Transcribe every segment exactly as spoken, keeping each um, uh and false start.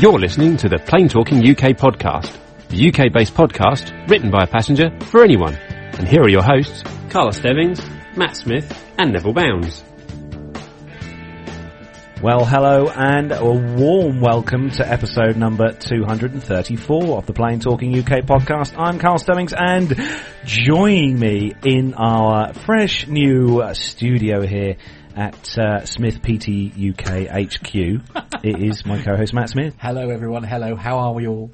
You're listening to the Plane Talking U K podcast, the U K-based podcast written by a passenger for anyone. And here are your hosts, Carla Stebbings, Matt Smith and Neville Bounds. Well, hello and a warm welcome to episode number two hundred thirty-four of the Plane Talking U K podcast. I'm Carl Stebbings, and joining me in our fresh new studio here at uh, Smith P T U K H Q, it is my co-host Matt Smith. Hello everyone, hello, how are we all?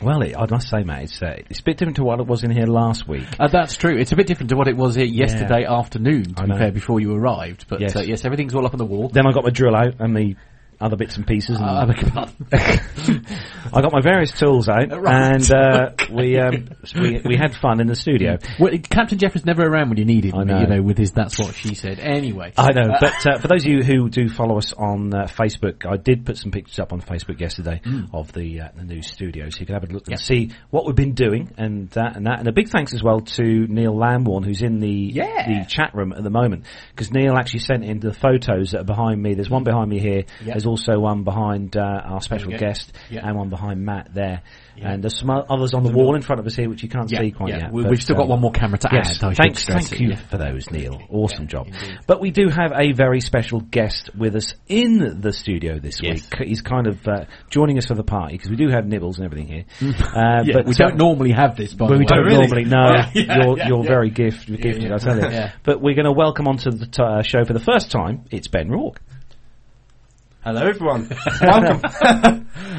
Well, it, I must say, mate, it's, uh, it's a bit different to what it was in here last week. Uh, that's true. It's a bit different to what it was here yesterday yeah. afternoon, to be fair, before you arrived. But yes. Uh, yes, everything's all up on the wall. Then I got my drill out and the other bits and pieces. And uh, I got my various tools out, right. and uh, we, um, we we had fun in the studio. Well, Captain Jeff was never around when you needed him, you know, with his "That's What She Said." Anyway, I know. Uh, but uh, for those of you who do follow us on uh, Facebook, I did put some pictures up on Facebook yesterday mm. of the uh, the new studio, so you can have a look yep. and see what we've been doing and that and that. And a big thanks as well to Neil Lamborn, who's in the yeah. the chat room at the moment, because Neil actually sent in the photos that are behind me. There's one behind me here. Yep. There's also one behind uh, our special guest yeah. and one behind Matt there. Yeah. And there's some others on the wall in front of us here which you can't yeah. see quite yeah. yet. We, we've still uh, got one more camera to yes, add. Thanks, thank you yeah. for those, Neil. Awesome yeah, job. Indeed. But we do have a very special guest with us in the studio this yes. week. He's kind of uh, joining us for the party because we do have nibbles and everything here. uh, yeah, but we don't uh, normally have this, by the way. We don't oh, really? normally, no. yeah, yeah, you're yeah, you're yeah. very gift, yeah, gifted, yeah. I tell you. yeah. But we're going to welcome onto the t- uh, show for the first time, it's Ben Rourke. Hello everyone, welcome.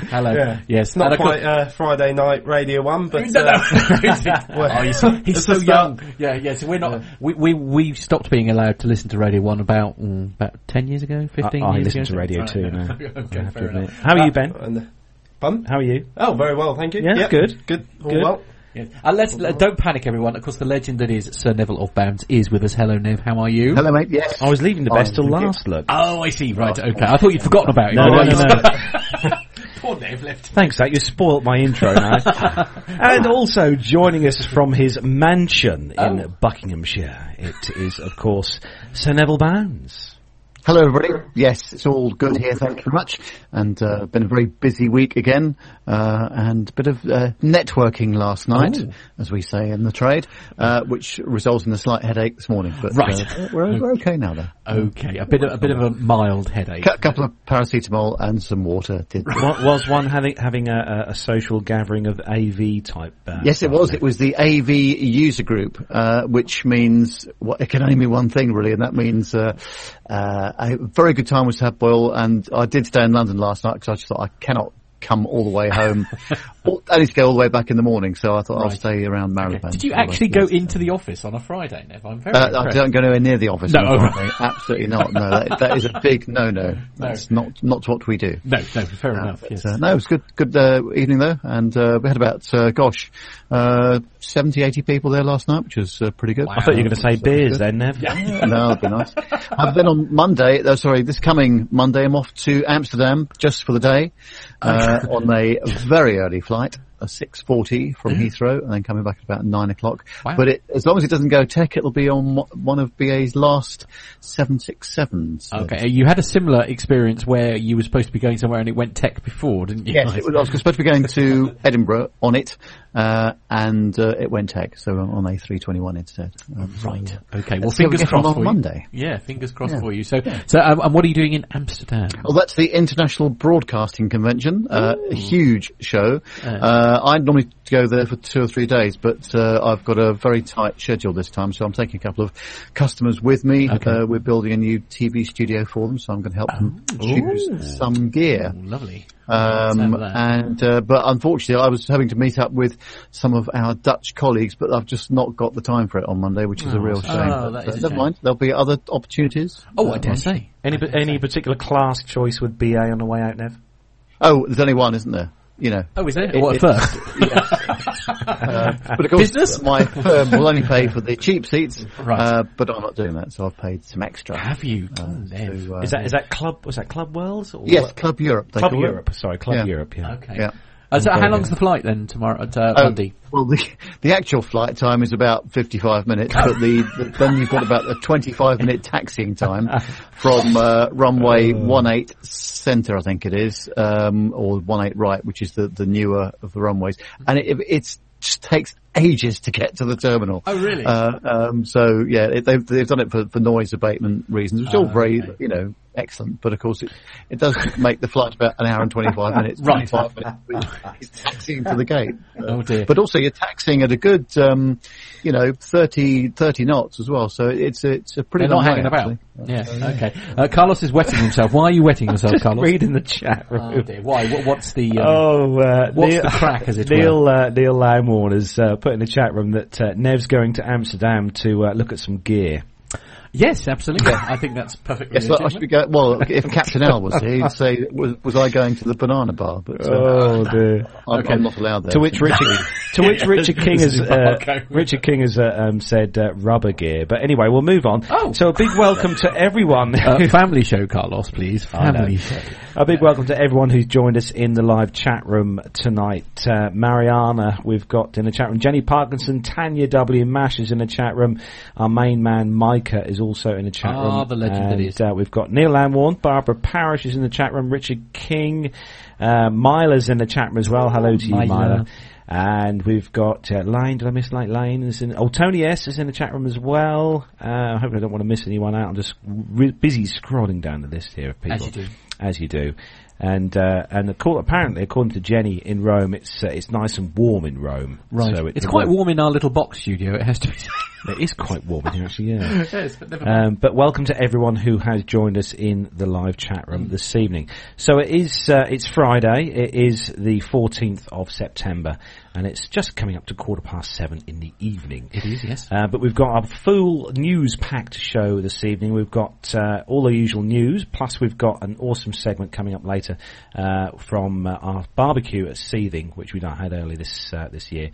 Hello. Yeah. Yes, not quite uh, Friday night Radio One, but no, uh, no. oh, he's, he's so young. young. Yeah, yeah. So we're not. Yeah. We, we we stopped being allowed to listen to Radio One about mm, about ten years ago, fifteen. Uh, years I listen ago, to Radio Two right. now. Okay, I have to admit. How are uh, you, Ben? Fun. How are you? Oh, very well, thank you. Yeah, yep. good, good, all good. well. Yeah. Uh, let's, uh, don't panic, everyone. Of course, the legend that is Sir Neville of Bounds is with us. Hello, Nev. How are you? Hello, mate. Yes. I was leaving the best till last, look. Oh, I see. Right. Oh, okay. I thought you'd forgotten about it. No, no, no. no. Poor Nev left. Thanks, that. You spoilt my intro now. And also joining us from his mansion oh. in Buckinghamshire, it is, of course, Sir Neville Bounds. Hello, everybody. Yes, it's all good here. Thank you very much. And uh, been a very busy week again, uh, and a bit of uh, networking last night, Ooh. as we say in the trade, uh, which results in a slight headache this morning. But right. uh, we're, we're okay now, though. Okay, a bit of a bit of a mild headache. A couple of paracetamol and some water. Did what, was one having having a, a social gathering of A V type? Uh, yes, it was. It was the A V user group, uh, which means what it can only mean one thing really, and that means. Uh, uh, A very good time was to have Boyle, and I did stay in London last night because I just thought I cannot come all the way home. I need to go all the way back in the morning, so I thought right. I'll stay around Marylebone. Okay. Did you actually go into the office on a Friday, Nev? I'm very uh, I don't go anywhere near the office. No, on Friday. Absolutely not. No, that, that is a big no-no. That's no. not not what we do. No, no, fair uh, enough. But, yes. uh, no, it was good good uh, evening though, and uh, we had about uh, gosh, uh, seventy, eighty people there last night, which was uh, pretty good. Wow. I thought you were going to say beers then, Nev. Yeah. No, that'd be nice. I've been on Monday. Oh, sorry, this coming Monday, I'm off to Amsterdam just for the day. Uh, Uh, on a very early flight, a six forty from Heathrow, and then coming back at about nine o'clock. Wow. But it, as long as it doesn't go tech, it'll be on one of B A's last seven sixty-sevens. So. Okay, you had a similar experience where you were supposed to be going somewhere and it went tech before, didn't you? Yes, I was supposed to be going to Edinburgh on it, uh, and uh, it went tech, so on A three twenty-one instead. Um, right, so, okay, well, fingers so we crossed on for Monday. You. Yeah, fingers crossed yeah. for you. So, yeah. so um, and what are you doing in Amsterdam? Well, that's the International Broadcasting Convention, uh, a huge show. Uh, uh, Uh, I normally go there for two or three days, but uh, I've got a very tight schedule this time, so I'm taking a couple of customers with me. Okay. Uh, we're building a new T V studio for them, so I'm going to help oh. them choose Ooh. some gear. Ooh, lovely. Um, and uh, but unfortunately, I was having to meet up with some of our Dutch colleagues, but I've just not got the time for it on Monday, which is oh, a real shame. Oh, but, uh, never mind, there'll be other opportunities. Oh, uh, I dare say. Any any particular class choice with B A on the way out, Nev? Oh, there's only one, isn't there? You know, oh, is it? it what it, first? Yeah. uh, but of course, Business? my firm will only pay for the cheap seats, right. uh, but I'm not doing that, so I've paid some extra. Have you? Uh, to, uh, is that is that Club? Was that Club World? Or yes, what? Club Europe. Club Europe. It. Sorry, Club yeah. Europe. Yeah. Okay. Yeah. Uh, so how long's the flight then tomorrow to uh, Monday? Oh, well, the the actual flight time is about fifty-five minutes, but the, the then you've got about a twenty-five minute taxiing time from uh, runway oh. eighteen centre, I think it is, um, or eighteen right, which is the, the newer of the runways, and it, it's just takes ages to get to the terminal. Oh, really? Uh, um, so, yeah, it, they've, they've done it for, for noise abatement reasons, which is oh, all very, okay. you know, excellent. But, of course, it, it does make the flight about an hour and twenty-five minutes. Right. twenty-five minutes, which is taxiing to the gate. Uh, oh, dear. But also you're taxiing at a good, um, you know, thirty knots as well. So it's, it's a pretty They're long not hanging way, about. Yeah. So, yeah. Okay. Uh, Carlos is wetting himself. Why are you wetting yourself, Carlos? Just read in the chat room. Oh, dear. Why? What, what's the, um, oh, uh, what's Neil, the crack, as it Neil, were? Uh, Neil Lamborn is, uh, put in the chat room that uh, Nev's going to Amsterdam to uh, look at some gear. Yes, absolutely. Yeah, I think that's perfectly. Yes, well, I should be going, well, if Captain Al was here, he'd say, was, was I going to the banana bar? But, uh, oh dear, I'm, okay. I'm not allowed there. To which Richard, to which Richard King has uh, Richard King has uh, um, said uh, rubber gear. But anyway, we'll move on. Oh. So a big welcome to everyone. uh, family show, Carlos, please. Family show. A big welcome to everyone who's joined us in the live chat room tonight. Uh, Mariana, we've got in the chat room. Jenny Parkinson, Tanya W. Mash is in the chat room. Our main man Micah is also in the chat ah, room. The legend and, that is. Uh, we've got Neil Lamborn, Barbara Parish is in the chat room, Richard King, uh, Myla's in the chat room as well. Hello to you, Myla. And we've got uh, Lane, did I miss like Lane? Is in, oh, Tony S is in the chat room as well. Uh, I hope I don't want to miss anyone out. I'm just re- busy scrolling down the list here of people. As you do. As you do. And, uh, and the call, apparently, according to Jenny in Rome, it's, uh, it's nice and warm in Rome. Right. So it, it's quite warm in our little box studio, it has to be said. It is quite warm in here, actually, yeah. It is, but never mind. Um, but welcome to everyone who has joined us in the live chat room mm. this evening. So it is, uh, it's Friday, it is the fourteenth of September, and it's just coming up to quarter past seven in the evening. It is, yes. Uh, but we've got a full news-packed show this evening. We've got, uh, all the usual news, plus we've got an awesome segment coming up later, uh, from, uh, our barbecue at Seething, which we had earlier this, uh, this year.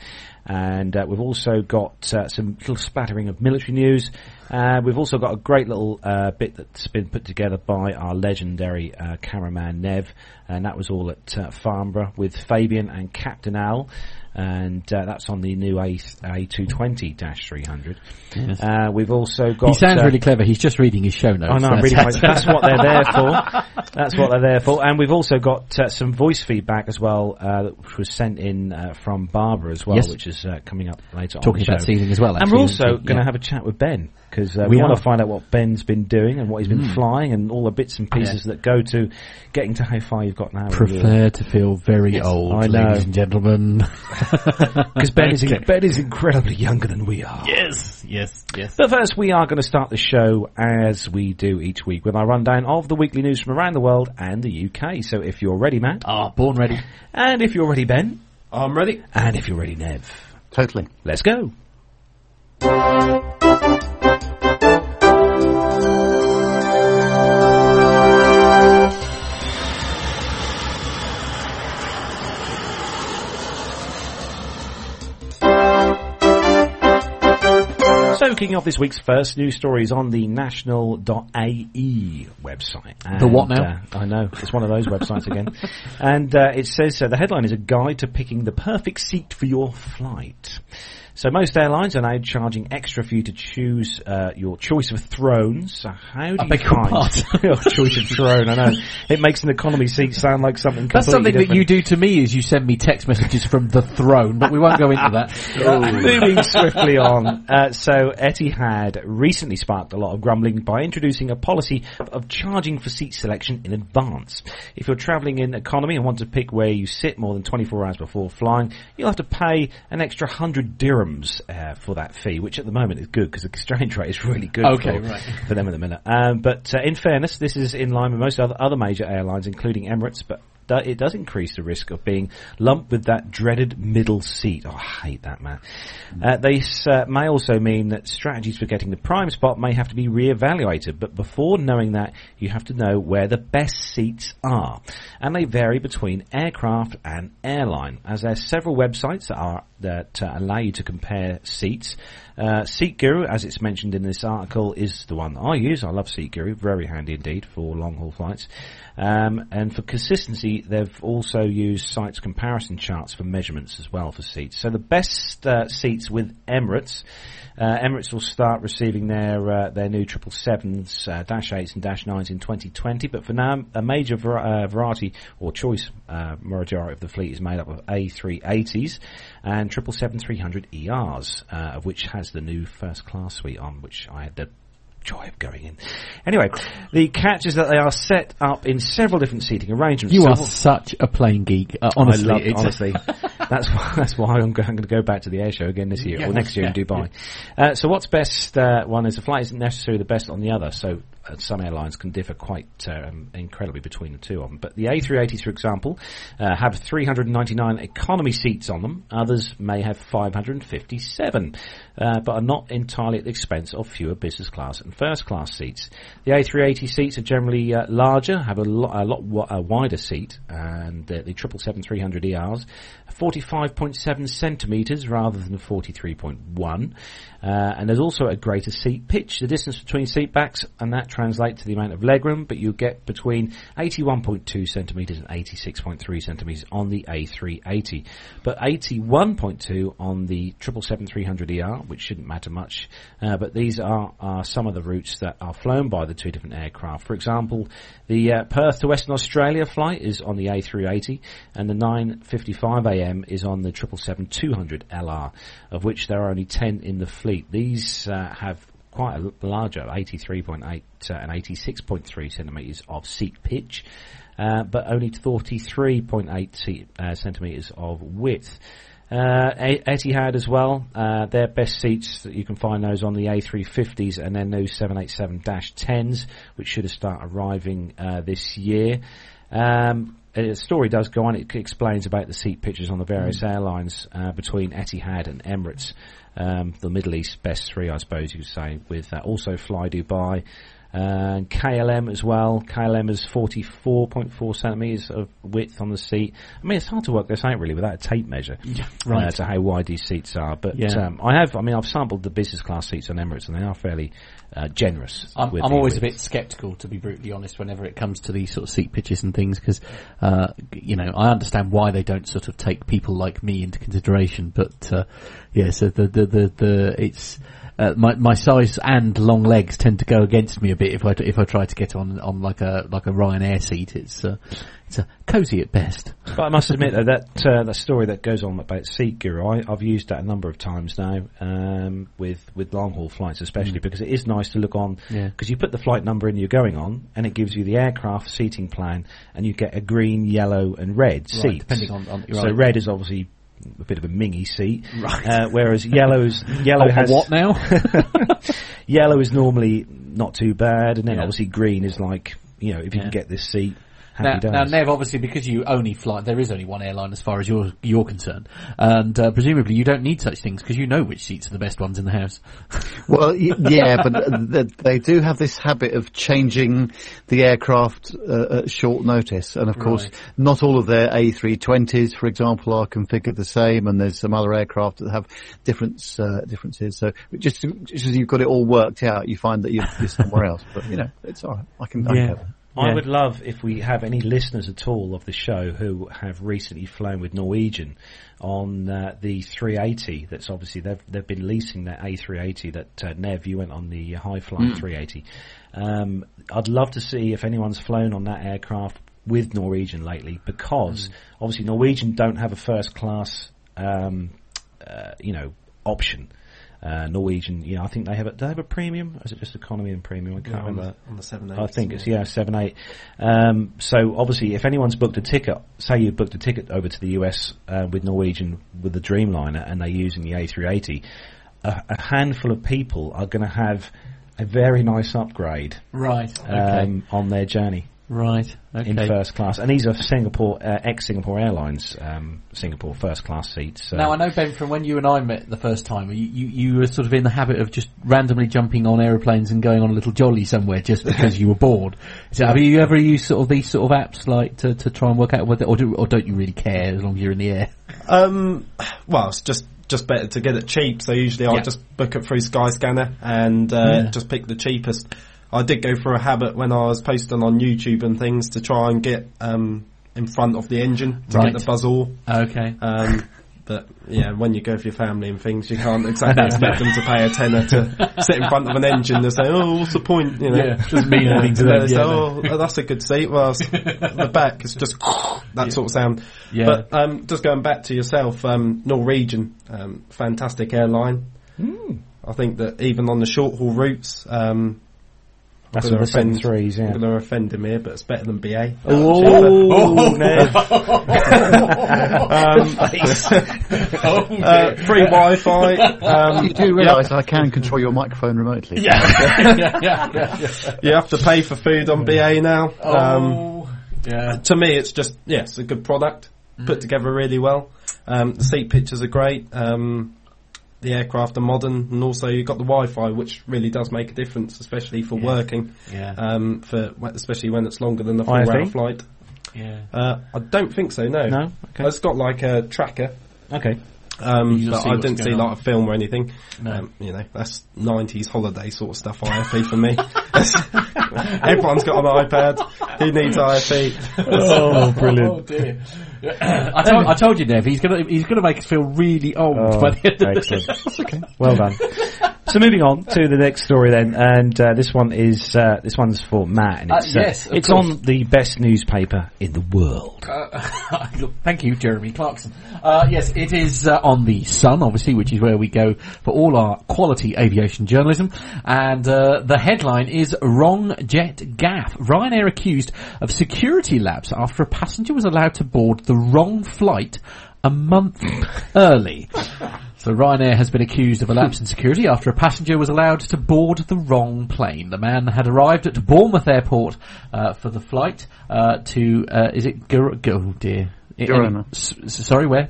And, uh, we've also got, uh, some little special battering of military news. Uh, we've also got a great little uh, bit that's been put together by our legendary uh, cameraman Nev, and that was all at uh, Farnborough with Fabian and Captain Al, and uh, that's on the new A two twenty dash three hundred. Yes. Uh, we've also got... He sounds uh, really clever. He's just reading his show notes. I know, I'm reading my, that's what they're there for. That's what they're there for. And we've also got uh, some voice feedback as well, uh, which was sent in uh, from Barbara as well, yes. which is uh, coming up later Talking on the show. About Seething as well, actually. And we're also going to yeah. have a chat with Ben, because uh, we, we want to find out what Ben's been doing and what he's been mm. flying and all the bits and pieces yeah. that go to getting to how far you've got now. Prepare to feel very yes. old, I know. Ladies and gentlemen. Because Ben, okay. Ben is incredibly younger than we are. Yes, yes, yes. But first, we are going to start the show as we do each week with our rundown of the weekly news from around the world and the U K. So if you're ready, Matt. Ah, oh, born ready. And if you're ready, Ben. I'm ready. And if you're ready, Nev. Totally. Let's go. So, kicking off this week's first news stories on the national dot A E website. And, the what now? Uh, I know, it's one of those websites again. And uh, it says, uh, the headline is a guide to picking the perfect seat for your flight. So most airlines are now charging extra for you to choose uh, your choice of thrones. So how do I you find your choice of throne? I know it makes an economy seat sound like something. That's completely something different. That you do to me is you send me text messages from the throne, but we won't go into that. Moving swiftly on, uh, so Etihad recently sparked a lot of grumbling by introducing a policy of charging for seat selection in advance. If you're travelling in economy and want to pick where you sit more than twenty-four hours before flying, you'll have to pay an extra hundred dirham. Uh, for that fee, which at the moment is good because the exchange rate is really good okay, for, right. for them at the minute. Um, but uh, in fairness, this is in line with most other, other major airlines, including Emirates, but it does increase the risk of being lumped with that dreaded middle seat. Oh, I hate that, man. Uh, they uh, may also mean that strategies for getting the prime spot may have to be re-evaluated, but before knowing that, you have to know where the best seats are. And they vary between aircraft and airline, as there are several websites that are that uh, allow you to compare seats. Uh, SeatGuru, as it's mentioned in this article, is the one that I use. I love SeatGuru, very handy indeed for long-haul flights. Um, and for consistency, they've also used sites comparison charts for measurements as well for seats. So the best uh, seats with Emirates, uh, Emirates will start receiving their uh, their new triple sevens, uh, Dash eights and Dash nines in twenty twenty, but for now, a major var- uh, variety or choice uh, majority of the fleet is made up of A three eighties and triple seven three hundred E Rs, uh, of which has the new first class suite on, which I had the joy of going in. Anyway, the catch is that they are set up in several different seating arrangements. You so are what, such a plane geek. Uh, honestly, I love, it's honestly, that's why, that's why I'm going to go back to the air show again this year yeah, or next year yeah, in Dubai. Yeah. Uh, so what's best uh, one is the flight isn't necessarily the best on the other. So uh, some airlines can differ quite um, incredibly between the two of them. But the A three eighties, for example, uh, have three hundred ninety-nine economy seats on them. Others may have five hundred fifty-seven, uh, but are not entirely at the expense of fewer business class and first class seats. The A three eighty seats are generally uh, larger, have a, lo- a lot w- a wider seat, and uh, the triple seven three hundred E Rs are forty-five point seven centimetres rather than forty-three point one, uh, and there's also a greater seat pitch, the distance between seat backs, and that translates to the amount of legroom, but you get between eighty-one point two centimetres and eighty-six point three centimetres on the A three eighty, but eighty-one point two on the triple seven three hundred E R, which shouldn't matter much, uh, but these are, are some of the routes that are flown by the two different aircraft. For example, the uh, Perth to Western Australia flight is on the A three eighty, and the nine fifty-five a m is on the triple seven two hundred L R, of which there are only ten in the fleet. These uh, have quite a larger, eighty-three point eight uh, and eighty-six point three centimetres of seat pitch, uh, but only forty-three point eight uh, centimetres of width. Uh, Etihad as well, uh, their best seats, that you can find those on the A three fifties and their new seven eighty-seven dash tens, which should have started arriving, uh, this year. Um, the story does go on, it explains about the seat pictures on the various mm. airlines, uh, between Etihad and Emirates, um, the Middle East best three, I suppose you could say, with uh, also Fly Dubai, and uh, K L M as well. K L M is forty-four point four centimetres of width on the seat. I mean, it's hard to work this out really without a tape measure, yeah, right, uh, to how wide these seats are. But yeah. um, I have, I mean, I've sampled the business class seats on Emirates, and they are fairly uh, generous. I'm, with I'm always width. a bit sceptical, to be brutally honest, whenever it comes to these sort of seat pitches and things, because uh, you know, I understand why they don't sort of take people like me into consideration. But uh, yeah, so the the the, the it's. Uh, my my size and long legs tend to go against me a bit if I if I try to get on, on like a like a Ryanair seat. It's uh, it's uh, cosy at best. But I must admit though, that uh, that story that goes on about SeatGuru, I, I've used that a number of times now um, with with long haul flights, especially mm. because it is nice to look on, because yeah. you put the flight number in you're going on, and it gives you the aircraft seating plan, and you get a green, yellow, and red seat. Right, depending on, on right. So red is obviously a bit of a mingy seat, right. uh, whereas yellow's yellow oh, has what now? Yellow is normally not too bad, and then yeah. obviously green is like, you know, if you yeah. can get this seat. Now, now, Nev, obviously, because you only fly, there is only one airline as far as you're you're concerned, and uh, presumably you don't need such things because you know which seats are the best ones in the house. Well, yeah, but they do have this habit of changing the aircraft uh, at short notice, and of course, right. not all of their A three twenties, for example, are configured the same, and there's some other aircraft that have different uh, differences. So just, just as you've got it all worked out, you find that you're, you're somewhere else. But you know, it's all right. I can. I yeah. can I yeah. would love if we have any listeners at all of the show who have recently flown with Norwegian on uh, the three eighty. That's obviously they've they've been leasing that A three eighty that uh, Nev, you went on the high flight mm. three eighty. Um, I'd love to see if anyone's flown on that aircraft with Norwegian lately, because mm. obviously Norwegian don't have a first class, um, uh, you know, option. Uh, Norwegian, you know, I think they have a, do they have a premium? Or is it just economy and premium? I can't yeah, on remember. The, on the seven eight. I think it's, yeah, seven eight. Um, so obviously if anyone's booked a ticket, say you booked a ticket over to the U S, uh, with Norwegian with the Dreamliner and they're using the A three eighty, a, a handful of people are going to have a very nice upgrade. Right. Um, okay. On their journey. Right. Okay. In first class, and these are Singapore uh, ex-Singapore Airlines um, Singapore first class seats. Uh, now I know, Ben, from when you and I met the first time, you, you you were sort of in the habit of just randomly jumping on aeroplanes and going on a little jolly somewhere just because you were bored. So have you ever used sort of these sort of apps like to, to try and work out whether, or do, or don't you really care as long as you're in the air? Um, well, it's just. Just better to get it cheap, so usually yeah. I'll just book it through Skyscanner and uh, yeah. just pick the cheapest. I did go for a habit when I was posting on YouTube and things to try and get um, in front of the engine to right. get the buzz all. Okay. Um, but yeah, when you go for your family and things, you can't exactly expect them to pay a tenner to sit in front of an engine. They'll say, "Oh, what's the point?" You know, yeah, it doesn't mean yeah. anything to them. Say, "Oh, that's a good seat." Well, the back is just that yeah. sort of sound. Yeah. But um, just going back to yourself, um, Norwegian, um, fantastic airline. Mm. I think that even on the short haul routes. Um, That's what the seven threes, yeah. I'm going to offend him here, but it's better than B A. Oh, oh, no. um, oh, uh, free Wi-Fi. Um, you do realise yep. I can control your microphone remotely. Yeah. yeah, yeah, yeah, yeah. You have to pay for food on B A now. Oh, um, yeah. To me, it's just, yeah, it's a good product, mm. put together really well. Um, the seat pictures are great. Um, The aircraft are modern, and also you've got the Wi-Fi, which really does make a difference, especially for yeah. working. Yeah. Um, for especially when it's longer than the four-hour flight. Yeah. Uh, I don't think so. No. No. Okay. It's got like a tracker. Okay. Um, but I didn't see on. like a film or anything. No. Um, you know, that's nineties holiday sort of stuff. I F E for me. Everyone's got an iPad. Who needs I F E? Oh, brilliant! Oh dear. I, told, I told you, Nev. He's gonna he's gonna make us feel really old oh, by the end of excellent. This. Okay. Well done. So moving on to the next story then, and uh, this one is uh, this one's for Matt, and it's uh, yes, uh, it's course. on the best newspaper in the world. Uh, thank you, Jeremy Clarkson. Uh, yes, it is uh, on the Sun, obviously, which is where we go for all our quality aviation journalism. And uh, the headline is "Wrong Jet Gaff: Ryanair accused of security lapse after a passenger was allowed to board the wrong flight a month early." So Ryanair has been accused of a lapse in security after a passenger was allowed to board the wrong plane. The man had arrived at Bournemouth Airport uh, for the flight uh, to, uh, is it, Ger- oh dear. Girona. S- sorry, where?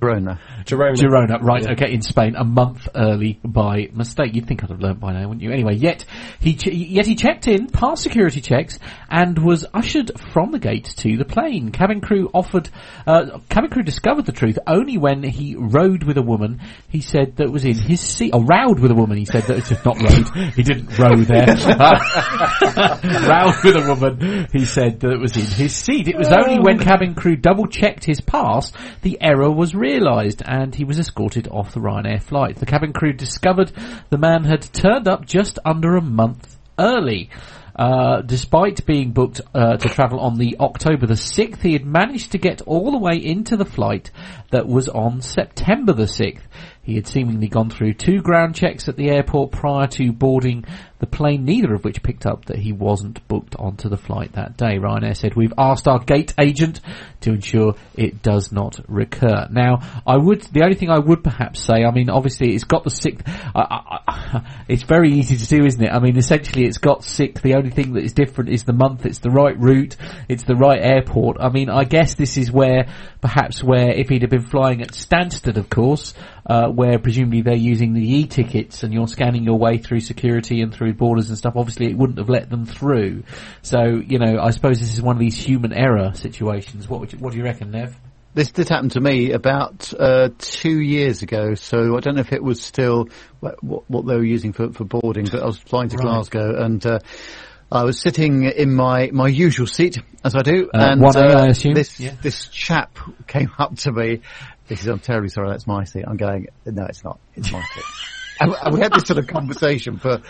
Girona. Girona. Girona, right, yeah. okay, in Spain, a month early by mistake. You'd think I'd have learnt by now, wouldn't you? Anyway, yet he che- yet he checked in, passed security checks, and was ushered from the gate to the plane. Cabin crew offered, uh, cabin crew discovered the truth only when he rowed with a woman, he said, that was in his seat, or rowed with a woman, he said, that it's just not rowed, he didn't row there. Uh, rowed with a woman, he said, that it was in his seat. It was only when cabin crew double-checked his pass, the error was real. realised, and he was escorted off the Ryanair flight. The cabin crew discovered the man had turned up just under a month early. Uh, despite being booked uh, to travel on the October the sixth, he had managed to get all the way into the flight that was on September the sixth. He had seemingly gone through two ground checks at the airport prior to boarding the plane, neither of which picked up that he wasn't booked onto the flight that day. Ryanair said, "We've asked our gate agent to ensure it does not recur." Now, I would, the only thing I would perhaps say, I mean, obviously it's got the sixth, I, I, I, it's very easy to do, isn't it? I mean, essentially it's got sixth, the only thing that is different is the month, it's the right route, it's the right airport. I mean, I guess this is where, perhaps where, if he'd have been flying at Stansted, of course, uh, where presumably they're using the e-tickets and you're scanning your way through security and through borders and stuff, obviously it wouldn't have let them through. So, you know, I suppose this is one of these human error situations. What would you, what do you reckon, Nev? This did happen to me about uh, two years ago, so I don't know if it was still what, what they were using for, for boarding, but I was flying to right. Glasgow and uh, I was sitting in my, my usual seat, as I do, uh, and one, uh, I assume. This, yeah. this chap came up to me. He says, "I'm terribly sorry, that's my seat." I'm going, "No, it's not. It's my seat." And we had this sort of conversation for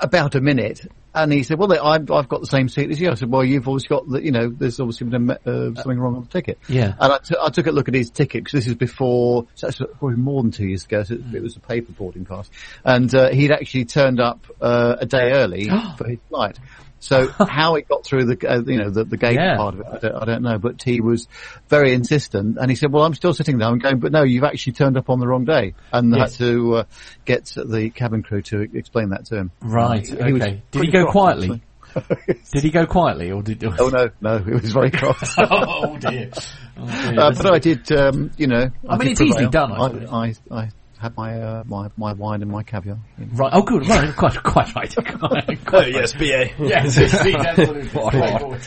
about a minute. And he said, "Well, I've got the same seat as you." I said, "Well, you've always got the, you know, there's obviously been a, uh, something wrong on the ticket." Yeah. And I, t- I took a look at his ticket, because this is before, so that's probably more than two years ago, so it was a paper boarding pass. And uh, he'd actually turned up uh, a day early for his flight. So how it got through the, uh, you know, the, the gate yeah. part of it, I don't, I don't know. But he was very insistent, and he said, "Well, I'm still sitting there." I'm going, "But no, you've actually turned up on the wrong day," and yes. had to uh, get the cabin crew to explain that to him. Right. He, okay. He Did he go quietly? Actually. Did he go quietly, or did? Oh no, no, it was very cross. oh dear! Oh, dear. Uh, but I did, um, you know. I, I mean, it's prevail. Easily done. I, I, I, I had my, uh, my my wine and my caviar. You know. Right. Oh, good. Right. Quite, quite right. Quite, quite oh yes, B A. Yes, absolutely. Don't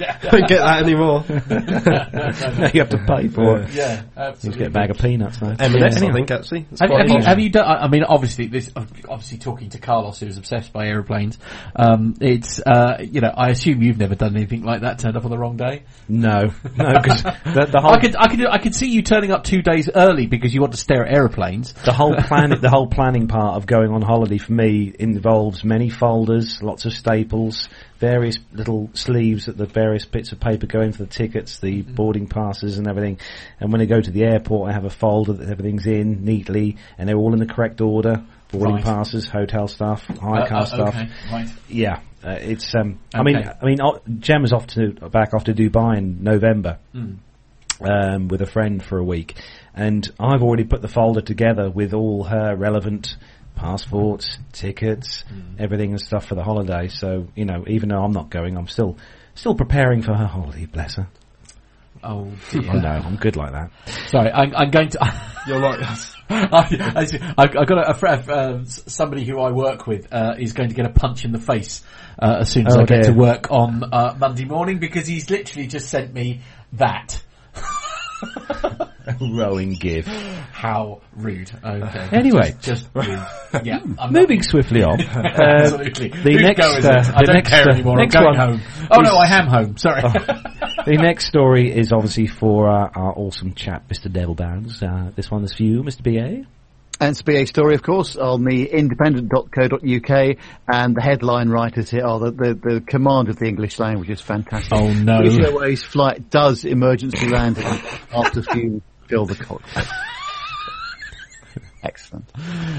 get that anymore. Now you have to pay for it. Yeah, absolutely. You just get a bag of peanuts now. M and S, I think, actually. Have, have, you, have you done? I mean, obviously, this. Obviously, talking to Carlos, who's obsessed by aeroplanes. Um, it's uh, you know, I assume you've never done anything like that. Turned up on the wrong day. No, no. Because the, the whole I could, I could, I could see you turning up two days early because you want to stare at aeroplanes. The whole plan, the whole planning part of going on holiday for me involves many folders, lots of staples, various little sleeves at the various bits of paper going for the tickets, the boarding passes and everything. And when I go to the airport, I have a folder that everything's in neatly, and they're all in the correct order. Boarding right. passes, hotel stuff, hire car uh, uh, stuff. Okay. Right. Yeah. Uh, it's, um, okay. I mean, I mean, Gemma's off to, back off to Dubai in November. Mm. Um, with a friend for a week, and I've already put the folder together with all her relevant passports, tickets, mm. everything and stuff for the holiday. So, you know, even though I'm not going, I'm still still preparing for her holiday, bless her. Oh, dear. Oh no, I'm good like that. Sorry, I'm, I'm going to... You're like us. I, I, I've got a friend, uh, somebody who I work with uh, is going to get a punch in the face uh, as soon as oh, I dear. get to work on uh, Monday morning, because he's literally just sent me that. Rowing give. How rude. Okay. Anyway, just, just rude. Yeah, I'm moving swiftly on. uh, Absolutely. The Who's next, uh, the I don't next, care anymore. Next I'm going one home. Oh is, no, I am home. Sorry. Oh, the next story is obviously for uh, our awesome chap, Mister Neville Bounds. Uh, this one is for you, Mister B A. And it's a B A story, of course, on the independent dot co dot U K, and the headline writers here are the, the, the command of the English language is fantastic. Oh, no. British Airways flight does emergency landing after fuel fill the cockpit. Excellent.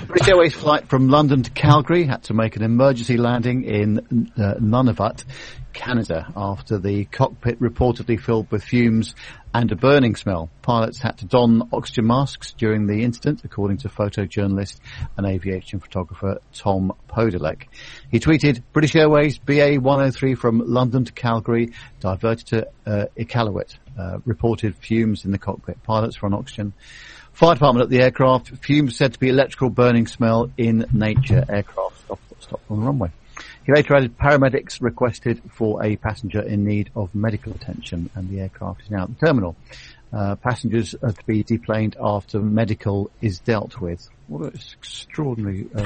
British Airways flight from London to Calgary had to make an emergency landing in uh, Nunavut, Canada, after the cockpit reportedly filled with fumes and a burning smell. Pilots had to don oxygen masks during the incident, according to photojournalist and aviation photographer Tom Podolek. He tweeted, British Airways B A one oh three from London to Calgary diverted to uh, Iqaluit. Uh, reported fumes in the cockpit. Pilots were on oxygen. Fire department at the aircraft. Fumes said to be electrical burning smell in nature. Aircraft stopped, stopped on the runway. He later added paramedics requested for a passenger in need of medical attention, and the aircraft is now at the terminal. Uh, passengers are to be deplaned after medical is dealt with. What an extraordinary uh,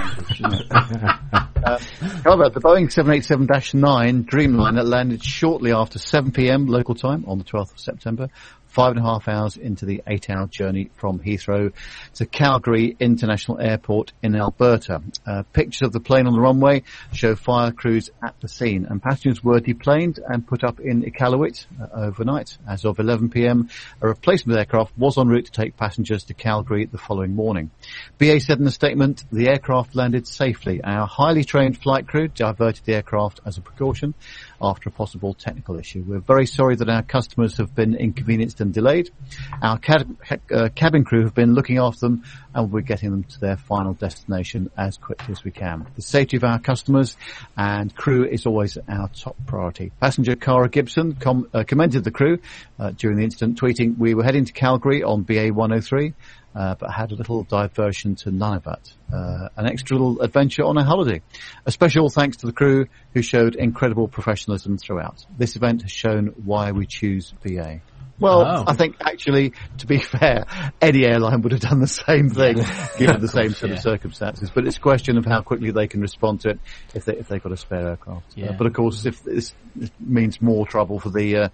language, isn't it? uh, however, the Boeing seven eighty-seven dash nine Dreamliner landed shortly after seven p.m. local time on the twelfth of September, five and a half hours into the eight-hour journey from Heathrow to Calgary International Airport in Alberta. Uh, pictures of the plane on the runway show fire crews at the scene, and passengers were deplaned and put up in Iqaluit uh, overnight. As of eleven p.m, a replacement aircraft was en route to take passengers to Calgary the following morning. B A said in a statement, the aircraft landed safely. Our highly trained flight crew diverted the aircraft as a precaution after a possible technical issue. We're very sorry that our customers have been inconvenienced and delayed. Our cab- uh, cabin crew have been looking after them, and we're getting them to their final destination as quickly as we can. The safety of our customers and crew is always our top priority. Passenger Cara Gibson com- uh, commended the crew uh, during the incident, tweeting, we were heading to Calgary on B A one oh three, Uh, but had a little diversion to Nunavut, uh, an extra little adventure on a holiday. A special thanks to the crew who showed incredible professionalism throughout. This event has shown why we choose B A. Well, oh. I think actually, to be fair, any airline would have done the same thing, given the same sort yeah. of circumstances. But it's a question of how quickly they can respond to it if, they, if they've got a spare aircraft. Yeah. Uh, but of course, if this means more trouble for the... Uh,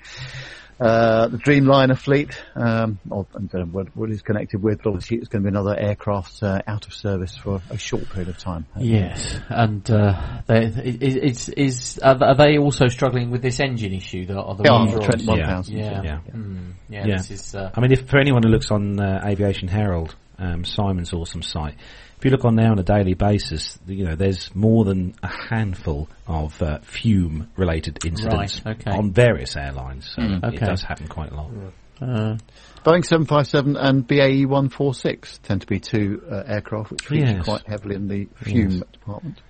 Uh, the Dreamliner fleet, um, or I don't know what, what it's connected with, but obviously it's going to be another aircraft uh, out of service for a short period of time. Yes, and uh, they, it's, is are they also struggling with this engine issue? The, the yeah, Trent one thousand. Yeah, yeah. yeah. Mm, yeah, yeah. This is, uh, I mean, if for anyone who looks on uh, Aviation Herald, um, Simon's awesome site. If you look on there on a daily basis, you know, there's more than a handful of uh, fume-related incidents right, okay. on various airlines. So mm, okay. It does happen quite a lot. Uh, Boeing seven fifty-seven and B A E one forty-six tend to be two uh, aircraft which feature yes. quite heavily in the fume yes. department.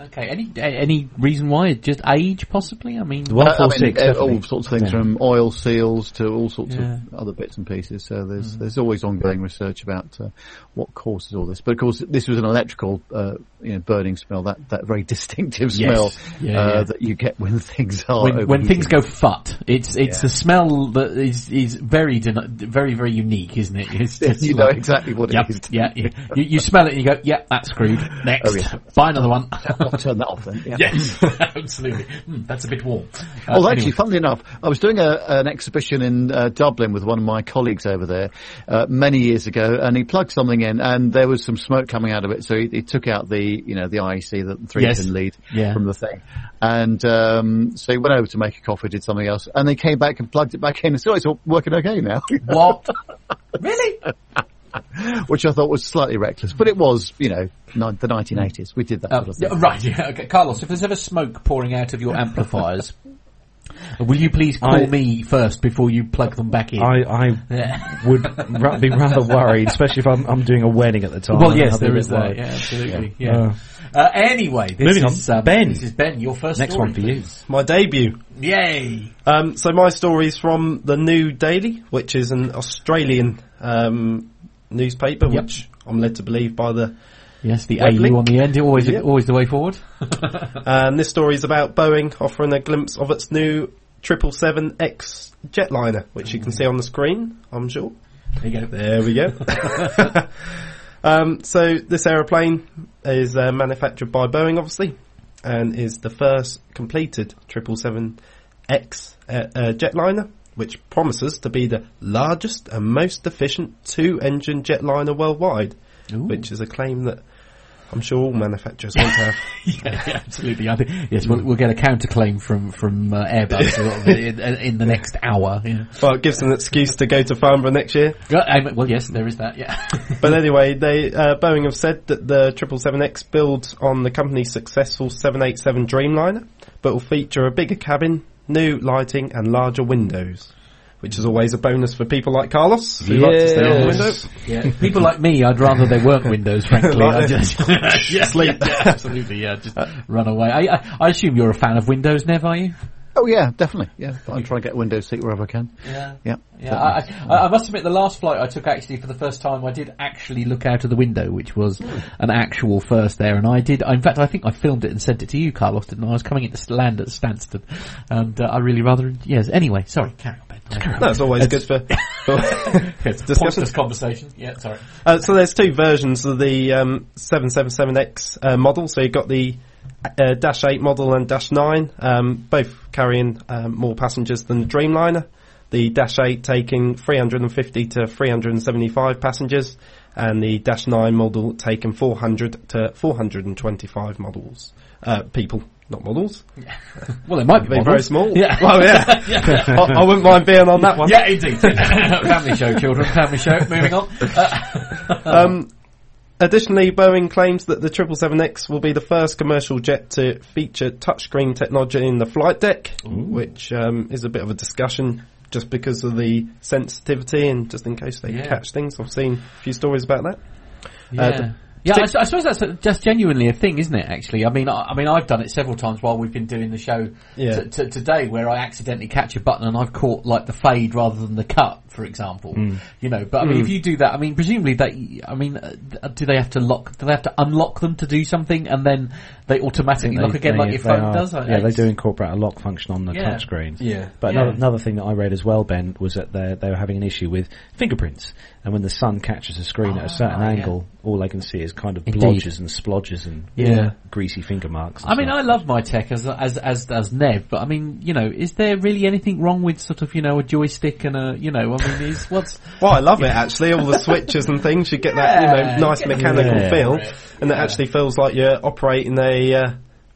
Okay, any any reason why? Just age, possibly? I mean, one four six, uh, I mean, all sorts of things, yeah. From oil seals to all sorts yeah. of other bits and pieces. So there's mm. there's always ongoing research about uh, what causes all this. But of course, this was an electrical uh, you know, burning smell, that, that very distinctive smell yes. yeah, uh, yeah. that you get when things are when, when things go fut. It's it's yeah. the smell that is is very very very unique, isn't it? It's just you know like, exactly what yep, it is. Yeah, you, you, you smell it and you go, yeah, that's screwed. Next, oh, yes. buy another one. I'll turn that off then. Yeah. Yes, absolutely. Mm, that's a bit warm. Uh, well, actually, anyway. funnily enough, I was doing a, an exhibition in uh, Dublin with one of my colleagues over there uh, many years ago, and he plugged something in, and there was some smoke coming out of it. So he, he took out the, you know, the I E C, the three pin yes. lead yeah. from the thing, and um, so he went over to make a coffee, did something else, and they came back and plugged it back in, and so it's all working okay now. What? Really? Which I thought was slightly reckless, but it was, you know, ni- the nineteen eighties. We did that. Um, sort of right, yeah, okay. Carlos, if there's ever smoke pouring out of your amplifiers, will you please call I, me first before you plug them back in? I, I yeah. would ra- be rather worried, especially if I'm, I'm doing a wedding at the time. Well, yes, there is that. Worried. Yeah, absolutely. Yeah. yeah. Uh, uh, anyway, this moving is on. Uh, Ben. This is Ben. Your first next story, one for please. You. My debut. Yay! Um, so my story is from the New Daily, which is an Australian. Um, newspaper, yep. which I'm led to believe by the yes the A U on the end, always yep. always the way forward. And this story is about Boeing offering a glimpse of its new triple seven X jetliner, which you can see on the screen, I'm sure. There you go. There we go. um, so this aeroplane is uh, manufactured by Boeing, obviously, and is the first completed triple seven X uh, uh, jetliner, which promises to be the largest and most efficient two-engine jetliner worldwide, Ooh. Which is a claim that I'm sure all manufacturers want to have. yeah, yeah, absolutely. I think, yes, we'll, we'll get a counterclaim from, from uh, Airbus in, in the next hour. Yeah. Well, it gives them an excuse to go to Farnborough next year. Um, well, yes, there is that, yeah. But anyway, they uh, Boeing have said that the triple seven X builds on the company's successful seven eighty-seven Dreamliner, but will feature a bigger cabin, new lighting and larger windows, which is always a bonus for people like Carlos, who yes. like to stay on the window. Yeah. People like me, I'd rather there weren't windows, frankly. Like I just yeah, sleep. Yeah, yeah, absolutely, yeah, just uh, run away. I, I, I assume you're a fan of windows, Nev, are you? Oh, yeah, definitely. Yeah, I try and get a window seat wherever I can. Yeah. Yeah. yeah I, I, I must admit, the last flight I took, actually, for the first time, I did actually look out of the window, which was mm. an actual first there. And I did, in fact, I think I filmed it and sent it to you, Carlos, didn't I? I was coming in to land at Stansted. And uh, I really rather, yes. Anyway, sorry, carry on, Ben. Carry on. No, it's always it's, good for, for discussions. Conversation. Yeah, sorry. Uh, so there's two versions of the um, seven seventy-seven X uh, model. So you've got the Uh, Dash eight model and Dash nine, um, both carrying um, more passengers than the Dreamliner. The Dash eight taking three hundred fifty to three hundred seventy-five passengers, and the Dash nine model taking four hundred to four hundred twenty-five models, uh, people. Not models. Yeah. Well, they might be very small. Yeah. Well, yeah. yeah. I, I wouldn't mind being on that one. Yeah, indeed. Family show, children. Family show. Moving on. Uh, um, Additionally, Boeing claims that the triple seven X will be the first commercial jet to feature touchscreen technology in the flight deck, Ooh. Which um, is a bit of a discussion just because of the sensitivity and just in case they yeah. catch things. I've seen a few stories about that. Yeah. Uh, the- Yeah, I, I suppose that's just genuinely a thing, isn't it, actually? I mean, I, I mean, I've done it several times while we've been doing the show yeah. t- t- today where I accidentally catch a button and I've caught, like, the fade rather than the cut, for example. Mm. You know, but I mean, mm. if you do that, I mean, presumably they, I mean, uh, do they have to lock, do they have to unlock them to do something and then they automatically they, lock again they, like your phone are, does? Yeah, yeah, they do incorporate a lock function on the yeah. touchscreen. Yeah. But yeah. Another, another thing that I read as well, Ben, was that they were having an issue with fingerprints. And when the sun catches the screen oh, at a certain right, angle, yeah. all they can see is kind of Indeed. blotches and splodges and yeah. greasy finger marks. I mean, stuff. I love my tech as, as as as Nev, but I mean, you know, is there really anything wrong with sort of, you know, a joystick and a, you know, I mean, is what's... Well, I love it, actually. All the switches and things, you get yeah, that, you know, nice mechanical yeah, feel, yeah. and it yeah. actually feels like you're operating a... Uh,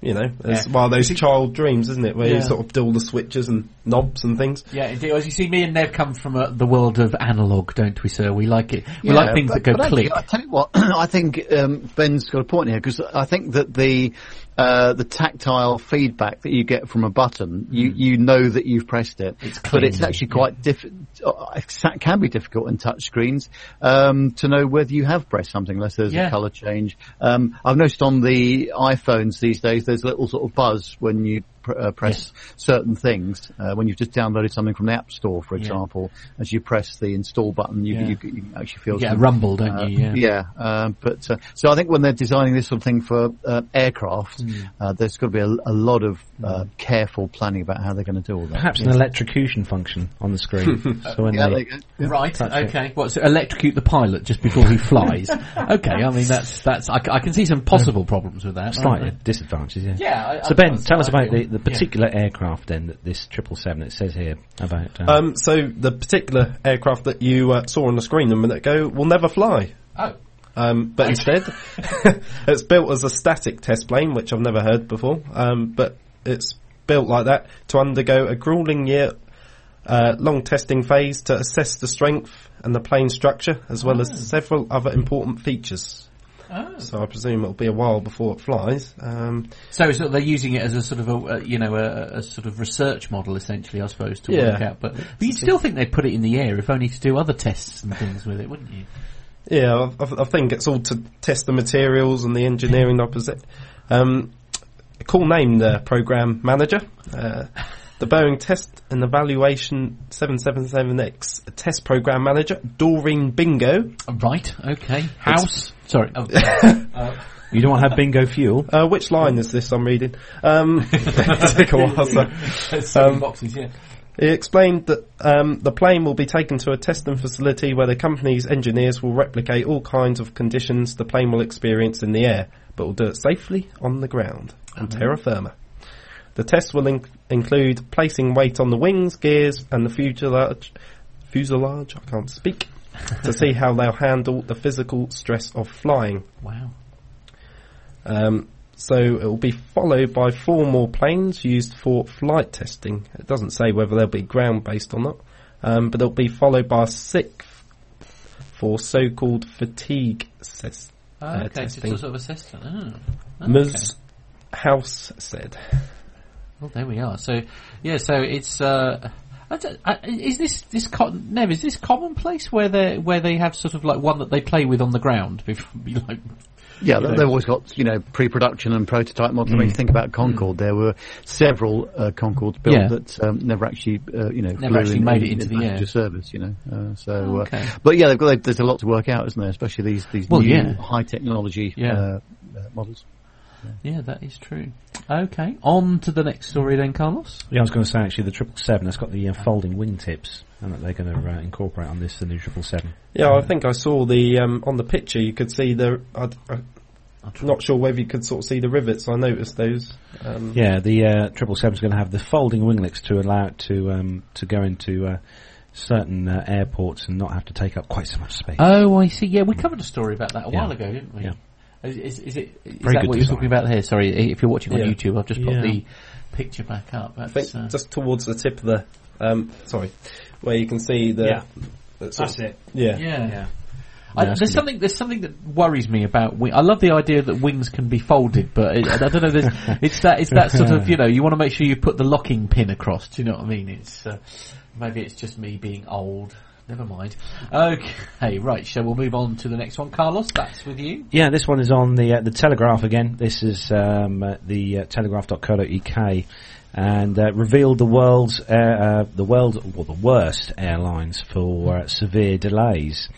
You know, it's yeah. one of those child dreams, isn't it? Where yeah. you sort of do all the switches and knobs and things. Yeah, indeed. As you see, me and Nev come from uh, the world of analogue, don't we, sir? We like it. We yeah, like things but, that go click. I tell you what, I think um, Ben's got a point here, because I think that the uh, the tactile feedback that you get from a button, you, mm. you know that you've pressed it. It's clean, but it's actually quite yeah. diff. It can be difficult in touch screens um, to know whether you have pressed something, unless there's yeah. a colour change. Um, I've noticed on the iPhones these days, there's a little sort of buzz when you pr- uh, press yes. certain things. Uh, when you've just downloaded something from the App Store, for example, yeah. as you press the install button, you, yeah. you, you actually feel... You get a rumble, don't uh, you? Yeah. yeah uh, but uh, so I think when they're designing this sort of thing for uh, aircraft, mm. uh, there's got to be a, a lot of uh, careful planning about how they're going to do all that. Perhaps yes. an electrocution function on the screen. So when yeah, they, they right, okay. It. What, so electrocute the pilot just before he flies? Okay, I mean, that's... that's. I, I can see some possible um, problems with that. Slightly disadvantages, yeah. yeah I, so, Ben, tell us about the, the particular yeah. aircraft, then, that this triple seven, it says here about... Um, um, so, the particular aircraft that you uh, saw on the screen a minute ago will never fly. Oh. Um, but instead, it's built as a static test plane, which I've never heard before, um, but it's built like that to undergo a gruelling year uh, long testing phase to assess the strength and the plane structure, as well oh. as several other important features. Oh. So I presume it'll be a while before it flies. Um, so, so they're using it as a sort of a, a you know a, a sort of research model, essentially, I suppose, to yeah. work out. But, but you'd still think they'd put it in the air, if only to do other tests and things with it, wouldn't you? Yeah, I, I think it's all to test the materials and the engineering opposite. Um, cool name, the program manager. Uh, the Boeing Test and Evaluation seven seventy-seven X Test Program Manager, Doreen Bingo. Right, okay. House. It's, sorry. Oh, uh, you don't want to have bingo fuel. Uh, which line is this I'm reading? Um, take a while, so. There's seven um, boxes, yeah. He explained that um, the plane will be taken to a testing facility where the company's engineers will replicate all kinds of conditions the plane will experience in the air, but will do it safely on the ground, on mm-hmm. terra firma. The tests will in- include placing weight on the wings, gears, and the fuselage, fuselage, I can't speak, to see how they'll handle the physical stress of flying. Wow. Um... So it will be followed by four more planes used for flight testing. It doesn't say whether they'll be ground-based or not, um, but it'll be followed by a sixth for so-called fatigue ses- oh, okay. uh, testing. Okay, so sort of assessment. Oh, okay. Miz House said. Well, there we are. So, yeah, so it's... Uh, I don't, I, is this this con- Nev, is this commonplace where they where they have sort of like one that they play with on the ground before you like? Yeah, they've always got, you know, pre-production and prototype models. Mm. When you think about Concorde, there were several uh, Concordes built yeah. that um, never actually, uh, you know, never actually in, made it into in the air service, you know. Uh, so, okay. uh, but yeah, they've got, they've, there's a lot to work out, isn't there? Especially these these well, new yeah. high technology yeah. uh, uh, models. Yeah, that is true. Okay, on to the next story then, Carlos. Yeah, I was going to say, actually, the triple seven has got the uh, folding wingtips, and that they're going to uh, incorporate on this, the new triple seven. Yeah, uh, I think I saw the, um, on the picture, you could see the, uh, I'm not sure whether you could sort of see the rivets, I noticed those. Um, yeah, the uh, triple seven is going to have the folding winglets to allow it to, um, to go into... Uh, certain uh, airports and not have to take up quite so much space. Oh, I see. Yeah, we covered a story about that a yeah. while ago, didn't we? Yeah. Is, is, it, is that what you're talking about here? Sorry, if you're watching yeah. on YouTube, I've just put yeah. the picture back up. That's, I think uh, just towards the tip of the... Um, sorry, where you can see the... Yeah. That's, that's it. Yeah. Yeah. yeah. I, there's something. There's something that worries me about. Wing. I love the idea that wings can be folded, but it, I don't know. There's, it's that. It's that sort of. You know, you want to make sure you put the locking pin across. Do you know what I mean? It's uh, maybe it's just me being old. Never mind. Okay, right. So we'll move on to the next one, Carlos. That's with you. Yeah, this one is on the uh, the Telegraph again. This is um, uh, the uh, telegraph dot co dot U K. And uh, revealed the world's air, uh, the world or well, the worst airlines for uh, severe delays.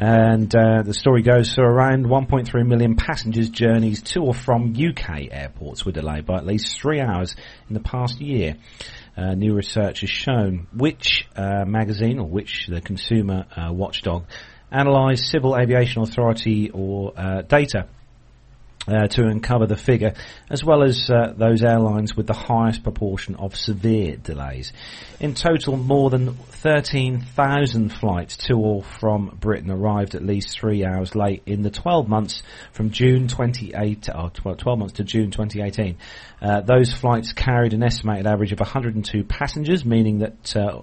And uh, the story goes, so around one point three million passengers' journeys to or from U K airports were delayed by at least three hours in the past year. Uh, new research has shown which uh, magazine or which the consumer uh, watchdog analysed Civil Aviation Authority or uh, data uh, to uncover the figure, as well as uh, those airlines with the highest proportion of severe delays. In total, more than thirteen thousand flights to or from Britain arrived at least three hours late in the twelve months from June twenty-eighth, oh, twelve, twelve months to June twenty eighteen. Uh, those flights carried an estimated average of one hundred two passengers, meaning that uh,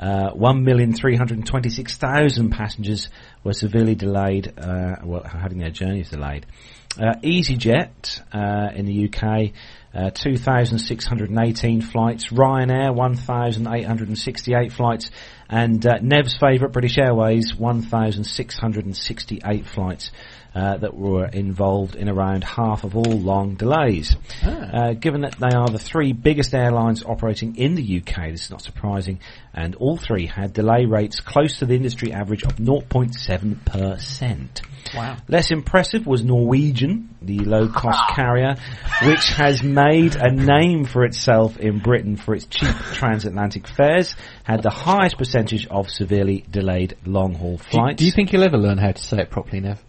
uh, one million three hundred twenty-six thousand passengers were severely delayed, uh, well, having their journeys delayed. Uh, EasyJet uh, in the U K, uh, two thousand six hundred eighteen flights. Ryanair, one thousand eight hundred sixty-eight flights. And uh, Nev's favourite, British Airways, one thousand six hundred sixty-eight flights uh, that were involved in around half of all long delays. Ah. Uh, given that they are the three biggest airlines operating in the U K, this is not surprising, and all three had delay rates close to the industry average of zero point seven percent. Wow. Less impressive was Norwegian, the low-cost carrier, which has made a name for itself in Britain for its cheap transatlantic fares, had the highest percentage of severely delayed long-haul flights. Do, do you think you'll ever learn how to say it properly, Nev?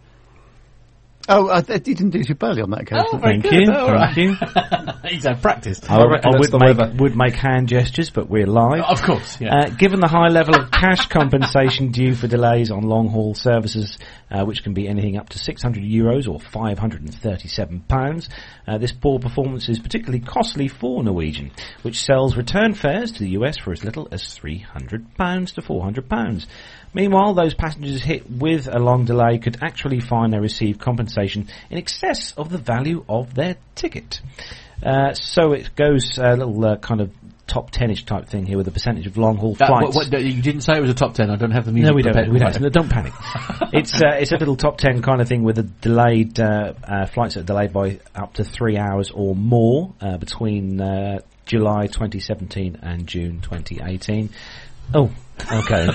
Oh, I th- didn't do too badly on that occasion. Oh, thank you, oh, thank you. He's had practice. I, I, I would, make, would make hand gestures, but we're live. Oh, of course, yeah. Uh, given the high level of cash compensation due for delays on long-haul services, uh, which can be anything up to six hundred euros or five hundred thirty-seven pounds, uh, this poor performance is particularly costly for Norwegian, which sells return fares to the U S for as little as three hundred pounds to four hundred pounds. Meanwhile, those passengers hit with a long delay could actually find they receive compensation in excess of the value of their ticket. Uh, so it goes a little uh, kind of top ten-ish type thing here with the percentage of long-haul that, flights. What, what, you didn't say it was a top ten. I don't have the music. No, we prepared. don't. We don't. No, don't panic. It's uh, it's a little top ten kind of thing with a delayed uh, uh, flights that are delayed by up to three hours or more uh, between uh, July twenty seventeen and June twenty eighteen. Oh, okay.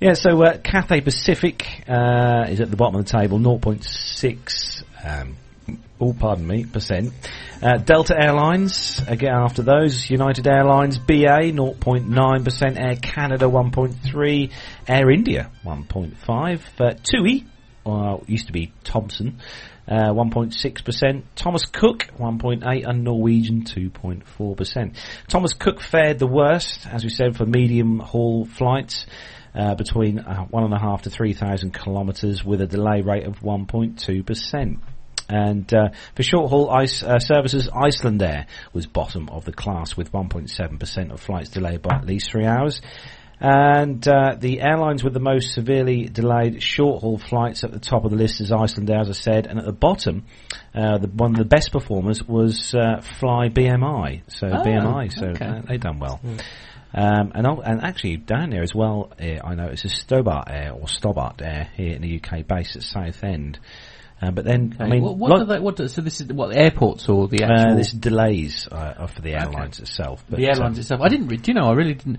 Yeah, so uh, Cathay Pacific uh, is at the bottom of the table, zero point six. Um, oh, pardon me, percent. Uh, Delta Airlines, again after those. United Airlines, B A, zero point nine percent. Air Canada, one point three. Air India, one point five. Uh, TUI, or used to be Thomson, Uh, one point six percent. Thomas Cook, one point eight percent, and Norwegian, two point four percent. Thomas Cook fared the worst, as we said, for medium-haul flights uh, between uh, one thousand five hundred to three thousand kilometres with a delay rate of one point two percent. And uh, for short-haul ice, uh, services, Icelandair was bottom of the class with one point seven percent of flights delayed by at least three hours. And uh, the airlines with the most severely delayed short-haul flights at the top of the list is Icelandair, as I said, and at the bottom, uh, the, one of the best performers was uh, Fly B M I. So oh, B M I, so okay. uh, they've done well. Mm. Um, and and actually down there as well, uh, I noticed is Stobart Air or Stobart Air here in the U K, based at Southend. Uh, but then, okay. I mean, what, what like, do they? What do, so this is what airports or the actual? Uh, this delays uh, for the airlines okay. itself. But the airlines um, itself. I didn't. Re- do you know? I really didn't.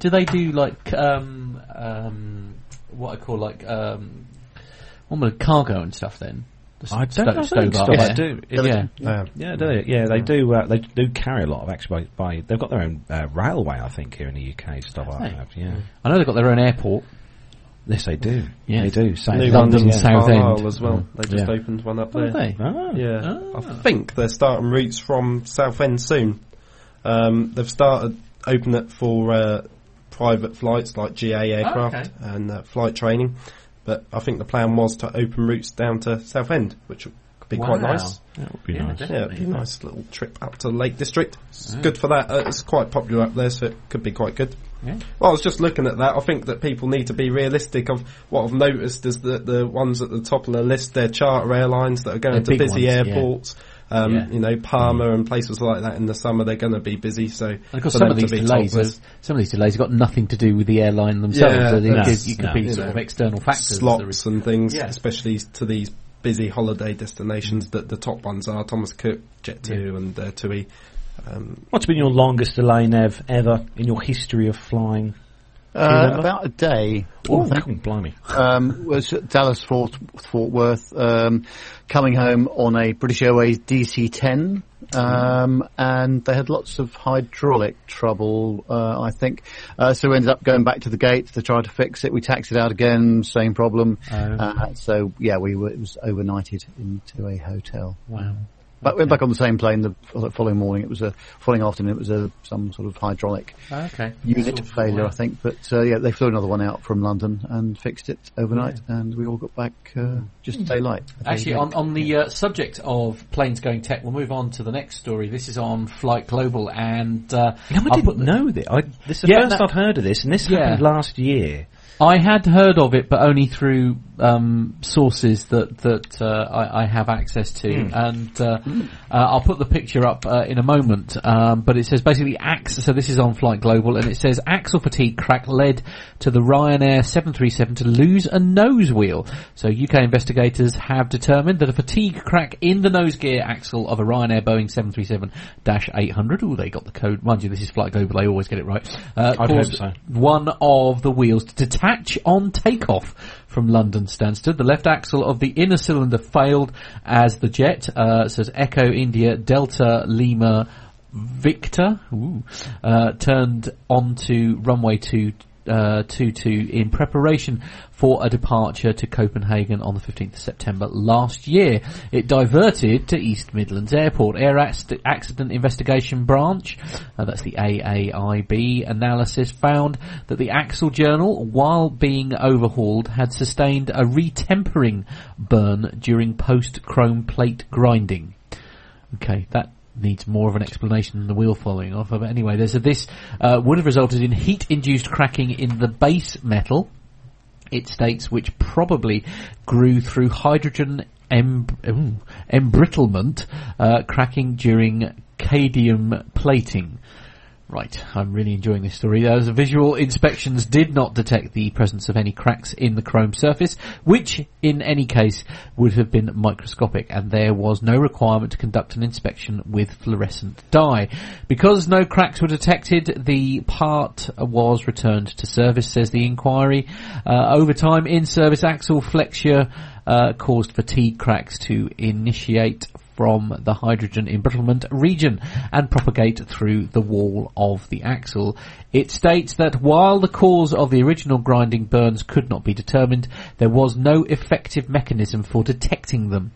Do they do like um, um, what I call like um, almost cargo and stuff? Then the I don't know. Sto- I think yeah. do. It, yeah. Yeah. yeah, do they? Yeah, they do. Uh, they do carry a lot of actually. By, by they've got their own uh, railway, I think, here in the U K. Stobart. Right. Yeah, I know they've got their own airport. Yes, they do. Yeah, they do. South New London, yeah. Southend as well. They just yeah. opened one up there. They? Oh, yeah, oh. I think they're starting routes from Southend soon. Um, they've started open it for uh, private flights like G A aircraft oh, okay. and uh, flight training. But I think the plan was to open routes down to Southend, which would be wow. quite nice. That would be yeah, nice. Yeah, it'd be a nice little trip up to the Lake District. It's oh. good for that. Uh, it's quite popular up there, so it could be quite good. Yeah. Well, I was just looking at that. I think that people need to be realistic of what I've noticed is that the ones at the top of the list, they're charter airlines that are going they're to busy ones, airports. Yeah. Um, yeah. You know, Palmer mm. and places like that in the summer, they're going to be busy. So, and of course, some of, these delays are, some of these delays have got nothing to do with the airline themselves. Yeah, so they, no, you could no, be you sort know, of external factors. Slots and things, yeah. especially to these busy holiday destinations that the top ones are Thomas Cook, Jet two yeah. and uh, TUI. Um, What's been your longest delay, Nev, ever in your history of flying? Uh, about a day. Oh, blimey. Um, was Dallas, Fort, Fort Worth, um, coming home on a British Airways D C ten, um, and they had lots of hydraulic trouble, uh, I think. Uh, so we ended up going back to the gates to try to fix it. We taxied out again, same problem. Oh. Uh, so, yeah, we were, it was overnighted into a hotel. Wow. But we're back on the same plane the following morning. It was a following afternoon. It was a some sort of hydraulic okay. unit sort of failure, yeah. I think. But uh, yeah, they flew another one out from London and fixed it overnight, yeah. and we all got back uh, just a day late. Actually, on on the uh, subject of planes going tech, we'll move on to the next story. This is on Flight Global, and uh, no, I didn't put the, know that. I, this is the yeah, first that, I've heard of this, and this yeah. happened last year. I had heard of it, but only through um, sources that that uh, I, I have access to. Mm. And uh, mm. uh, I'll put the picture up uh, in a moment. Um, but it says basically ax. So this is on Flight Global, and it says axle fatigue crack led to the Ryanair seven thirty-seven to lose a nose wheel. So U K investigators have determined that a fatigue crack in the nose gear axle of a Ryanair Boeing seven thirty-seven dash eight hundred. Oh, they got the code. Mind you, this is Flight Global. They always get it right. Uh, I'd hope so. One of the wheels to detach Hatch on takeoff from London Stansted. The left axle of the inner cylinder failed as the jet, uh, says Echo India Delta Lima Victor, ooh, uh, turned onto runway two, uh, two two in preparation for a departure to Copenhagen on the fifteenth of September last year. It diverted to East Midlands Airport. Air Ac- Accident Investigation Branch, uh, that's the A A I B analysis, found that the axle journal, while being overhauled, had sustained a retempering burn during post-chrome plate grinding. Okay, that needs more of an explanation than the wheel following off. But anyway, there's a, this uh, would have resulted in heat-induced cracking in the base metal, it states, which probably grew through hydrogen embr- embrittlement, uh, cracking during cadmium plating. Right, I'm really enjoying this story. As visual inspections did not detect the presence of any cracks in the chrome surface, which in any case would have been microscopic, and there was no requirement to conduct an inspection with fluorescent dye. Because no cracks were detected, the part was returned to service, says the inquiry. Uh, over time, in-service axle flexure uh, caused fatigue cracks to initiate from the hydrogen embrittlement region and propagate through the wall of the axle. It states that while the cause of the original grinding burns could not be determined, there was no effective mechanism for detecting them.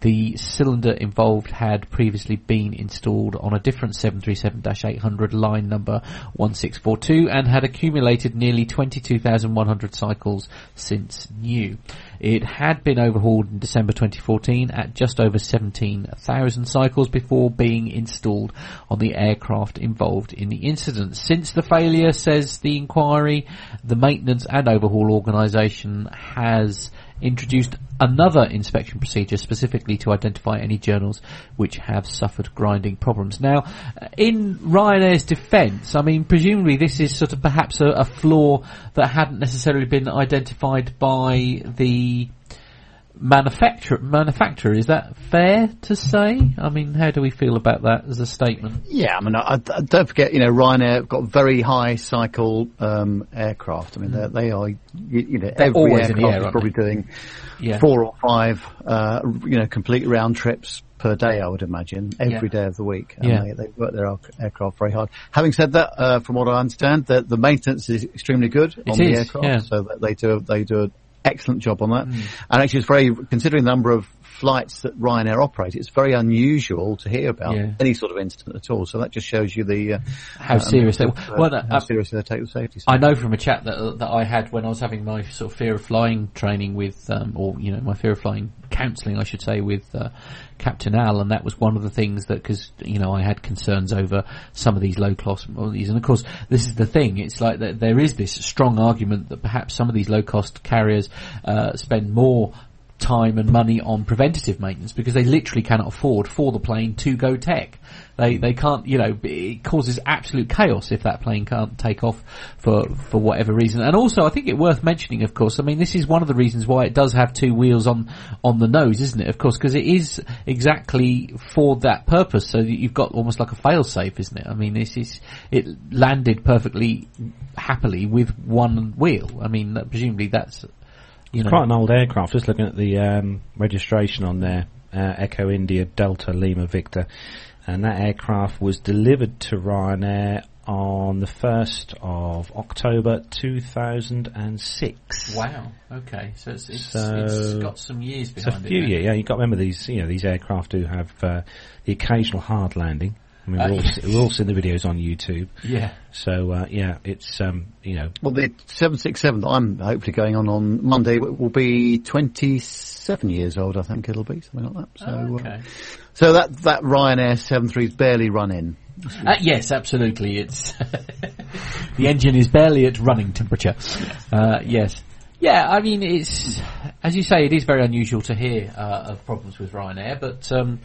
The cylinder involved had previously been installed on a different seven thirty-seven dash eight hundred line number one six four two and had accumulated nearly twenty-two thousand one hundred cycles since new. It had been overhauled in December twenty fourteen at just over seventeen thousand cycles before being installed on the aircraft involved in the incident. Since the failure, says the inquiry, the maintenance and overhaul organisation has introduced another inspection procedure specifically to identify any journals which have suffered grinding problems. Now, in Ryanair's defence, I mean, presumably this is sort of perhaps a, a flaw that hadn't necessarily been identified by the manufacturer. Manufacturer, is that fair to say? I mean, how do we feel about that as a statement? Yeah, I mean, I, I don't forget, you know, Ryanair got very high cycle um, aircraft. I mean, mm. they are, you, you know, they're every aircraft air, is probably doing yeah. four or five, uh, you know, complete round trips per day, I would imagine, every yeah. day of the week. And yeah. they, they work their aircraft very hard. Having said that, uh, from what I understand, that the maintenance is extremely good it on is, the aircraft, yeah. so that they do, they do a excellent job on that. Mm. And actually it's very, considering the number of flights that Ryanair operate, it's very unusual to hear about yeah. any sort of incident at all. So that just shows you the uh, how, um, serious they, uh, well, uh, how seriously they take the safety side. I know from a chat that that I had when I was having my sort of fear of flying training with, um, or, you know, my fear of flying counselling, I should say, with uh, Captain Al, and that was one of the things that, because, you know, I had concerns over some of these low-cost modalities. And, of course, this is the thing. It's like that there is this strong argument that perhaps some of these low-cost carriers uh, spend more time and money on preventative maintenance because they literally cannot afford for the plane to go tech. They they can't, you know, it causes absolute chaos if that plane can't take off for for whatever reason. And also, I think it's worth mentioning, of course, I mean, this is one of the reasons why it does have two wheels on on the nose, isn't it? Of course, because it is exactly for that purpose, so that you've got almost like a fail-safe, isn't it? I mean, this is, it landed perfectly happily with one wheel. I mean, presumably that's, you know, quite an old aircraft. Just looking at the um, registration on there, uh, Echo India Delta Lima Victor, and that aircraft was delivered to Ryanair on the first of October two thousand six. Wow. Okay. So it's, it's, so it's got some years behind it. It's a few years. Yeah. You've got to remember these. You know, these aircraft do have uh, the occasional hard landing. I mean, we're all, we're all seeing the videos on YouTube. Yeah. So, uh, yeah, it's, um, you know. Well, the seven sixty-seven that I'm hopefully going on on Monday will be twenty-seven years old, I think it'll be, something like that. So, oh, okay. uh, so that, that Ryanair seven three's barely run in. Uh, yes, absolutely. It's the engine is barely at running temperature. Uh, yes. Yeah, I mean, it's, as you say, it is very unusual to hear uh, of problems with Ryanair, but, um,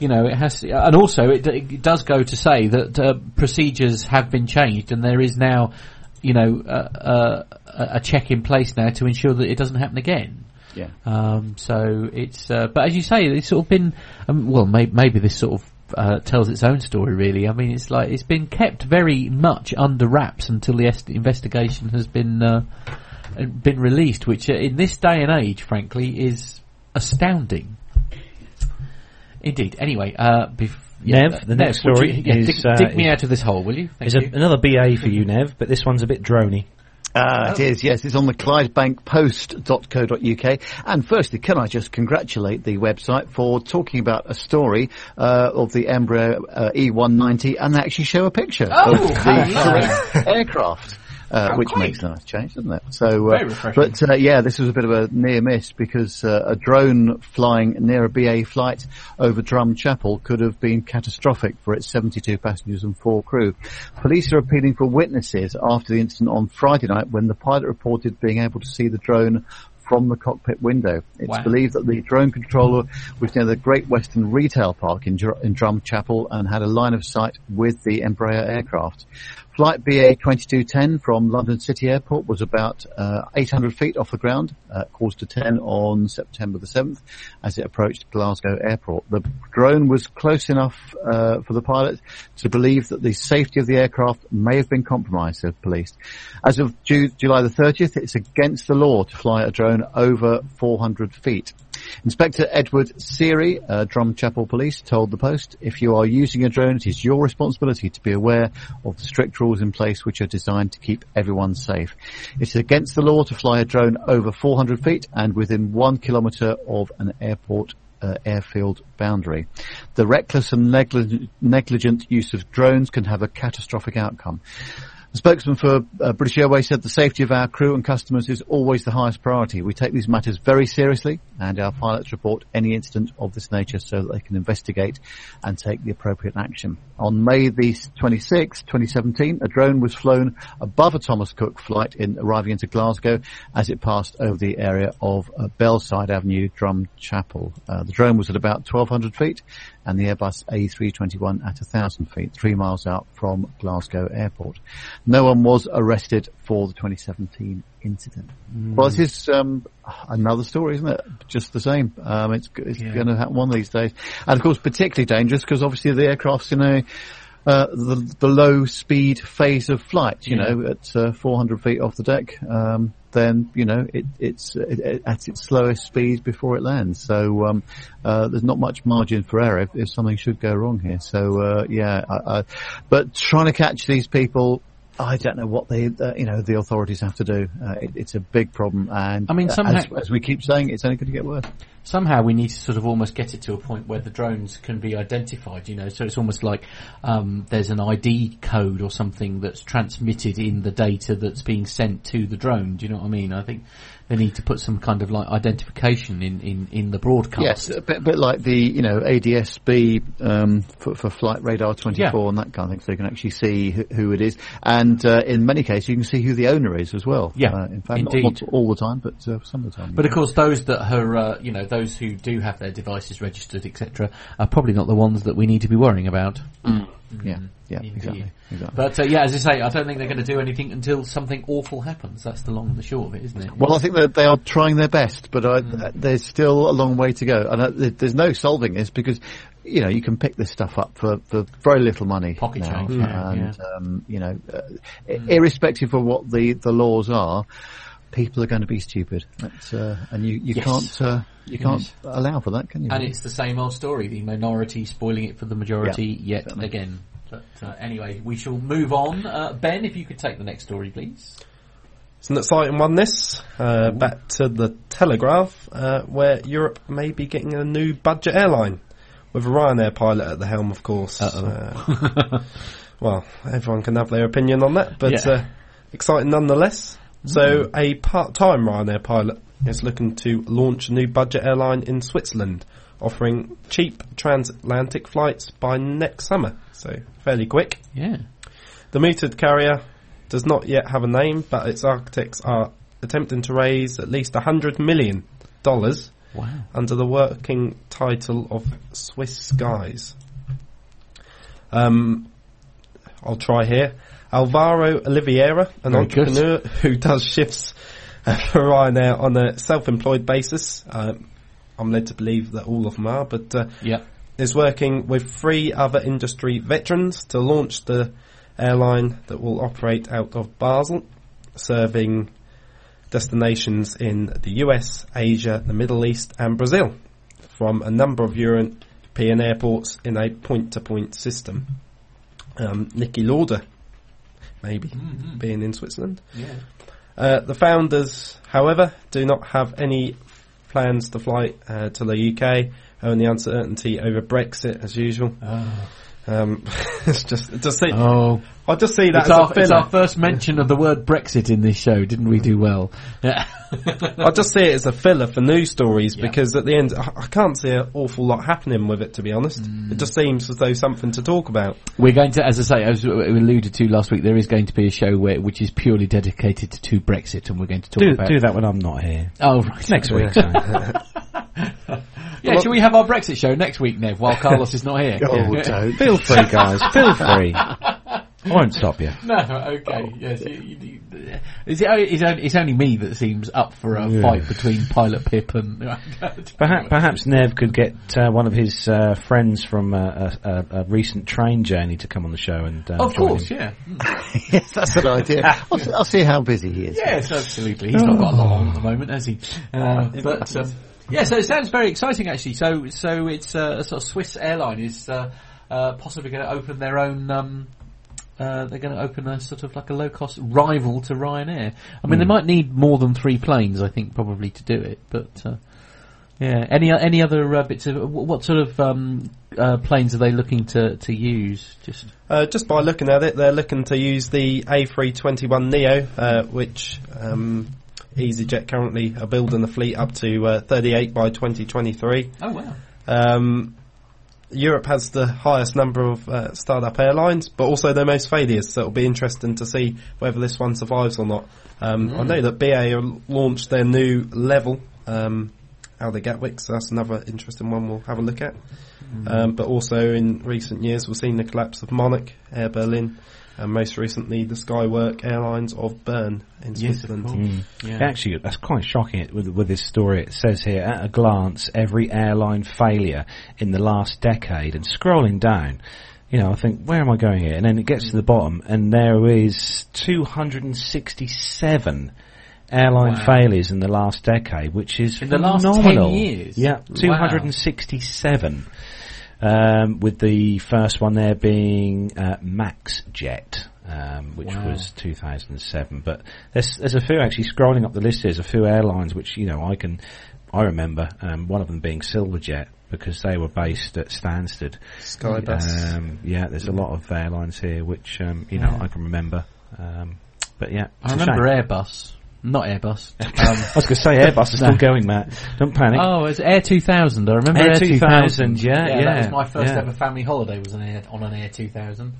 you know, it has to, and also it, it does go to say that uh, procedures have been changed and there is now, you know, uh, uh, a check in place now to ensure that it doesn't happen again. Yeah. Um, so it's, uh, but as you say, it's sort of been, um, well, may- maybe this sort of uh, tells its own story, really. I mean, it's like, it's been kept very much under wraps until the est- investigation has been, uh, been released, which uh, in this day and age, frankly, is astounding. Indeed. Anyway, uh, bef- yeah, Nev, the Nev, next story you, yeah, is... Dig, uh, dig me out of this hole, will you? Thank you. A, another B A for you, Nev, but this one's a bit droney. Uh, oh. It is, yes. It's on the Clydebank Post dot co dot U K. And firstly, can I just congratulate the website for talking about a story uh, of the Embraer uh, E one ninety and actually show a picture oh, of the aircraft. Uh, which quite. Makes a nice change, doesn't it? So, uh, but uh, yeah, this was a bit of a near miss because uh, a drone flying near a B A flight over Drum Chapel could have been catastrophic for its seventy-two passengers and four crew. Police are appealing for witnesses after the incident on Friday night when the pilot reported being able to see the drone from the cockpit window. It's wow. believed that the drone controller was near the Great Western Retail Park in, Dr- in Drum Chapel and had a line of sight with the Embraer aircraft. Flight B A twenty-two ten from London City Airport was about uh, eight hundred feet off the ground, uh, quarter to ten on September the seventh, as it approached Glasgow Airport. The drone was close enough uh, for the pilot to believe that the safety of the aircraft may have been compromised, said police. As of Ju- July the thirtieth, it's against the law to fly a drone over four hundred feet. Inspector Edward Seary, uh, Drum Chapel Police, told the Post, if you are using a drone, it is your responsibility to be aware of the strict rules in place which are designed to keep everyone safe. It is against the law to fly a drone over four hundred feet and within one kilometre of an airport uh, airfield boundary. The reckless and neglig- negligent use of drones can have a catastrophic outcome. The spokesman for uh, British Airways said the safety of our crew and customers is always the highest priority. We take these matters very seriously and our pilots report any incident of this nature so that they can investigate and take the appropriate action. On May the twenty-sixth, twenty seventeen, a drone was flown above a Thomas Cook flight in arriving into Glasgow as it passed over the area of uh, Bellside Avenue, Drum Chapel. Uh, the drone was at about twelve hundred feet and the Airbus A three twenty-one at one thousand feet, three miles out from Glasgow Airport. No one was arrested for the twenty seventeen incident. Mm. Well, this is um, another story, isn't it? Just the same. Um, it's it's yeah. going to happen one of these days. And, of course, particularly dangerous because, obviously, the aircraft's in a, uh, the, the low-speed phase of flight, you yeah. know, at uh, four hundred feet off the deck. Um, then, you know, it, it's it, it, at its slowest speed before it lands. So um, uh, there's not much margin for error if, if something should go wrong here. So, uh, yeah. I, I, but trying to catch these people... I don't know what they, uh, you know, the authorities have to do. Uh, it, it's a big problem, and I mean, somehow, as, as we keep saying, it's only going to get worse. Somehow, we need to sort of almost get it to a point where the drones can be identified. You know, so it's almost like um, there's an I D code or something that's transmitted in the data that's being sent to the drone. Do you know what I mean? I think they need to put some kind of like identification in, in, in the broadcast. Yes, a bit, a bit like the, you know, A D S B um, for, for Flight Radar twenty-four yeah. and that kind of thing, so you can actually see who, who it is. And uh, in many cases, you can see who the owner is as well. Yeah, uh, in fact, indeed. Not, not all the time, but uh, some of the time. But of course, those that are, uh, you know, those who do have their devices registered, et cetera, are probably not the ones that we need to be worrying about. Mm. Yeah, yeah, exactly, exactly. But uh, yeah, as I say, I don't think they're going to do anything until something awful happens. That's the long and the short of it, isn't it? Well, I think that they are trying their best, but I, mm. there's still a long way to go. And I, there's no solving this because, you know, you can pick this stuff up for, for very little money. Pocket now, change. Yeah, and, yeah. Um, you know, uh, mm. irrespective of what the, the laws are, people are going to be stupid. That's, uh, and you, you yes. can't... Uh, You can't yes. allow for that, can you? And it's the same old story, the minority spoiling it for the majority yeah, yet certainly. again. But uh, anyway, we shall move on. Uh, Ben, if you could take the next story, please. It's an exciting one, this. Uh, back to the Telegraph, uh, where Europe may be getting a new budget airline, with a Ryanair pilot at the helm, of course. Uh, well, everyone can have their opinion on that, but yeah. uh, exciting nonetheless. So, a part-time Ryanair pilot is looking to launch a new budget airline in Switzerland offering cheap transatlantic flights by next summer, so fairly quick. Yeah. The metered carrier does not yet have a name, but its architects are attempting to raise at least one hundred million dollars wow. under the working title of Swiss Skies. Um, I'll try here. Alvaro Oliveira, an Very entrepreneur good. who does shifts for Ryanair on a self-employed basis. Uh, I'm led to believe that all of them are, but uh, yeah. is working with three other industry veterans to launch the airline that will operate out of Basel, serving destinations in the U S, Asia, the Middle East and Brazil from a number of European airports in a point-to-point system. Um, Niki Lauda, maybe, mm-hmm. being in Switzerland. Yeah. Uh, the founders, however, do not have any plans to fly uh, to the U K, only uncertainty over Brexit as usual. Oh. Um, it's just, just see, oh. I just see that it's as our, a filler. It's our first mention of the word Brexit in this show. Didn't we do well? Yeah. I just see it as a filler for news stories yep. because at the end, I, I can't see an awful lot happening with it, to be honest. Mm. It just seems as though something to talk about. We're going to, as I say, as we alluded to last week, there is going to be a show where, which is purely dedicated to Brexit, and we're going to talk do, about do that when I'm not here. Oh, right. Next week. Yeah, well, shall we have our Brexit show next week, Nev, while Carlos is not here? Oh, yeah. Don't. Feel free, guys. Feel free. I won't stop you. No, okay. Oh, yes. Yeah. You, you, is it, it's, only, it's only me that seems up for a yeah. fight between Pilot Pip and... perhaps, perhaps Nev could get uh, one of his uh, friends from a, a, a recent train journey to come on the show and... Uh, of course, him. yeah. Yes, that's an idea. I'll, I'll see how busy he is. Yes, absolutely. He's oh. not got a lot on at the moment, has he? Uh, but... Um, Yeah, so it sounds very exciting actually. So, so it's uh, a sort of Swiss airline is uh, uh, possibly going to open their own. Um, uh, they're going to open a sort of like a low cost rival to Ryanair. I mean, mm. they might need more than three planes, I think, probably to do it. But uh, yeah, any any other uh, bits of what sort of um, uh, planes are they looking to to use? Just uh, just by looking at it, they're looking to use the A three twenty-one neo, uh, which. Um, EasyJet currently are building the fleet up to uh, thirty-eight by twenty twenty-three. Oh, wow. Um, Europe has the highest number of uh, startup airlines, but also their most failures, so it'll be interesting to see whether this one survives or not. Um, mm. I know that B A launched their new Level um, out of the Gatwick, so that's another interesting one we'll have a look at. Mm. Um, but also in recent years, we've seen the collapse of Monarch, Air Berlin, and most recently the Skywork Airlines of Bern in Switzerland. Yes, mm. yeah. Actually, that's quite shocking with, with this story. It says here, at a glance, every airline failure in the last decade. And scrolling down, you know, I think, where am I going here? And then it gets to the bottom, and there is two hundred sixty-seven airline wow. failures in the last decade, which is in phenomenal. The last ten years? Yeah, two hundred sixty-seven. Wow. Um, with the first one there being uh, MaxJet, um, which wow. was two thousand seven. But there's, there's a few actually scrolling up the list. There's a few airlines which you know I can, I remember. Um, one of them being Silverjet because they were based at Stansted. Skybus. Um, yeah, there's a lot of airlines here which um, you know yeah. I can remember. Um, but yeah, I remember Airbus. Not Airbus. Um, I was going to say Airbus is no. still going, Matt. Don't panic. Oh, it's Air two thousand. I remember Air, Air two thousand. two thousand. Yeah, yeah. yeah. That was my first yeah. ever family holiday was on, Air, on an Air two thousand.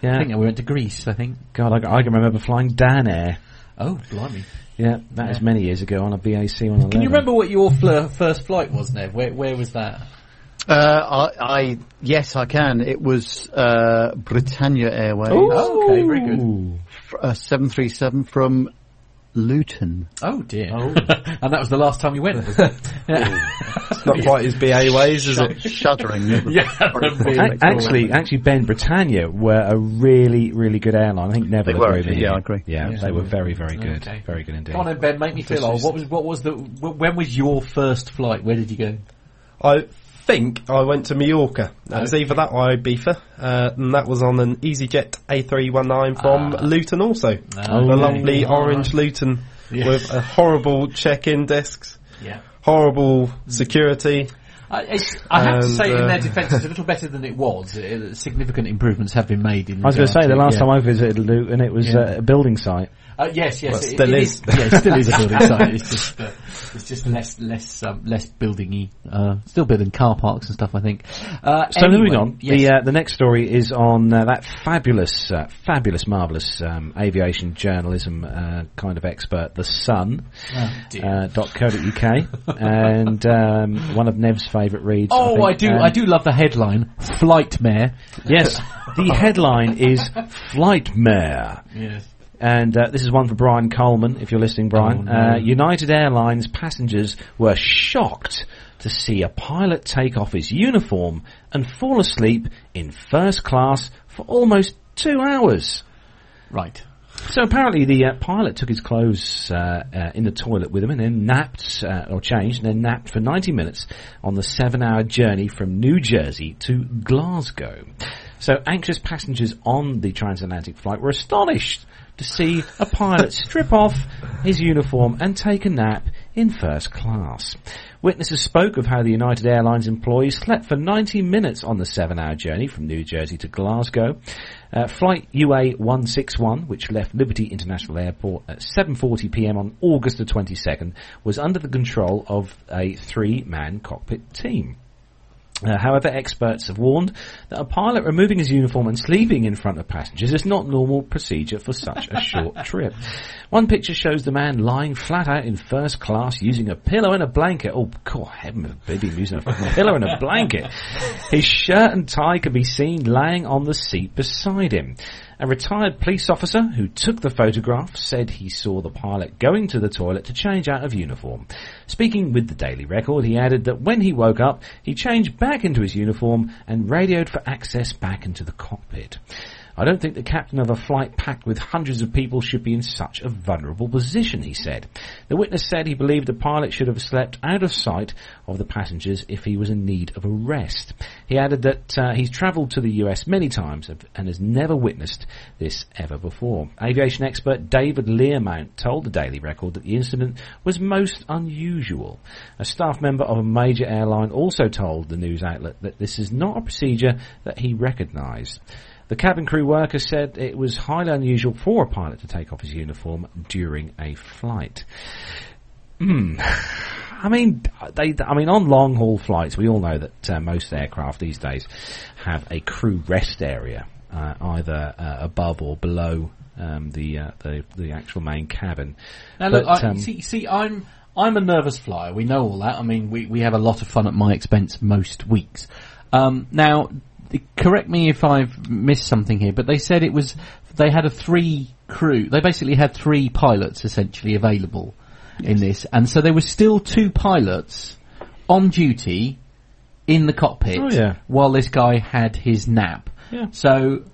Yeah. I think we went to Greece, I think. God, I, I can remember flying Dan Air. Oh, blimey. Yeah, that yeah. is many years ago on a B A C one eleven. Can you remember what your fl- first flight was, Nev? Where, where was that? Uh, I, I yes, I can. It was uh, Britannia Airways. Ooh. Oh, okay, very good. Uh, seven thirty-seven from... Luton. Oh dear. Oh. And that was the last time you went, was it? Yeah. It's not quite his B A ways, is it? Shuddering. Yeah. A- actually, actually, Ben, Britannia were a really, really good airline. I think Neville they were. Yeah, I agree. Yeah, yeah, they were very, very good. Okay. Very good indeed. Come on then, Ben, make me feel old. What was, what was the, when was your first flight? Where did you go? I think I went to Mallorca. It was either that or Ibiza, uh, and that was on an EasyJet A three nineteen from uh, Luton also. Oh, the lovely yeah. orange Luton yes. with a horrible check-in desks, yeah. horrible security. I, I have and, to say, uh, in their defence, it's a little better than it was. It, significant improvements have been made. In I was going to say, the last yeah. time I visited Luton, it was yeah. uh, a building site. Uh, yes, yes. Well, it still it is. is. Yeah, it still is a building site. It's just, uh, it's just less, less, um, less building-y. Uh, still building car parks and stuff, I think. Uh, so anyway, moving on. Yes. The, uh, the next story is on uh, that fabulous, uh, fabulous, marvellous um, aviation journalism uh, kind of expert, The Sun, dot co dot uk, and um, one of Nev's favourite reads. Oh, I, I do, um, I do love the headline, Flightmare. Yes, the headline is Flightmare. Yes. And uh, this is one for Brian Coleman, if you're listening, Brian. Oh, no. uh, United Airlines passengers were shocked to see a pilot take off his uniform and fall asleep in first class for almost two hours. Right. So apparently the uh, pilot took his clothes uh, uh, in the toilet with him and then napped, uh, or changed, and then napped for ninety minutes on the seven-hour journey from New Jersey to Glasgow. So anxious passengers on the transatlantic flight were astonished to see a pilot strip off his uniform and take a nap in first class. Witnesses spoke of how the United Airlines employee slept for ninety minutes on the seven-hour journey from New Jersey to Glasgow. Uh, flight U A one six one, which left Liberty International Airport at seven forty p m on August the twenty-second, was under the control of a three-man cockpit team. Uh, however, experts have warned that a pilot removing his uniform and sleeping in front of passengers is not normal procedure for such a short trip. One picture shows the man lying flat out in first class using a pillow and a blanket. Oh, God, heaven forbid him using a pillow and a blanket. His shirt and tie can be seen laying on the seat beside him. A retired police officer who took the photograph said he saw the pilot going to the toilet to change out of uniform. Speaking with the Daily Record, he added that when he woke up, he changed back into his uniform and radioed for access back into the cockpit. I don't think the captain of a flight packed with hundreds of people should be in such a vulnerable position, he said. The witness said he believed the pilot should have slept out of sight of the passengers if he was in need of a rest. He added that uh, he's travelled to the U S many times and has never witnessed this ever before. Aviation expert David Learmount told the Daily Record that the incident was most unusual. A staff member of a major airline also told the news outlet that this is not a procedure that he recognised. The cabin crew worker said it was highly unusual for a pilot to take off his uniform during a flight. Mm. I mean, they, I mean, on long-haul flights, we all know that uh, most aircraft these days have a crew rest area, uh, either uh, above or below um, the, uh, the the actual main cabin. Now, but, look, I, um, see, see, I'm I'm a nervous flyer. We know all that. I mean, we, we have a lot of fun at my expense most weeks. Um, now. Correct me if I've missed something here, but they said it was they had a three crew. They basically had three pilots essentially available yes. in this, and so there were still two pilots on duty in the cockpit oh, yeah. while this guy had his nap. Yeah. So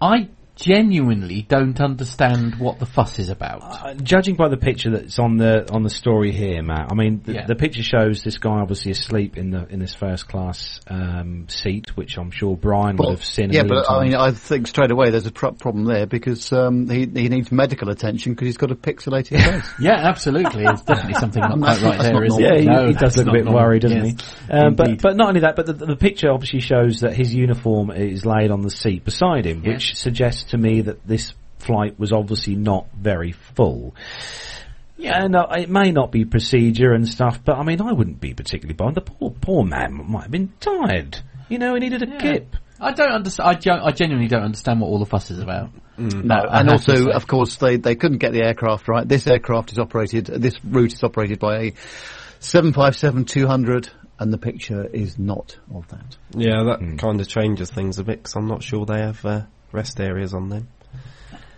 I genuinely don't understand what the fuss is about. Uh, judging by the picture that's on the on the story here, Matt. I mean, the, yeah. the picture shows this guy obviously asleep in the in this first class um, seat, which I'm sure Brian well, would have seen. Yeah, but time. I mean, I think straight away there's a pr- problem there because um, he he needs medical attention because he's got a pixelated face. Yeah, absolutely. It's definitely something not quite right that's there, is yeah, he, no, he does look a bit normal. worried, doesn't yes. he? Um, but but not only that, but the, the picture obviously shows that his uniform is laid on the seat beside him, yeah. which suggests to me that this flight was obviously not very full. Yeah, and uh, it may not be procedure and stuff, but I mean, I wouldn't be particularly bothered. The poor, poor man might have been tired. You know, he needed a yeah. kip. I don't understand. I, ge- I genuinely don't understand what all the fuss is about. Mm. No, and also, of course, they they couldn't get the aircraft right. This aircraft is operated. This route is operated by a seven fifty-seven two hundred. And the picture is not of that. Yeah, that mm. kind of changes things a bit because I'm not sure they have Uh rest areas on them.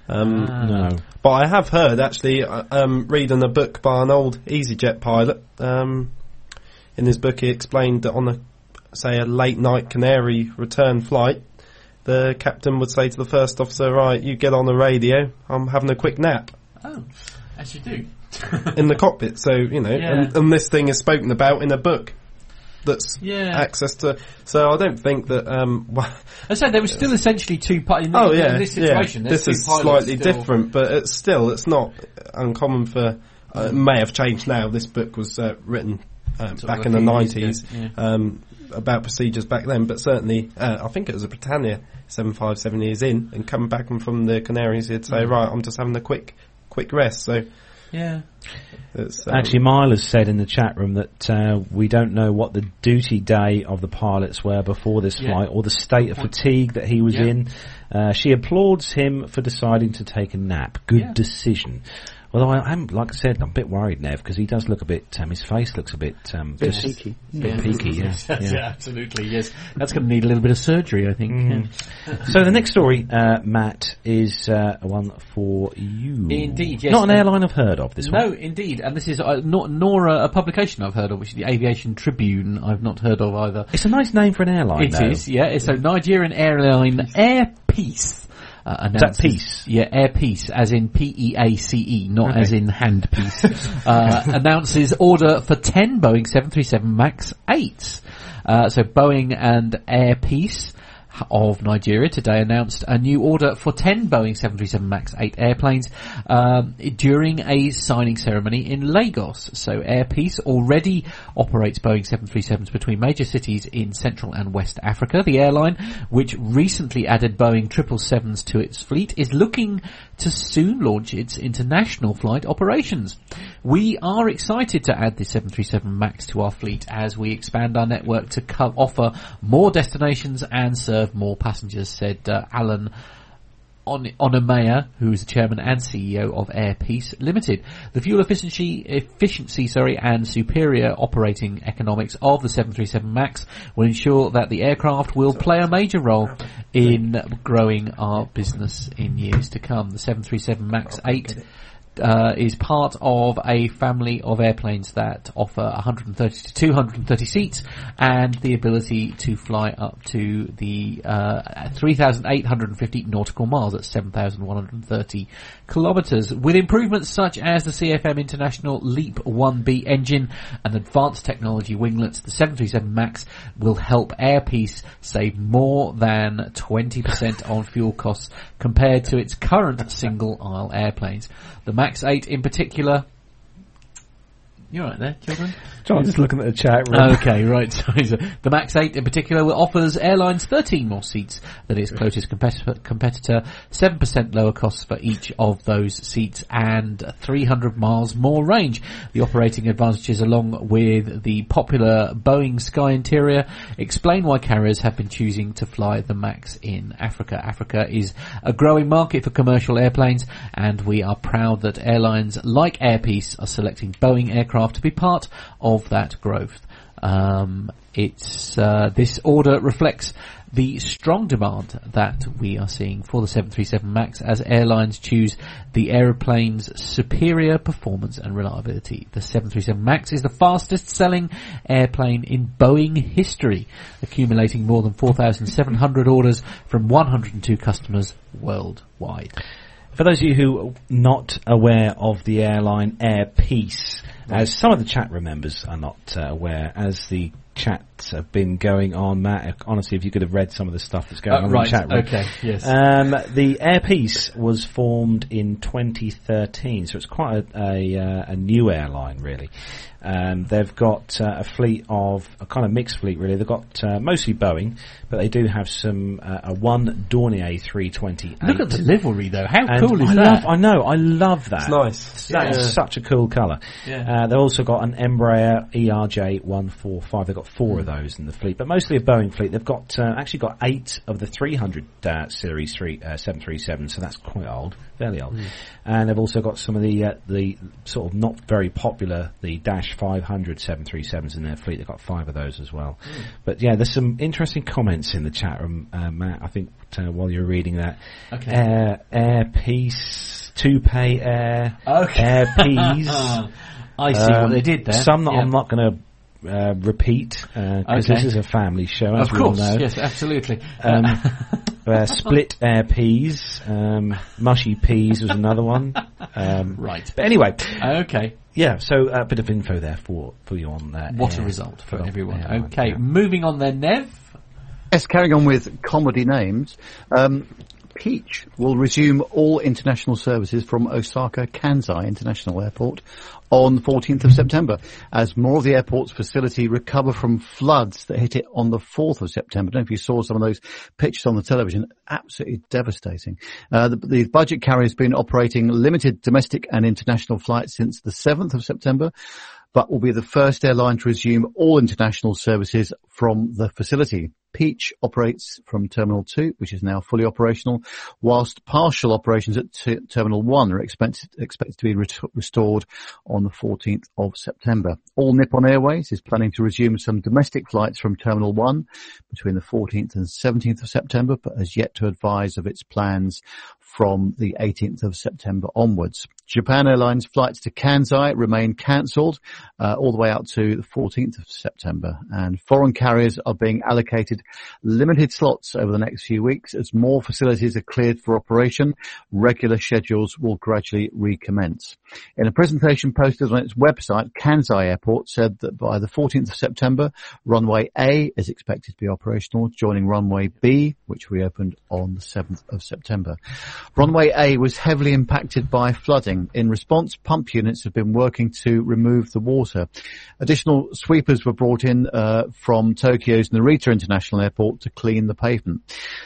Um, ah. No. But I have heard, actually, um, reading a book by an old EasyJet pilot, um, in his book he explained that on, a, say, a late-night canary return flight, the captain would say to the first officer, right, you get on the radio, I'm having a quick nap. Oh, as you do. In the cockpit, so, you know, yeah. and, and this thing is spoken about in a book. That's yeah. access to. So I don't think that. Um, well, I said there was still essentially two. Pi- in oh yeah, in this situation, yeah. This is slightly still different, but it's still it's not uncommon for. Uh, it may have changed now. This book was uh, written uh, back in the nineties yeah. um, about procedures back then, but certainly uh, I think it was a Britannia seven fifty-seven years in and come back and from the Canaries. He'd say, mm. right, I'm just having a quick quick rest. So yeah, that's, um, actually Myla's said in the chat room that uh, we don't know what the duty day of the pilots were before this yeah. flight, or the state of fatigue that he was yeah. in. Uh, she applauds him for deciding to take a nap. Good yeah. decision. Although I am, like I said, I'm a bit worried, Nev, because he does look a bit. Um, his face looks a bit, um, bit just peaky. A bit yeah. peaky, yes. Yeah. yeah, absolutely, yes. That's going to need a little bit of surgery, I think. Mm. Yeah. So the next story, uh, Matt, is uh, one for you. Indeed, yes. Not an airline I've heard of. This no, one. No, indeed, and this is uh, not nor a, a publication I've heard of, which is the Aviation Tribune. I've not heard of either. It's a nice name for an airline. It though. is, yeah. It's a Nigerian airline, Peace. Air Peace. Uh, that peace? Yeah, Air Peace, as in P E A C E, not okay. as in hand peace, uh, announces order for ten Boeing seven thirty-seven MAX eights. Uh, so Boeing and Air Peace of Nigeria today announced a new order for ten Boeing seven thirty-seven MAX eight airplanes um, during a signing ceremony in Lagos. So Air Peace already operates Boeing seven thirty-sevens between major cities in Central and West Africa. The airline, which recently added Boeing triple sevens to its fleet, is looking to soon launch its international flight operations. We are excited to add the seven thirty-seven MAX to our fleet as we expand our network to co- offer more destinations and serve more passengers, said uh, Alan On Onomea, who is the chairman and C E O of Air Peace Limited. The fuel efficiency, efficiency, sorry, and superior operating economics of the seven thirty-seven MAX will ensure that the aircraft will play a major role in growing our business in years to come. The seven thirty-seven MAX eight Uh, is part of a family of airplanes that offer one hundred thirty to two hundred thirty seats and the ability to fly up to the uh, three thousand eight hundred fifty nautical miles at seven thousand one hundred thirty kilometres, with improvements such as the C F M International Leap one B engine and advanced technology winglets. The seven thirty-seven MAX will help Air Peace save more than twenty percent on fuel costs compared to its current single-aisle airplanes. The MAX eight in particular. You all right there, children? John, I'm just looking at the chat room. Okay, right. Sorry, so the MAX eight in particular offers airlines thirteen more seats than its closest compet- competitor, seven percent lower costs for each of those seats, and three hundred miles more range. The operating advantages, along with the popular Boeing Sky Interior, explain why carriers have been choosing to fly the MAX in Africa. Africa is a growing market for commercial airplanes, and we are proud that airlines like Air Peace are selecting Boeing aircraft to be part of that growth. Um, it's uh, this order reflects the strong demand that we are seeing for the seven thirty-seven MAX as airlines choose the aeroplane's superior performance and reliability. The seven thirty-seven MAX is the fastest selling airplane in Boeing history, accumulating more than four thousand seven hundred orders from one hundred two customers worldwide. For those of you who are not aware of the airline Air Peace, as some of the chat room members are not uh, aware, as the chats have been going on, Matt, honestly, if you could have read some of the stuff that's going oh, on right. in the chat room. Okay, yes. Um, the Air Peace was formed in twenty thirteen, so it's quite a, a, uh, a new airline, really. Um, they've got uh, a fleet of, a kind of mixed fleet really, they've got uh, mostly Boeing, but they do have some, uh, a one Dornier A three twenty. Look at the livery though, how and cool is I that? Love, I know, I love that. It's nice. That yeah. is such a cool colour. Yeah. Uh, they've also got an Embraer E R J one forty-five, they've got four of those in the fleet, but mostly a Boeing fleet. They've got, uh, actually got eight of the three hundred uh, series three, uh, seven thirty-seven, so that's quite old, fairly old. Mm. And they've also got some of the, uh, the sort of not very popular, the Dash five hundred seven thirty-sevens in their fleet. They've got five of those as well. Mm. But yeah, there's some interesting comments in the chat room, uh, Matt, I think, uh, while you're reading that. Okay. Air, Air Peace, Toupee Air, okay. Air Peas. I see um, what they did there. Some that yep. I'm not going to Uh, repeat because uh, okay. this is a family show, as we all know. Of course, yes, absolutely. Um, uh, split Air Peas, um, mushy peas was another one. Um, right. But anyway. Okay. Yeah, so a bit of info there for, for you on that. What air, a result for, for everyone. Air, okay, yeah. Moving on then, Nev. Yes, carrying on with comedy names. Um, Peach will resume all international services from Osaka Kansai International Airport on the fourteenth of September as more of the airport's facility recover from floods that hit it on the fourth of September. I don't know if you saw some of those pictures on the television. Absolutely devastating. Uh, the, the budget carrier has been operating limited domestic and international flights since the seventh of September, but will be the first airline to resume all international services from the facility. Peach operates from Terminal two, which is now fully operational, whilst partial operations at t- Terminal one are expected, expected to be ret- restored on the fourteenth of September. All Nippon Airways is planning to resume some domestic flights from Terminal one between the fourteenth and seventeenth of September, but has yet to advise of its plans from the eighteenth of September onwards. Japan Airlines flights to Kansai remain cancelled uh, all the way out to the fourteenth of September, and foreign carriers are being allocated limited slots over the next few weeks as more facilities are cleared for operation. Regular schedules will gradually recommence. In a presentation posted on its website, Kansai Airport said that by the fourteenth of September, runway A is expected to be operational, joining runway B, which reopened on the seventh of September. Runway A was heavily impacted by flooding. In response, pump units have been working to remove the water. Additional sweepers were brought in uh, from Tokyo's Narita International Airport to clean the pavement.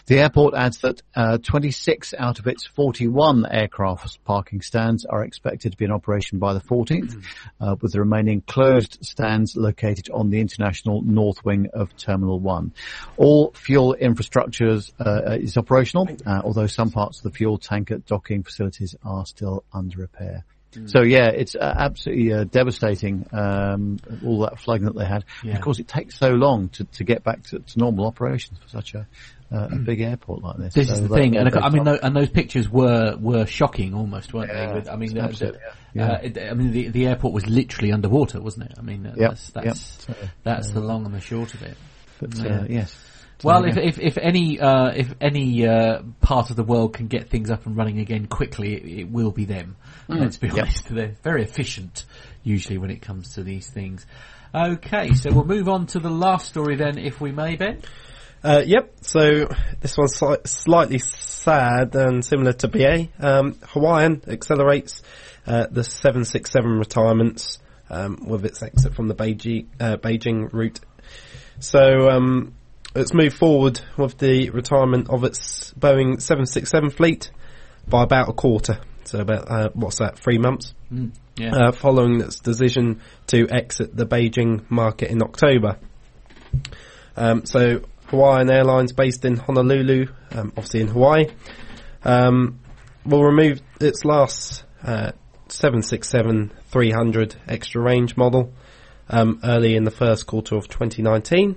The airport adds that uh, twenty-six out of its forty-one aircraft parking stands are expected to be in operation by the fourteenth, uh, with the remaining closed stands located on the international north wing of Terminal one. All fuel infrastructures uh, is operational, uh, although some parts of the fuel tanker docking facilities are still under repair. Mm. So yeah, it's uh, absolutely uh, devastating, um, all that flooding that they had. Yeah. Of course, it takes so long to, to get back to, to normal operations for such a, uh, a big airport like this. This so is the that, thing, and I mean, no, and those pictures were, were shocking almost, weren't yeah, they? With, I mean, the, the, yeah. uh, it, I mean, the the airport was literally underwater, wasn't it? I mean, uh, yep. that's that's, yep. that's yeah. the long and the short of it. But yeah. uh, yes. Well, if, if if any uh, if any uh, part of the world can get things up and running again quickly, it, it will be them. Mm. Let's be honest, yep. They're very efficient usually when it comes to these things. Okay, so we'll move on to the last story then, if we may, Ben. Uh, yep. So this one's sli- slightly sad and similar to B A. Um, Hawaiian accelerates uh, the seven sixty-seven retirements um, with its exit from the Beijing uh, Beijing route. So. Um, It's moved forward with the retirement of its Boeing seven sixty-seven fleet by about a quarter. So about, uh, what's that, three months? Mm, yeah. Uh, following its decision to exit the Beijing market in October. Um, so Hawaiian Airlines, based in Honolulu, um, obviously in Hawaii, um, will remove its last uh, seven sixty-seven three hundred extra range model um, early in the first quarter of twenty nineteen.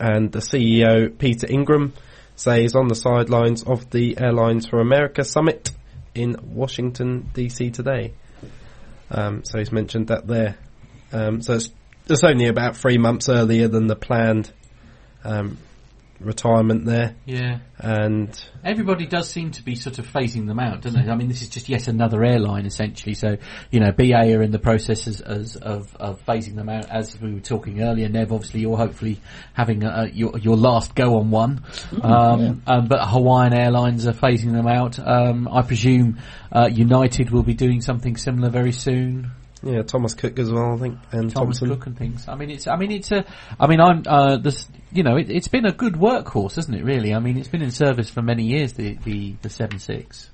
And the C E O, Peter Ingram, says on the sidelines of the Airlines for America summit in Washington, D C today. Um, so he's mentioned that there. Um, so it's, it's only about three months earlier than the planned um, retirement there. Yeah. And everybody does seem to be sort of phasing them out, doesn't it? I mean, this is just yet another airline, essentially. So, you know, B A are in the process as, as, of, of phasing them out, as we were talking earlier. Nev, obviously, you're hopefully having uh, your your last go on one. Mm, um, yeah. um, but Hawaiian Airlines are phasing them out. Um, I presume uh, United will be doing something similar very soon. Yeah, Thomas Cook as well, I think, and Thomas Thompson. Cook and things. I mean, it's. I mean, it's a. I mean, I'm. Uh, this. You know, it, it's been a good workhorse, hasn't it? Really. I mean, it's been in service for many years. The the the seven six.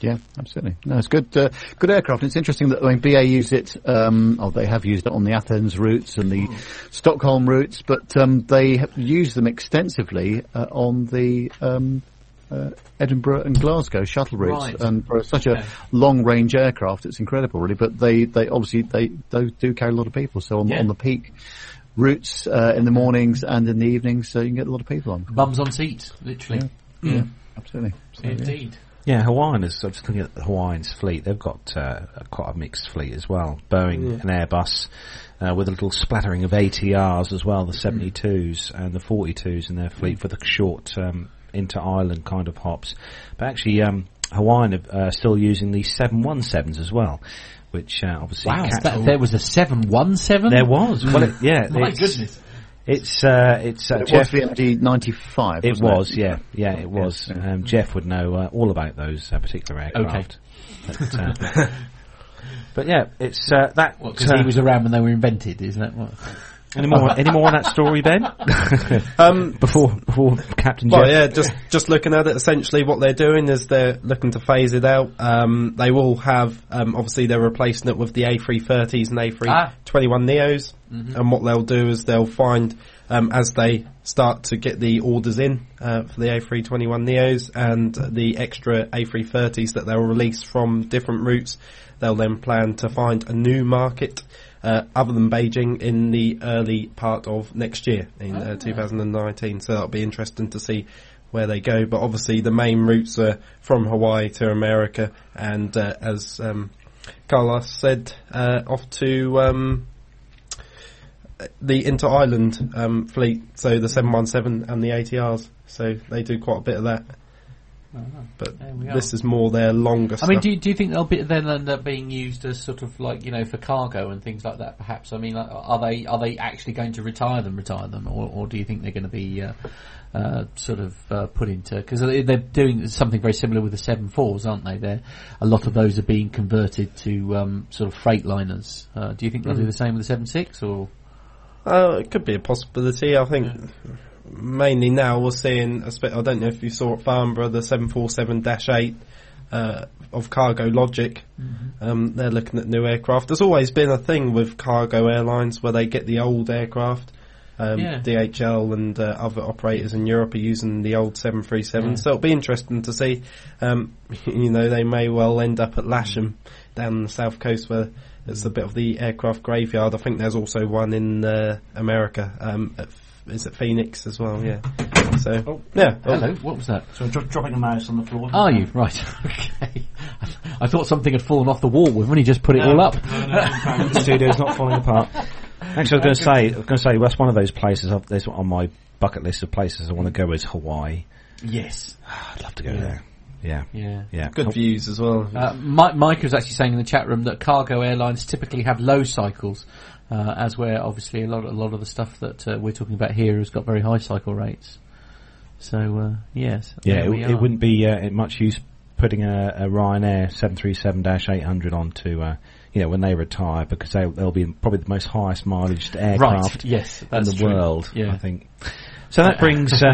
Yeah, absolutely. No, it's good. Uh, good aircraft. It's interesting that I mean, B A used it. Um, oh, they have used it on the Athens routes and the oh. Stockholm routes, but um, they have used them extensively uh, on the. Um, Uh, Edinburgh and Glasgow shuttle routes, right. And for such okay. a long-range aircraft, it's incredible, really. But they, they obviously they, they do carry a lot of people. So on, yeah. on the peak routes uh, in the mornings and in the evenings, so you can get a lot of people on. Bums on seats, literally. Yeah, mm. yeah absolutely. absolutely. Indeed. Yeah, Hawaiian is. I'm just looking at Hawaiian's fleet. They've got uh, quite a mixed fleet as well. Boeing yeah. and Airbus. Uh, with a little splattering of A T Rs as well, the seventy-twos and the forty-twos in their fleet for the short um, inter-island kind of hops. But actually, um, Hawaiian are uh, still using the seven seventeens as well, which uh, obviously... Wow, that, there was a seven seventeen? There was. Well, it, yeah. My goodness. It's uh, it's uh, Jeff V M D ninety-five. It was, it? yeah, yeah, it was. Yeah. Um, Jeff would know uh, all about those uh, particular aircraft. Okay. But, uh, but yeah, it's uh, that because uh, he was around when they were invented, isn't that what? Any more? Any more on that story, Ben? um, before, before Captain Jeff. Well, yeah, just just looking at it, essentially what they're doing is they're looking to phase it out. Um, they will have, um, obviously, they're replacing it with the A three thirties and A three twenty-one neos. Mm-hmm. And what they'll do is they'll find, um, as they start to get the orders in uh, for the A three twenty-one neos and the extra A three thirties that they'll release from different routes, they'll then plan to find a new market. Uh, other than Beijing in the early part of next year, in uh, two thousand nineteen. So that'll be interesting to see where they go. But obviously the main routes are from Hawaii to America and, uh, as um, Carla said, uh, off to um, the inter-island um, fleet, so the seven seventeen and the A T Rs. So they do quite a bit of that. But this is more their longer stuff. I mean, do you, do you think they'll be, they'll end up being used as sort of like, you know, for cargo and things like that? Perhaps. I mean, are they are they actually going to retire them, retire them, or, or do you think they're going to be uh, uh, sort of uh, put into? Because they're doing something very similar with the seven fours, aren't they? There, a lot of those are being converted to um, sort of freight liners. Uh, do you think they'll mm. do the same with the seven six? Or uh, it could be a possibility. I think. Yeah. Mainly now we're seeing, I don't know if you saw at Farnborough, the seven forty-seven dash eight uh, of Cargo Logic. Mm-hmm. Um, they're looking at new aircraft. There's always been a thing with cargo airlines where they get the old aircraft. Um, yeah. D H L and uh, other operators in Europe are using the old seven thirty-seven. Yeah. So it'll be interesting to see. Um, you know, they may well end up at Lasham down the south coast where it's a bit of the aircraft graveyard. I think there's also one in uh, America um, at Is it Phoenix as well? Yeah. So oh, yeah. Oh. Hello. What was that? So dro- dropping a mouse on the floor. Are you right? Okay. I, th- I thought something had fallen off the wall. We've only just put it no, all up. No, no, the studio's not falling apart. Actually, I was going to say, I was going to say, that's one of those places. I've, there's on my bucket list of places I want to go is Hawaii. Yes. I'd love to go yeah. there. Yeah. yeah, yeah, good views as well. Uh, Mike, Mike was actually saying in the chat room that cargo airlines typically have low cycles, uh, as where obviously a lot, a lot of the stuff that uh, we're talking about here has got very high cycle rates. So uh, yes, yeah, it, it wouldn't be uh, much use putting a, a Ryanair seven thirty-seven dash eight hundred onto, uh, you know, when they retire, because they'll, they'll be probably the most highest mileaged aircraft right. yes, in the true. world. Yeah. I think. So that brings uh,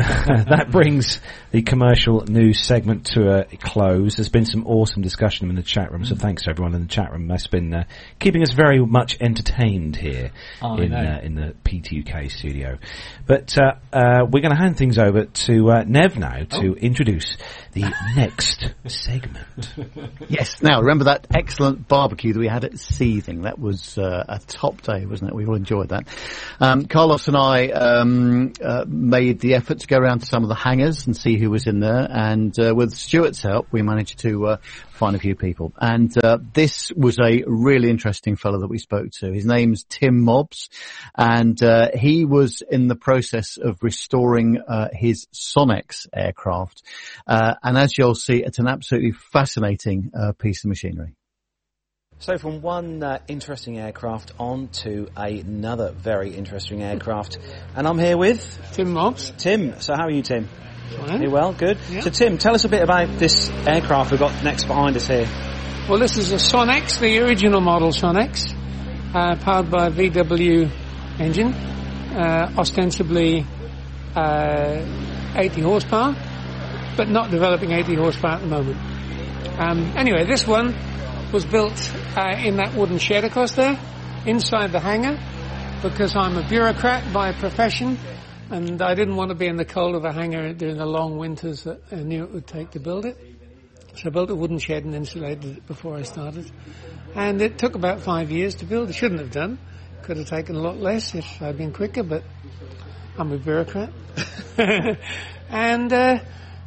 that brings the commercial news segment to a close. There's been some awesome discussion in the chat room, so thanks to everyone in the chat room. That's been uh, keeping us very much entertained here oh, in uh, in the P T U K studio. But uh, uh, we're going to hand things over to uh, Nev now to oh. introduce the next segment. Yes. Now remember that excellent barbecue that we had at Seething. That was uh, a top day, wasn't it? We all enjoyed that. Um, Carlos and I. Um, uh, made the effort to go around to some of the hangars and see who was in there, and uh, with Stuart's help we managed to uh, find a few people, and uh, this was a really interesting fellow that we spoke to. His name's Tim Mobbs, and uh, he was in the process of restoring uh, his Sonex aircraft, uh, and as you'll see, it's an absolutely fascinating uh, piece of machinery. So from one uh, interesting aircraft on to another very interesting aircraft. And I'm here with... Tim Mobbs. Tim. So how are you, Tim? Fine. You well? Good. Yep. So Tim, tell us a bit about this aircraft we've got next behind us here. Well, this is a Sonex, the original model Sonex, uh, powered by a V W engine, uh, ostensibly uh, eighty horsepower, but not developing eighty horsepower at the moment. Um, anyway, this one... was built uh, in that wooden shed across there, inside the hangar, because I'm a bureaucrat by profession, and I didn't want to be in the cold of a hangar during the long winters that I knew it would take to build it. So I built a wooden shed and insulated it before I started. And it took about five years to build. It shouldn't have done. Could have taken a lot less if I'd been quicker, but I'm a bureaucrat. and... uh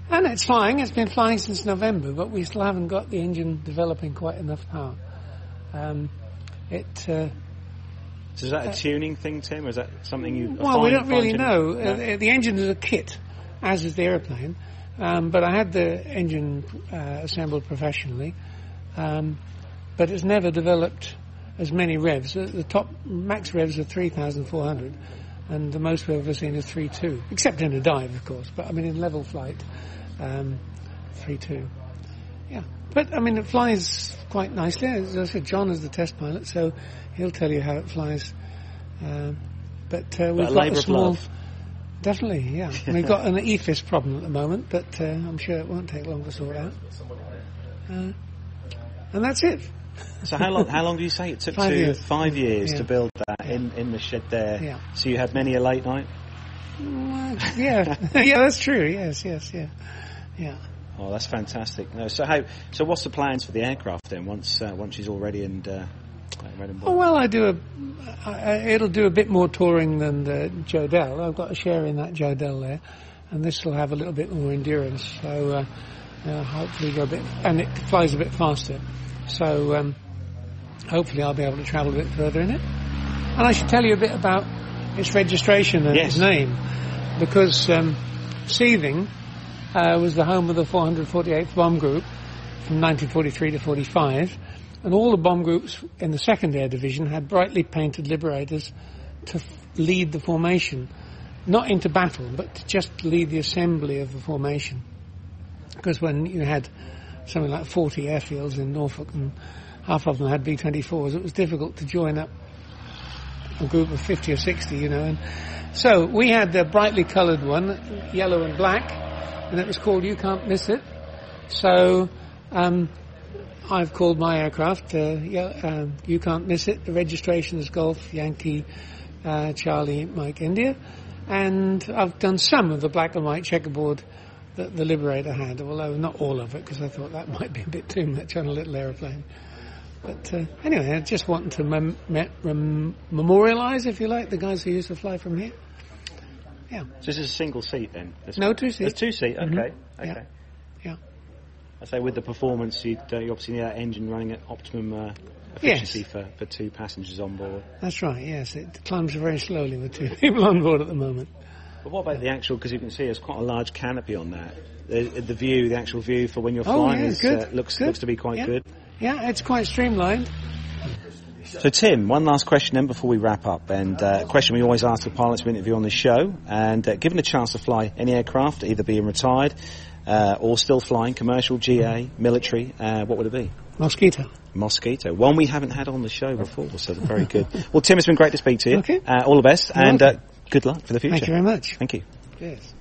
And it's flying. It's been flying since November, but we still haven't got the engine developing quite enough power. Um, it. Uh, so is that a uh, tuning thing, Tim? Or is that something you? Well, we don't really know. No. Uh, the engine is a kit, as is the aeroplane. Um, but I had the engine uh, assembled professionally, um, but it's never developed as many revs. The top max revs are three thousand four hundred, and the most we've ever seen is three two, except in a dive, of course, but I mean in level flight, um, three two. Yeah, but I mean it flies quite nicely. As I said, John is the test pilot, so he'll tell you how it flies. Um, but uh, we've but a got a small, love. Definitely, yeah. We've got an E F I S problem at the moment, but uh, I'm sure it won't take long to sort out. Uh, and that's it. So how long? How long do you say it took? Five to years. Five years yeah. to build that yeah. in, in the shed there. Yeah. So you had many a late night. Well, yeah, yeah, that's true. Yes, yes, yeah, yeah. Oh, that's fantastic. No, so how? So what's the plans for the aircraft then? Once uh, once she's all ready and. Uh, Oh, well, I do a. I, it'll do a bit more touring than the Jodel. I've got a share in that Jodel there, and this will have a little bit more endurance. So uh, uh, hopefully go a bit, and it flies a bit faster. So um, hopefully I'll be able to travel a bit further in it. And I should tell you a bit about its registration and yes. its name, because um, Seething uh, was the home of the four hundred forty-eighth Bomb Group from nineteen forty-three to forty-five. And all the bomb groups in the second air division had brightly painted liberators to f- lead the formation, not into battle, but to just lead the assembly of the formation. Because when you had something like forty airfields in Norfolk and half of them had B twenty-fours, it was difficult to join up a group of fifty or sixty, you know. And so we had the brightly coloured one, yellow and black, and it was called You Can't Miss It. So um I've called my aircraft, uh, yeah, uh, You Can't Miss It. The registration is Golf, Yankee, uh, Charlie, Mike, India. And I've done some of the black and white checkerboard that the Liberator had, although not all of it, because I thought that might be a bit too much on a little aeroplane. But uh, anyway, I just wanted to mem- mem- memorialise, if you like, the guys who used to fly from here. Yeah. So this is a single seat then? This no, two seat. Two seat, okay. Mm-hmm. Okay. Yeah. yeah. I say with the performance, you, uh, you obviously need that engine running at optimum uh, efficiency yes. for, for two passengers on board. That's right, yes. It climbs very slowly with two people on board at the moment. But what about yeah. the actual, because you can see there's quite a large canopy on that. The, the view, the actual view for when you're oh, flying yeah, is, good. Uh, looks, good. looks to be quite yeah. good. Yeah, it's quite streamlined. So Tim, one last question then before we wrap up, and uh, a question we always ask the pilots we interview on the show, and uh, given a chance to fly any aircraft, either being retired Uh, or still flying, commercial, G A, military, uh, what would it be? Mosquito. Mosquito. One we haven't had on the show before, so very good. Well, Tim, it's been great to speak to you. Okay. Uh, all the best, You're and uh, good luck for the future. Thank you very much. Thank you. Cheers.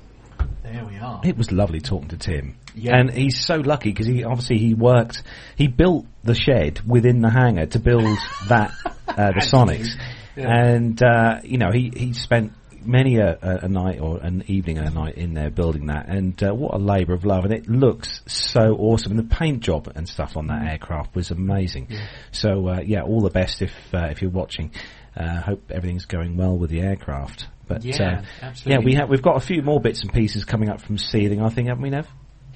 There we are. It was lovely talking to Tim. Yeah. And he's so lucky because he obviously he worked, he built the shed within the hangar to build that, uh, the Sonex. Yeah. And, uh, you know, he, he spent many a, a night or an evening and a night in there building that, and uh, what a labour of love, and it looks so awesome, and the paint job and stuff on that aircraft was amazing. Yeah. So uh, yeah, all the best if uh, if you're watching. Uh, hope everything's going well with the aircraft. But yeah, uh, yeah, we have we've got a few more bits and pieces coming up from Seething, I think, haven't we, Nev?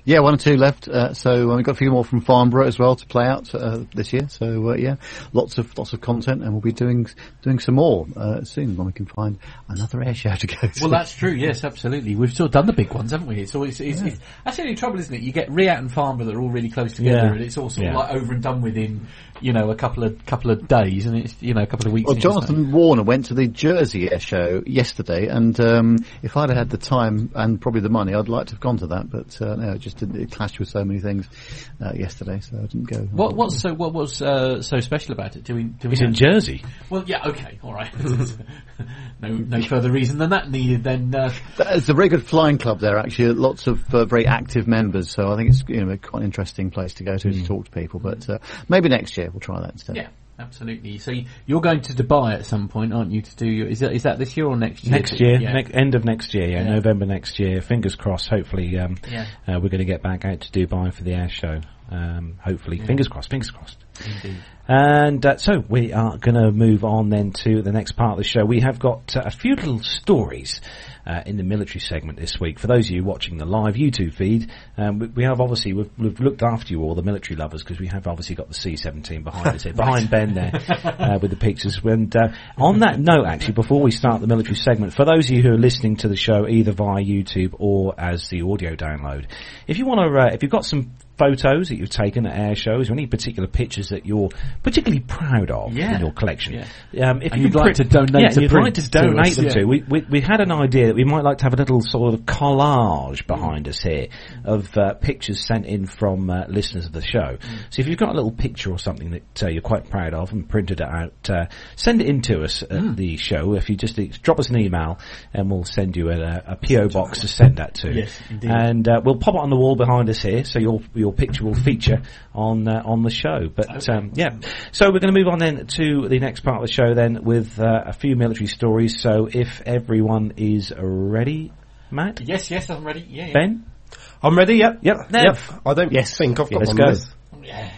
Yeah, one or two left. Uh, so we've got a few more from Farnborough as well to play out uh, this year. So uh, yeah, lots of lots of content, and we'll be doing doing some more uh, soon when we can find another air show to go to. Well, that's true. Yes, absolutely. We've sort of done the big ones, haven't we? It's always it's, yeah. it's, that's the only trouble, isn't it? You get Riat and Farnborough that are all really close together, yeah. and it's all sort of yeah. like over and done with in you know a couple of couple of days, and it's you know a couple of weeks. Well, Jonathan Warner went to the Jersey air show yesterday, and um, if I'd had the time and probably the money, I'd like to have gone to that, but uh, no, it just didn't, it clashed with so many things uh, yesterday, so I didn't go. What what's so what was uh, so special about it? Do we? Do we it's know? In Jersey. Well, yeah, okay, all right. no, no further reason than that needed. Then uh... it's a very good flying club there. Actually, lots of uh, very active members. So I think it's you know quite an interesting place to go to mm. to talk to people. But uh, maybe next year we'll try that instead. Yeah. Absolutely. So you're going to Dubai at some point, aren't you? To do your, is that is that this year or next year? Next year, yeah. ne- end of next year, yeah, yeah, November next year. Fingers crossed. Hopefully, um, yeah. uh, we're going to get back out to Dubai for the air show. Um, hopefully, yeah. fingers crossed. Fingers crossed. Indeed. And uh, so we are going to move on then to the next part of the show. We have got uh, a few little stories uh, in the military segment this week. For those of you watching the live YouTube feed, um, we, we have obviously we've, we've looked after you all, the military lovers, because we have obviously got the C seventeen behind us here, behind Ben there uh, with the pictures. And uh, on that note, actually, before we start the military segment, for those of you who are listening to the show either via YouTube or as the audio download, if you want to, uh, if you've got some photos that that you've taken at air shows, or any particular pictures that you're particularly proud of yeah. in your collection. Yeah. Um, if and you'd like to donate yeah, to you'd like to donate them yeah. to. We, we we had an idea that we might like to have a little sort of collage behind mm. us here of uh, pictures sent in from uh, listeners of the show. Mm. So if you've got a little picture or something that uh, you're quite proud of and printed it out, uh, send it in to us at mm. the show. If you just drop us an email and we'll send you a, a P O box to send that to. Yes, indeed. And uh, we'll pop it on the wall behind us here, so your your picture will feature on uh, on the show. But okay. um, yeah, so we're going to move on then to the next part of the show then with uh, a few military stories. So if everyone is ready, Matt. Yes, yes, I'm ready. Yeah, yeah. Ben, I'm ready. Yep, yep, yep. yep. I don't yes. think I've got Let's one. Let's go. Yeah.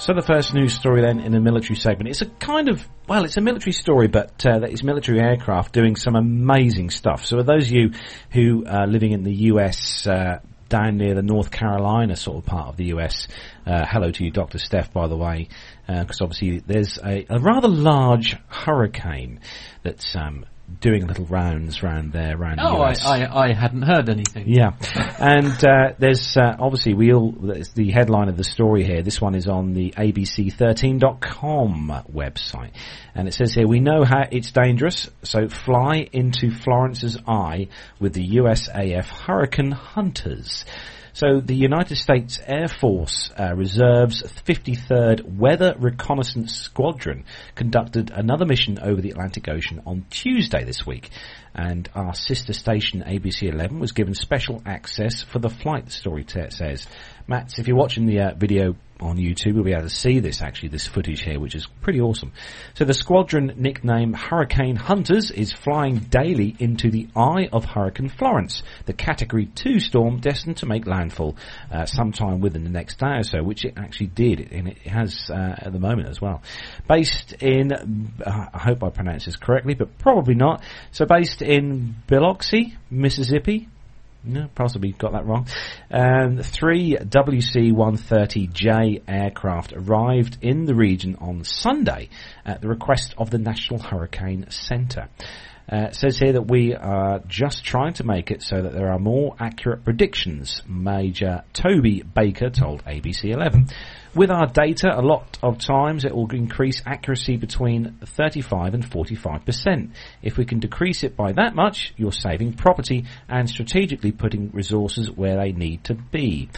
So the first news story then in the military segment, it's a kind of, well, it's a military story, but uh, it's military aircraft doing some amazing stuff. So are those of you who are living in the U S, uh, down near the North Carolina sort of part of the U S, uh, hello to you, Doctor Steph, by the way, because uh, obviously there's a, a rather large hurricane that's... Um, doing little rounds round there, round oh, the U S. Oh, I, I, I hadn't heard anything. Yeah. And uh, there's, uh, obviously, we all, it's the headline of the story here. This one is on the A B C thirteen dot com website. And it says here, we know how it's dangerous, so fly into Florence's eye with the U S A F Hurricane Hunters. So the United States Air Force uh, Reserve's fifty-third Weather Reconnaissance Squadron conducted another mission over the Atlantic Ocean on Tuesday this week, and our sister station A B C eleven was given special access for the flight, the story t- says. Matt, if you're watching the uh, video on YouTube, we'll be able to see this, actually, this footage here, which is pretty awesome. So the squadron, nicknamed Hurricane Hunters, is flying daily into the eye of Hurricane Florence, the Category two storm destined to make landfall uh, sometime within the next day or so, which it actually did, and it has uh, at the moment as well. Based in, uh, I hope I pronounce this correctly, but probably not, so based in Biloxi, Mississippi, no, possibly got that wrong. Um, three W C one thirty J aircraft arrived in the region on Sunday at the request of the National Hurricane Center. Uh, it says here that we are just trying to make it so that there are more accurate predictions, Major Toby Baker told A B C eleven. With our data, a lot of times it will increase accuracy between thirty-five and forty-five percent. If we can decrease it by that much, you're saving property and strategically putting resources where they need to be.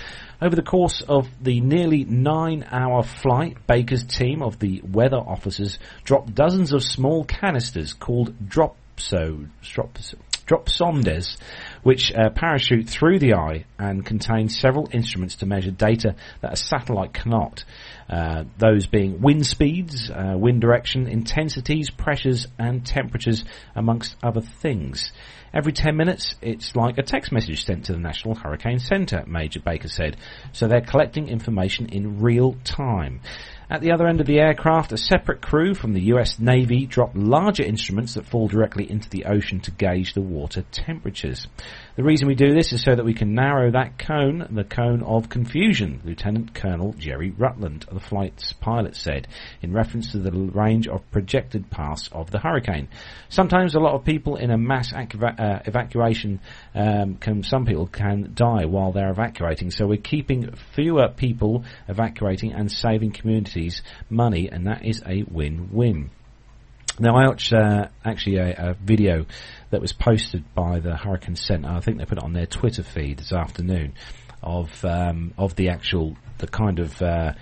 Over the course of the nearly nine-hour flight, Baker's team of the weather officers dropped dozens of small canisters called drop So, drop, drop sondes, which uh, parachute through the eye and contain several instruments to measure data that a satellite cannot. Uh, those being wind speeds, uh, wind direction, intensities, pressures and temperatures, amongst other things. Every ten minutes, it's like a text message sent to the National Hurricane Center, Major Baker said, so they're collecting information in real time. At the other end of the aircraft, a separate crew from the U S Navy dropped larger instruments that fall directly into the ocean to gauge the water temperatures. The reason we do this is so that we can narrow that cone, the cone of confusion, Lieutenant Colonel Jerry Rutland, the flight's pilot, said, in reference to the range of projected paths of the hurricane. Sometimes a lot of people in a mass activa- uh, evacuation, um, can, some people can die while they're evacuating, so we're keeping fewer people evacuating and saving communities money, and that is a win-win. Now, I watched uh, actually a, a video that was posted by the Hurricane Center. I think they put it on their Twitter feed this afternoon of um, of the actual the kind of uh,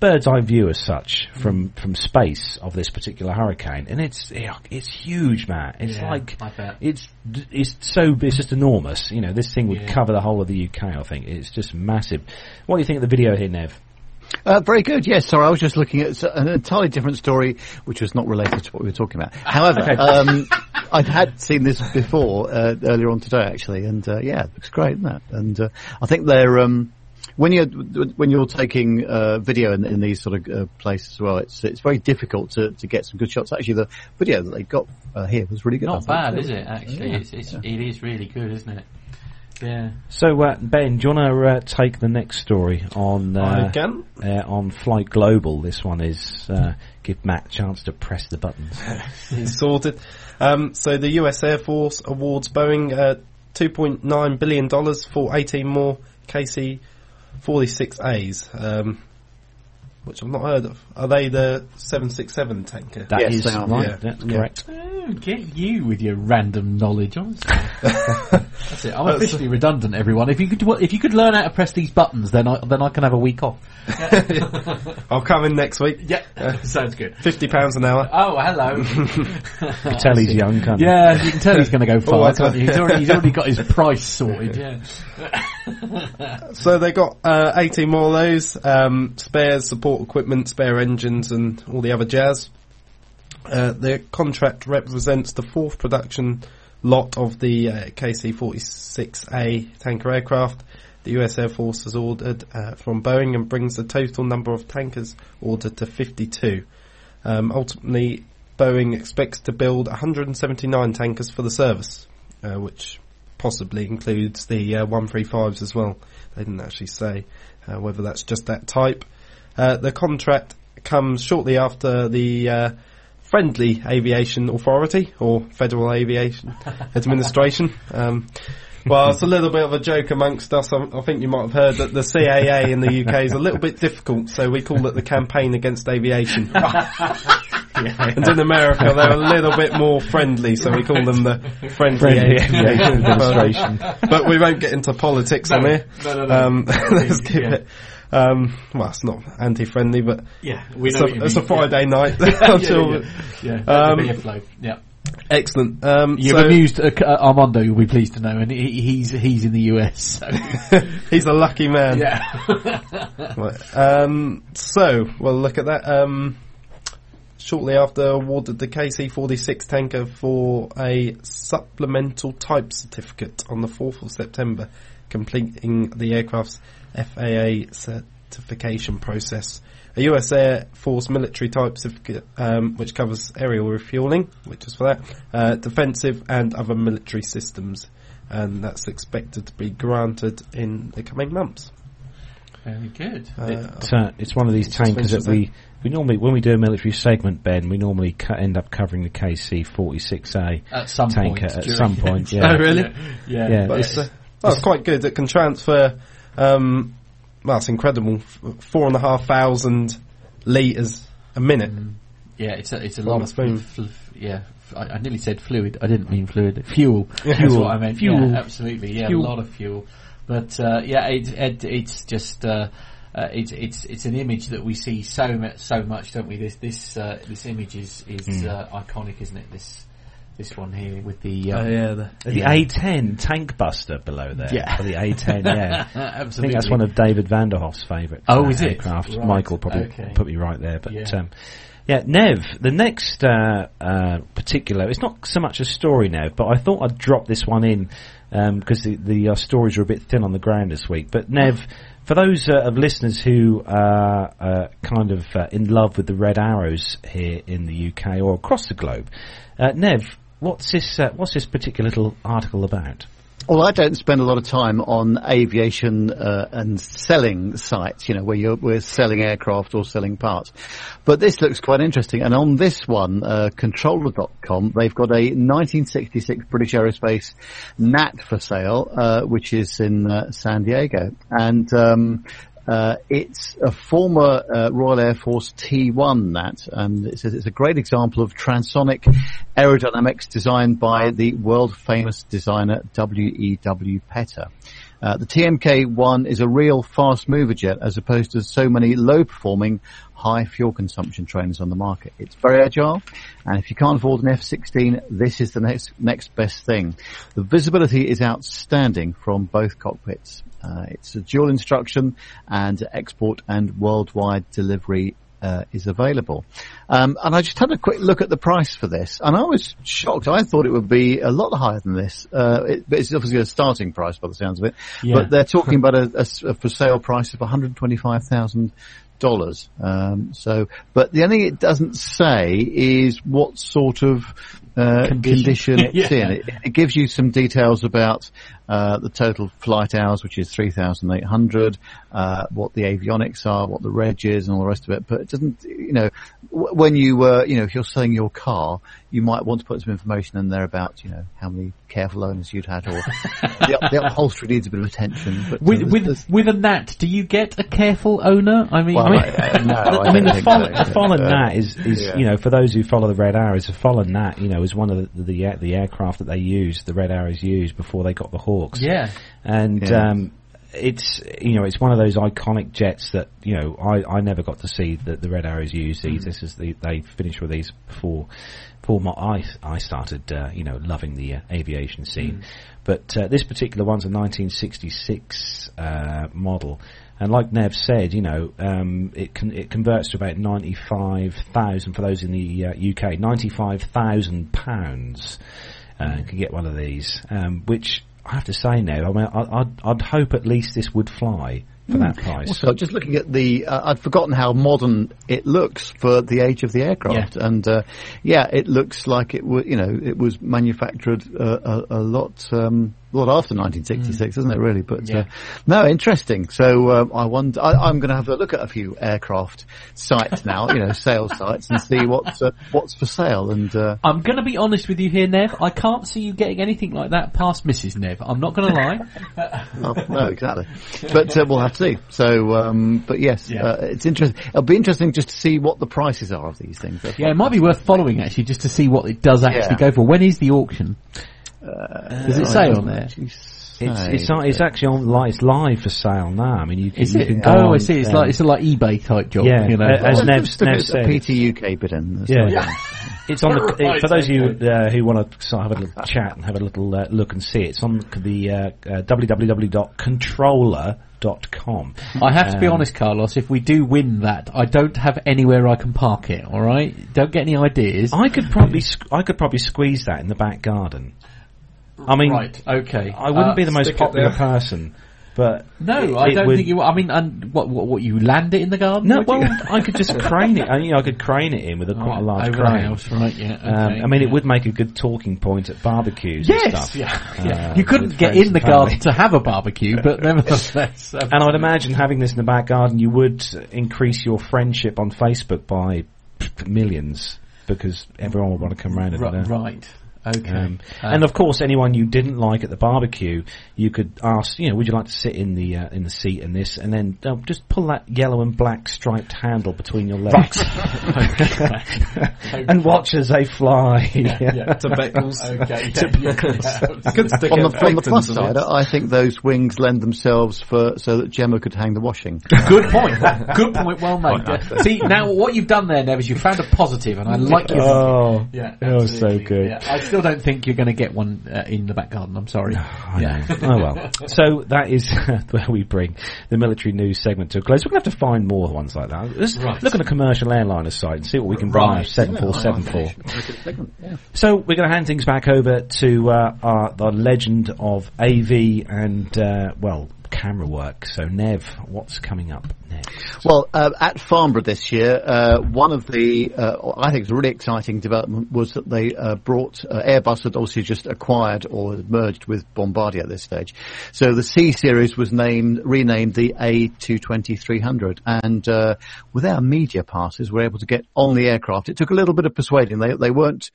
bird's eye view as such from from space of this particular hurricane, and it's it's huge, man. It's yeah, like I bet. it's it's so it's just enormous. You know, this thing would yeah. cover the whole of the U K. I think it's just massive. What do you think of the video here, Nev? Uh, very good, yes. Sorry, I was just looking at an entirely different story, which was not related to what we were talking about. However, okay. um, I had seen this before uh, earlier on today, actually, and uh, yeah, it looks great, isn't it? And uh, I think they're um, when you're when you're taking uh, video in, in these sort of uh, places as well, it's it's very difficult to, to get some good shots. Actually, the video that they got uh, here was really good. Not bad, is it? Actually, yeah. it's, it's, yeah. it is really good, isn't it? Yeah. So, uh, Ben, do you want to uh, take the next story on uh, uh, on Flight Global? This one is uh, give Matt a chance to press the buttons. He's sorted. Um, so, the U S Air Force awards Boeing uh, two point nine billion dollars for eighteen more K C forty-six A's, um, which I've not heard of. Are they the seven sixty-seven tanker? That yes, is right. Yeah. That's yeah. correct. Oh, get you with your random knowledge, honestly. That's it. I'm That's officially redundant, everyone. If you could, if you could learn how to press these buttons, then I then I can have a week off. I'll come in next week. Yeah, uh, sounds good. Fifty pounds an hour. Oh, hello. You can tell he's young, can't you? Yeah, you can tell he's going to go far. Oh, can't you? He's already he's already got his price sorted. Yeah. So they got uh, eighteen more of those um, spares, support equipment, spare engines, and all the other jazz. Uh, the contract represents the fourth production lot of the uh, K C forty-six A tanker aircraft the U S Air Force has ordered uh, from Boeing, and brings the total number of tankers ordered to fifty-two. Um, ultimately, Boeing expects to build one hundred seventy-nine tankers for the service, uh, which possibly includes the uh, one thirty-fives as well. They didn't actually say uh, whether that's just that type. Uh, the contract comes shortly after the uh, Friendly Aviation Authority, or Federal Aviation Administration. Um, well, it's a little bit of a joke amongst us. I, I think you might have heard that the C A A in the U K is a little bit difficult, so we call it the Campaign Against Aviation. And in America, they're a little bit more friendly, so we call them the Friendly, friendly Aviation Administration. But we won't get into politics no, on here. No, no, no. Um, let's keep yeah. it... Um, well, it's not anti-friendly, but yeah, we know it's, a, it's a Friday yeah. night. I'm yeah, sure. Yeah, yeah. yeah um, a flow. Yeah. Excellent. Um, You've so amused uh, Armando. You'll be pleased to know, and he, he's he's in the U S. So. He's a lucky man. Yeah. Right. Um, so we'll look at that. Um, shortly after awarded the K C forty-six tanker for a supplemental type certificate on the fourth of September, completing the aircraft's F A A certification process. A U S Air Force military type certificate, um, which covers aerial refueling, which is for that, uh, defensive and other military systems, and that's expected to be granted in the coming months. Very good. Uh, it, uh, it's one of these tankers that we, we normally, when we do a military segment, Ben, we normally cu- end up covering the K C forty-six A at some tanker point, at some point. Yeah. Oh, really? Yeah. yeah. yeah. But it's, uh, oh, it's quite good. It can transfer... Um, well, it's incredible. Four and a half thousand litres a minute. Mm. Yeah, it's a, it's a lot of fl- fl- Yeah, I, I nearly said fluid. I didn't mean fluid. Fuel. Yeah. That's what I meant. Fuel. Yeah, absolutely. Yeah, fuel. A lot of fuel. But uh, yeah, it, it, it's just uh, uh, it's it's it's an image that we see so much, so much, don't we? This this uh, this image is is mm. uh, iconic, isn't it? This. This one here with the um, oh, yeah, the, the yeah. A ten tank buster below there. Yeah. Or the A ten, yeah. Absolutely. I think that's one of David Vanderhoff's favourite Oh, uh, is aircraft. It? Right. Michael probably okay. put me right there. But yeah, um, yeah Nev, the next uh, uh, particular, it's not so much a story now, but I thought I'd drop this one in because um, the, the uh, stories are a bit thin on the ground this week. But Nev, for those uh, of listeners who are uh, kind of uh, in love with the Red Arrows here in the U K or across the globe, uh, Nev, What's this? Uh, what's this particular little article about? Well, I don't spend a lot of time on aviation uh, and selling sites, you know, where you're we're selling aircraft or selling parts. But this looks quite interesting. And on this one, uh, controller dot com, they've got a nineteen sixty-six British Aerospace Nat for sale, uh, which is in uh, San Diego, and. Um, Uh, it's a former uh, Royal Air Force T one Nat, and it says it's a great example of transonic aerodynamics designed by the world-famous designer W E W Petter. Uh, the T M K one is a real fast mover jet as opposed to so many low-performing, high fuel consumption trainers on the market. It's very agile, and if you can't afford an F sixteen, this is the next next best thing. The visibility is outstanding from both cockpits. Uh, it's a dual instruction, and export and worldwide delivery uh, is available. Um, and I just had a quick look at the price for this, and I was shocked. I thought it would be a lot higher than this, uh, it, but it's obviously a starting price by the sounds of it. Yeah. But they're talking about a, a, a for sale price of one hundred twenty-five thousand dollars. Um, so, but the only thing it doesn't say is what sort of uh, condition it's yeah. in. It, it gives you some details about uh, the total flight hours, which is three thousand eight hundred, uh, what the avionics are, what the reg is, and all the rest of it. But it doesn't, you know, w- when you, uh, you know, if you're selling your car, you might want to put some information in there about, you know, how many careful owners you'd had, or the, the upholstery needs a bit of attention. But with, uh, there's, with, there's, with a gnat, do you get a careful owner? I mean, well, I mean, I, no, I I mean the, fol- so. the fallen uh, gnat is, is yeah. you know, for those who follow the Red Arrow, it's a fallen gnat, you know, is one of the, the the aircraft that they used, the Red Arrows used before they got the Hawks. Yeah. And yeah. Um, it's, you know, it's one of those iconic jets that, you know, I, I never got to see the, the Red Arrows used. These, mm. this is the, they finished with these before, before my, I, I started, uh, you know, loving the uh, aviation scene. Mm. But uh, this particular one's a nineteen sixty-six uh, model. And like Nev said, you know, um, it con- it converts to about ninety-five thousand, for those in the uh, U K, ninety-five thousand pounds uh, can get one of these, um, which I have to say, Nev, I mean, I- I'd-, I'd hope at least this would fly for mm. that price. Also, just looking at the, uh, I'd forgotten how modern it looks for the age of the aircraft, yeah. and uh, yeah, it looks like it was, you know, it was manufactured uh, a-, a lot. Um, A lot after nineteen sixty-six, mm. isn't it, really? But yeah. uh, no, interesting. So um, I wonder. I, I'm going to have a look at a few aircraft sites now, you know, sales sites, and see what's uh, what's for sale. And uh, I'm going to be honest with you here, Nev. I can't see you getting anything like that past Missus Nev. I'm not going to lie. oh, no, exactly. But uh, we'll have to see. So, um, but yes, yeah. uh, it's interesting. It'll be interesting just to see what the prices are of these things. That's yeah, it might be worth following actually, just to see what it does actually yeah. go for. When is the auction? Uh, Does it say on there? It's it's, it's actually on like it's live for sale now. I mean, you can, is you it? Can go oh, on, I see. It's um, like it's a like eBay type job. Yeah, you know, uh, as Nev said, P T U K bid in. Yeah, yeah. It's on the it, for those of you uh, who want to sort of have a little chat and have a little uh, look and see it. It's on the uh, uh, w w w dot controller dot com. I have to um, be honest, Carlos, if we do win that, I don't have anywhere I can park it. All right, don't get any ideas. I could probably squ- I could probably squeeze that in the back garden. I mean, right, okay. I wouldn't uh, be the most popular person, but no, I don't would... think you. I mean, and what, what? What? You land it in the garden? No, well, I could just crane it. I mean, I could crane it in with a quite oh, a large over crane. The house, right? Yeah. Okay, um, I mean, yeah. it would make a good talking point at barbecues. Yes, and stuff. Yeah, yeah. Uh, you couldn't get in the garden to have a barbecue, but nevertheless. And I'd imagine having this in the back garden, you would increase your friendship on Facebook by millions, because everyone would want to come round. Right. Right. Okay. Um, uh, and of course, anyone you didn't like at the barbecue, you could ask, you know, would you like to sit in the uh, in the seat in this, and then uh, just pull that yellow and black striped handle between your legs, and watch as they fly. Yeah, yeah. To Beckles. Okay. To yeah, Beckles. Yeah. Good stick on, the, on the plus side, I think those wings lend themselves for so that Gemma could hang the washing. Good point. Good point. Well made. Yeah. See, now what you've done there, Nev, is you found a positive, and I like your. Oh, yeah, that was so good. Yeah, I I still don't think you're going to get one uh, in the back garden. I'm sorry. Oh, yeah. oh well. So that is where we bring the military news segment to a close. We're going to have to find more ones like that. Let's right. look at a commercial airliner site and see what we can right. buy. seven four seven four. Yeah. So we're going to hand things back over to uh, our the legend of A V and uh, well. camera work. So, Nev, what's coming up next? Well, uh, at Farnborough this year, uh, one of the, uh, I think, it's a really exciting development was that they uh, brought, uh, Airbus had obviously just acquired or merged with Bombardier at this stage. So the C series was named, renamed the A two twenty dash three hundred. And uh, with our media passes, we were able to get on the aircraft. It took a little bit of persuading. They, they weren't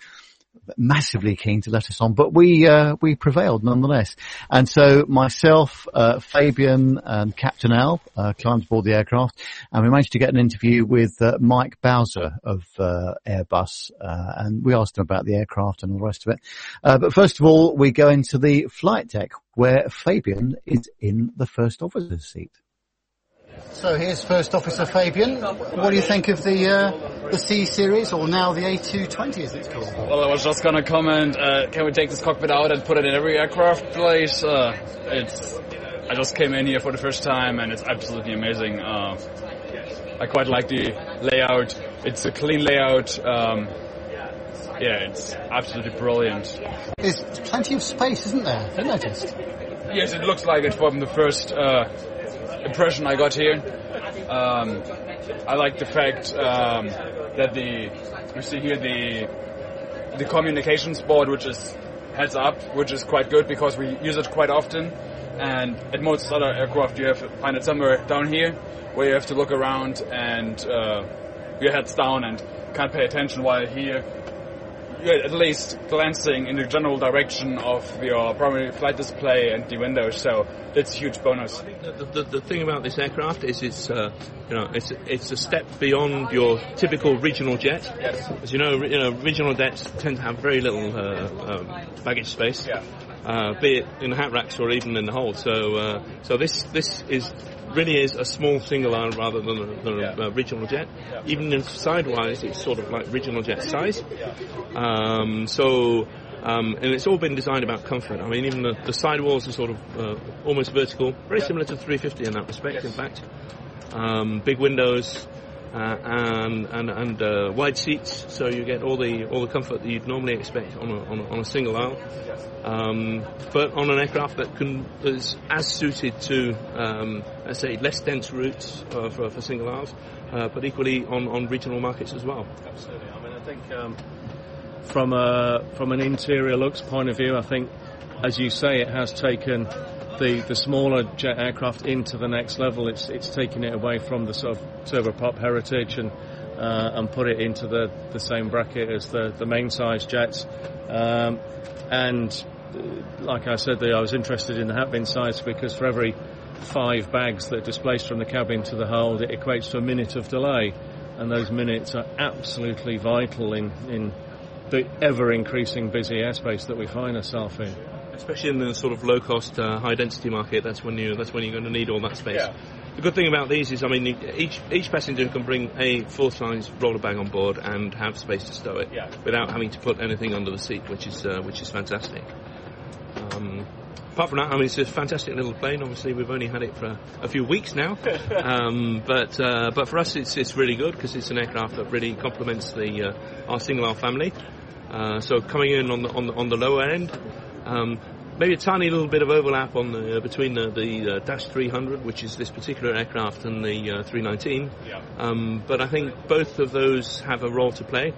massively keen to let us on, but we uh, we prevailed nonetheless. And so myself, uh, Fabian and Captain Al uh, climbed aboard the aircraft, and we managed to get an interview with uh, Mike Bowser of uh, Airbus, uh, and we asked him about the aircraft and all the rest of it. Uh, but first of all, we go into the flight deck, where Fabian is in the first officer's seat. So here's First Officer Fabian. What do you think of the uh, the C series, or now the A two twenty as it's called? Well, I was just going to comment. Uh, can we take this cockpit out and put it in every aircraft, please? Uh, it's. I just came in here for the first time, and it's absolutely amazing. Uh, I quite like the layout. It's a clean layout. Um, yeah, it's absolutely brilliant. There's plenty of space, isn't there? Have you noticed? Yes, it looks like it from the first. Uh, impression I got here. Um, I like the fact um, that the you see here the the communications board, which is heads up, which is quite good because we use it quite often. And at most other aircraft, you have to find it somewhere down here where you have to look around and uh, your head's down and can't pay attention, while here you're at least glancing in the general direction of your primary flight display and the window. So that's a huge bonus. I think the, the, the thing about this aircraft is it's uh, you know it's it's a step beyond your typical regional jet. Yes. As you know, you know regional jets tend to have very little uh, um, baggage space. Yeah. Uh, be it in the hat racks or even in the hold. So, uh, so this this is really is a small single aisle rather than a, than yeah. a, a regional jet. Yeah. Even in sidewise, it's sort of like regional jet size. Yeah. Um, so, um, and it's all been designed about comfort. I mean, even the, the sidewalls are sort of uh, almost vertical, very yeah. similar to the three fifty in that respect. Yes. In fact, um, big windows. Uh, and and and uh, wide seats, so you get all the all the comfort that you'd normally expect on a on a, on a single aisle, um, but on an aircraft that can is as suited to um, I say less dense routes uh, for for single aisles, uh, but equally on, on regional markets as well. Absolutely. I mean, I think um, from a from an interior looks point of view, I think as you say, it has taken the the smaller jet aircraft into the next level. It's it's taken it away from the sort of turboprop heritage and uh, and put it into the the same bracket as the the main size jets, um, and like I said, I was interested in the hat bin size because for every five bags that are displaced from the cabin to the hold, it equates to a minute of delay, and those minutes are absolutely vital in in the ever increasing busy airspace that we find ourselves in. Especially in the sort of low-cost, uh, high-density market, that's when you that's when you're going to need all that space. Yeah. The good thing about these is, I mean, each each passenger can bring a full-size roller bag on board and have space to stow it yeah. without having to put anything under the seat, which is uh, which is fantastic. Um, apart from that, I mean, it's a fantastic little plane. Obviously, we've only had it for a few weeks now, um, but uh, but for us, it's it's really good because it's an aircraft that really complements the uh, our single-aisle family. Uh, so coming in on the on the, on the lower end. Um, maybe a tiny little bit of overlap on the, uh, between the, the uh, Dash three hundred, which is this particular aircraft, and the uh, three nineteen. Yeah. Um, but I think both of those have a role to play.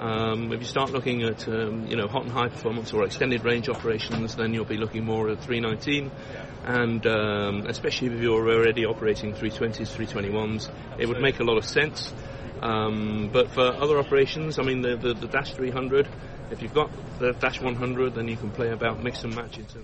Um, if you start looking at um, you know hot and high performance or extended range operations, then you'll be looking more at three nineteen, yeah. and um, especially if you're already operating three twenties, three twenty-ones, Absolutely. It would make a lot of sense. Um, but for other operations, I mean the, the, the Dash three hundred. If you've got the Dash one hundred, then you can play about mix and match into.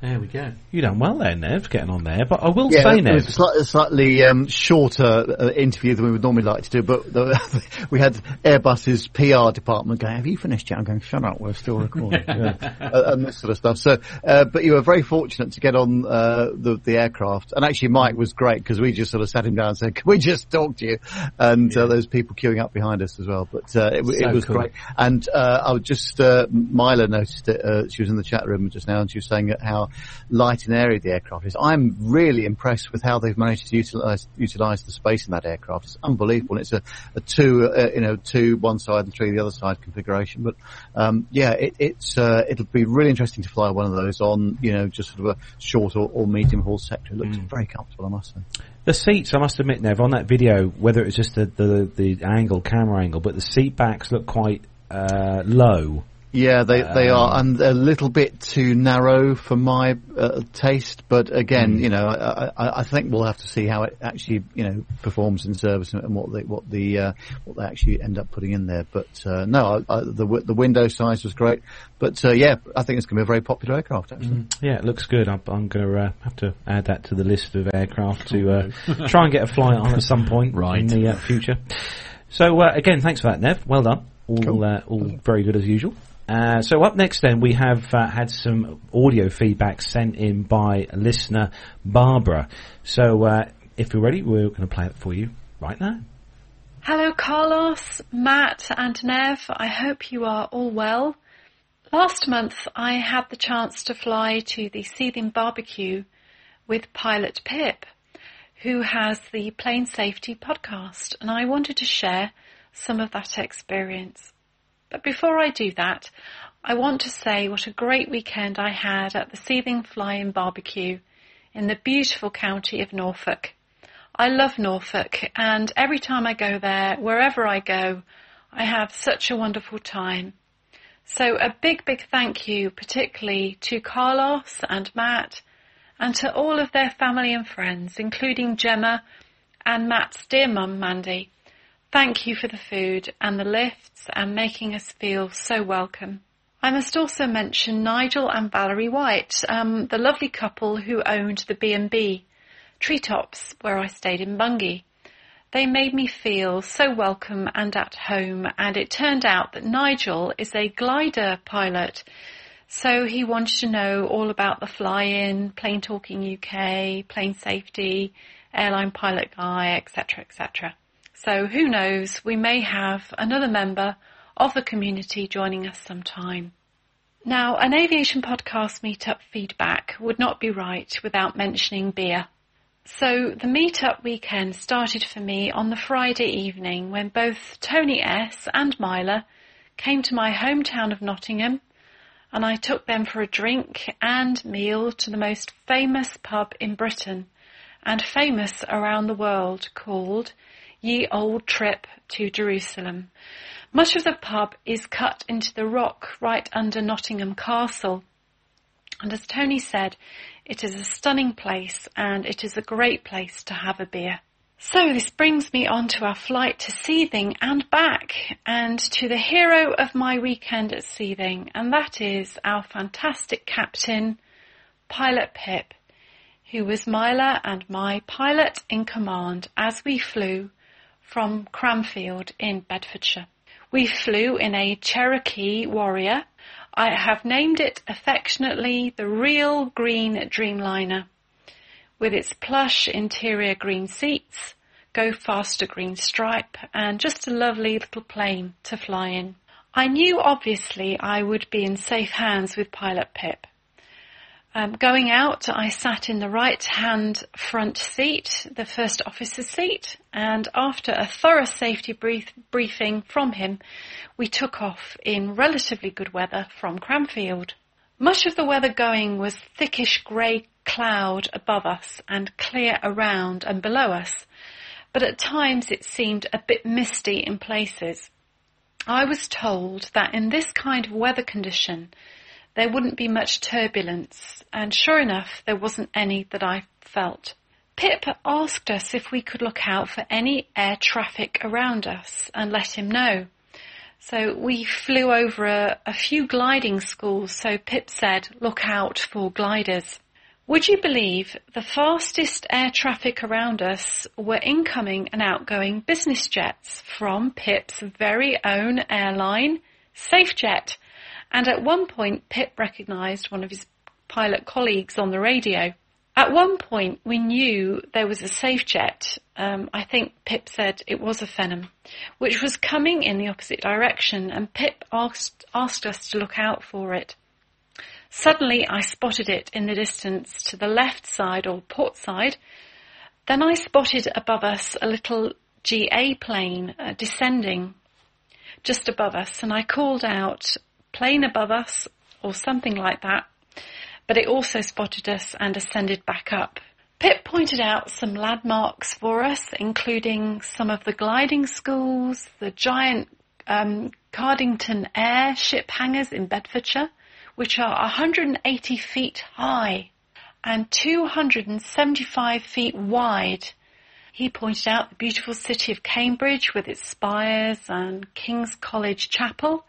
There we go. You done well there, Nev, getting on there. But I will yeah, say, Nev, it was a slightly, slightly um, shorter uh, interview than we would normally like to do. But the, we had Airbus's P R department going, "Have you finished yet?" I'm going, "Shut up, we're still recording," yeah. uh, and this sort of stuff. So, uh, but you were very fortunate to get on uh, the, the aircraft. And actually, Mike was great because we just sort of sat him down and said, "Can we just talk to you?" And yeah. uh, those people queuing up behind us as well. But uh, it, so it was cool. Great. And uh, I was just uh, Myla noticed it. Uh, she was in the chat room just now, and she was saying how light and airy the aircraft is. I'm really impressed with how they've managed to utilise utilise the space in that aircraft. It's unbelievable. And it's a, a two, uh, you know, two one side and three the other side configuration. But um, yeah, it, it's uh, it'll be really interesting to fly one of those on, you know, just sort of a short or, or medium haul sector. It looks mm. very comfortable, I must say. The seats, I must admit, Nev, on that video, whether it's just the, the the angle, camera angle, but the seat backs look quite uh, low. Yeah, they they are, and a little bit too narrow for my uh, taste. But again, you know, I, I, I think we'll have to see how it actually, you know, performs in service and what they what the uh, what they actually end up putting in there. But uh, no, I, I, the the window size was great. But uh, yeah, I think it's going to be a very popular aircraft. Actually, mm, yeah, it looks good. I'm, I'm going to uh, have to add that to the list of aircraft to uh, try and get a flight on at some point right. in the uh, future. So uh, again, thanks for that, Nev. Well done. All cool. uh, all very good as usual. Uh, so up next then we have uh, had some audio feedback sent in by listener Barbara. So uh, if you're ready, we're going to play it for you right now. Hello Carlos, Matt and Nev. I hope you are all well. Last month I had the chance to fly to the Seething barbecue with pilot Pip, who has the Plane Safety podcast, and I wanted to share some of that experience. But before I do that, I want to say what a great weekend I had at the Seething Fly-In Barbecue in the beautiful county of Norfolk. I love Norfolk, and every time I go there, wherever I go, I have such a wonderful time. So a big, big thank you, particularly to Carlos and Matt and to all of their family and friends, including Gemma and Matt's dear mum, Mandy. Thank you for the food and the lifts and making us feel so welcome. I must also mention Nigel and Valerie White, um, the lovely couple who owned the B and B, Treetops, where I stayed in Bungay. They made me feel so welcome and at home, and it turned out that Nigel is a glider pilot, so he wanted to know all about the fly-in, Plane Talking U K, plane safety, airline pilot guy, et cetera, et cetera. So who knows, we may have another member of the community joining us sometime. Now, an aviation podcast meetup feedback would not be right without mentioning beer. So the meetup weekend started for me on the Friday evening when both Tony S and Myla came to my hometown of Nottingham, and I took them for a drink and meal to the most famous pub in Britain and famous around the world, called Ye Old Trip to Jerusalem. Much of the pub is cut into the rock right under Nottingham Castle. And as Tony said, it is a stunning place and it is a great place to have a beer. So this brings me on to our flight to Seething and back, and to the hero of my weekend at Seething, and that is our fantastic captain, Pilot Pip, who was Myla and my pilot in command as we flew from Cranfield in Bedfordshire. We flew in a Cherokee Warrior. I have named it affectionately the real green Dreamliner, with its plush interior green seats, go faster green stripe, and just a lovely little plane to fly in. I knew obviously I would be in safe hands with Pilot Pip. Um, going out, I sat in the right-hand front seat, the first officer's seat, and after a thorough safety brief- briefing from him, we took off in relatively good weather from Cranfield. Much of the weather going was thickish grey cloud above us and clear around and below us, but at times it seemed a bit misty in places. I was told that in this kind of weather condition, there wouldn't be much turbulence, and sure enough, there wasn't any that I felt. Pip asked us if we could look out for any air traffic around us and let him know. So we flew over a, a few gliding schools, so Pip said, "Look out for gliders." Would you believe the fastest air traffic around us were incoming and outgoing business jets from Pip's very own airline, SafeJet? And at one point, Pip recognised one of his pilot colleagues on the radio. At one point, we knew there was a SafeJet. Um, I think Pip said it was a Phenom, which was coming in the opposite direction, and Pip asked, asked us to look out for it. Suddenly, I spotted it in the distance to the left side or port side. Then I spotted above us a little G A plane uh, descending just above us, and I called out, "Plane above us," or something like that, but it also spotted us and ascended back up. Pip pointed out some landmarks for us, including some of the gliding schools, the giant um, Cardington airship hangars in Bedfordshire, which are one hundred eighty feet high and two hundred seventy-five feet wide. He pointed out the beautiful city of Cambridge with its spires and King's College Chapel,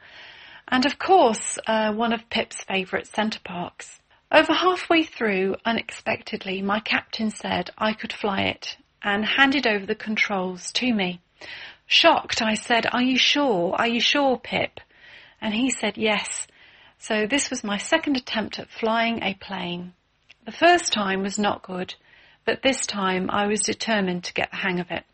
and of course, uh, one of Pip's favourite centre parks. Over halfway through, unexpectedly, my captain said I could fly it and handed over the controls to me. Shocked, I said, "Are you sure? Are you sure, Pip?" And he said yes. So this was my second attempt at flying a plane. The first time was not good, but this time I was determined to get the hang of it.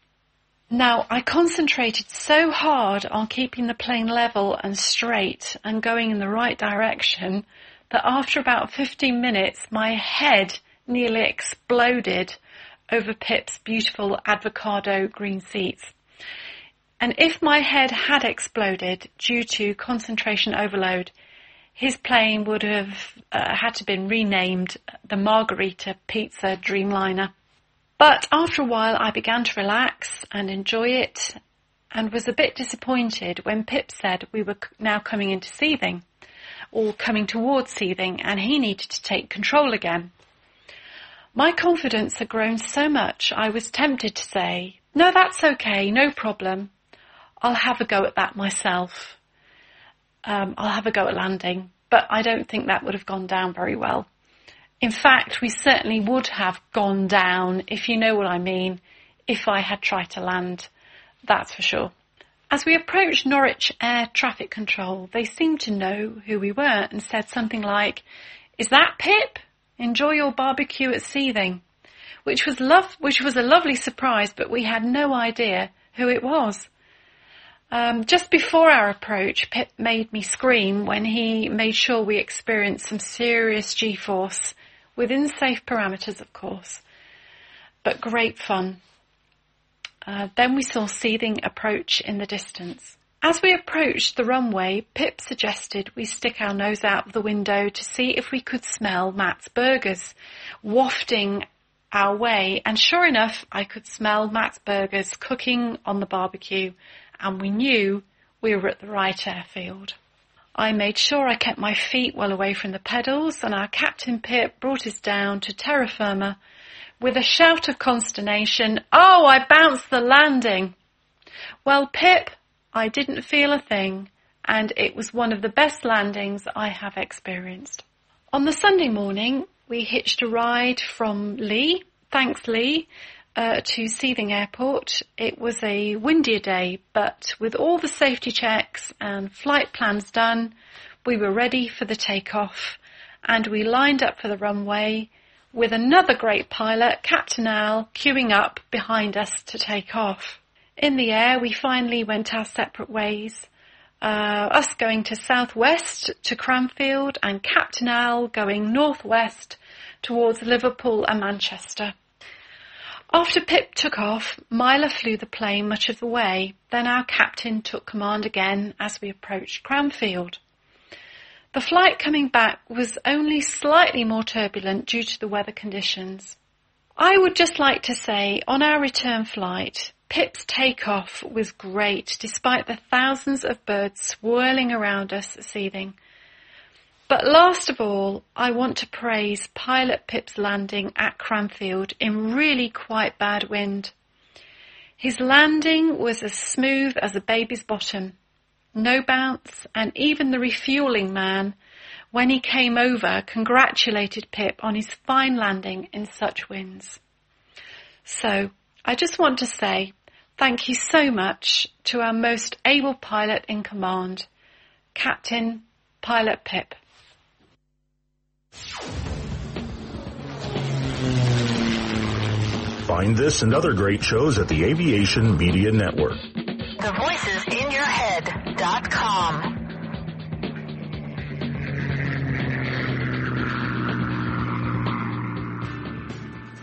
Now, I concentrated so hard on keeping the plane level and straight and going in the right direction that after about fifteen minutes, my head nearly exploded over Pip's beautiful avocado green seats. And if my head had exploded due to concentration overload, his plane would have uh, had to been renamed the Margarita Pizza Dreamliner. But after a while, I began to relax and enjoy it, and was a bit disappointed when Pip said we were now coming into Seething, or coming towards Seething, and he needed to take control again. My confidence had grown so much I was tempted to say, "No, that's okay, no problem. I'll have a go at that myself. Um, I'll have a go at landing." But I don't think that would have gone down very well. In fact, we certainly would have gone down, if you know what I mean, if I had tried to land, that's for sure. As we approached Norwich Air Traffic Control, they seemed to know who we were and said something like, "Is that Pip? Enjoy your barbecue at Seething," which was love, which was a lovely surprise, but we had no idea who it was. Um, just before our approach, Pip made me scream when he made sure we experienced some serious G-force, within safe parameters, of course, but great fun. Uh, then we saw Seething approach in the distance. As we approached the runway, Pip suggested we stick our nose out of the window to see if we could smell Matt's burgers wafting our way, and sure enough, I could smell Matt's burgers cooking on the barbecue, and we knew we were at the right airfield. I made sure I kept my feet well away from the pedals, and our Captain Pip brought us down to terra firma with a shout of consternation. "Oh, I bounced the landing." Well, Pip, I didn't feel a thing, and it was one of the best landings I have experienced. On the Sunday morning, we hitched a ride from Lee, thanks Lee, Uh, to Seething Airport. It was a windier day, but with all the safety checks and flight plans done, we were ready for the takeoff, and we lined up for the runway with another great pilot, Captain Al, queuing up behind us to take off. In the air, we finally went our separate ways, uh, us going to southwest to Cranfield and Captain Al going northwest towards Liverpool and Manchester. After Pip took off, Myla flew the plane much of the way, then our captain took command again as we approached Cranfield. The flight coming back was only slightly more turbulent due to the weather conditions. I would just like to say, on our return flight, Pip's takeoff was great, despite the thousands of birds swirling around us at Seething. But last of all, I want to praise Pilot Pip's landing at Cranfield in really quite bad wind. His landing was as smooth as a baby's bottom. No bounce, and even the refuelling man, when he came over, congratulated Pip on his fine landing in such winds. So, I just want to say thank you so much to our most able pilot in command, Captain Pilot Pip. Find this and other great shows at the Aviation Media Network. the voices in your head dot com.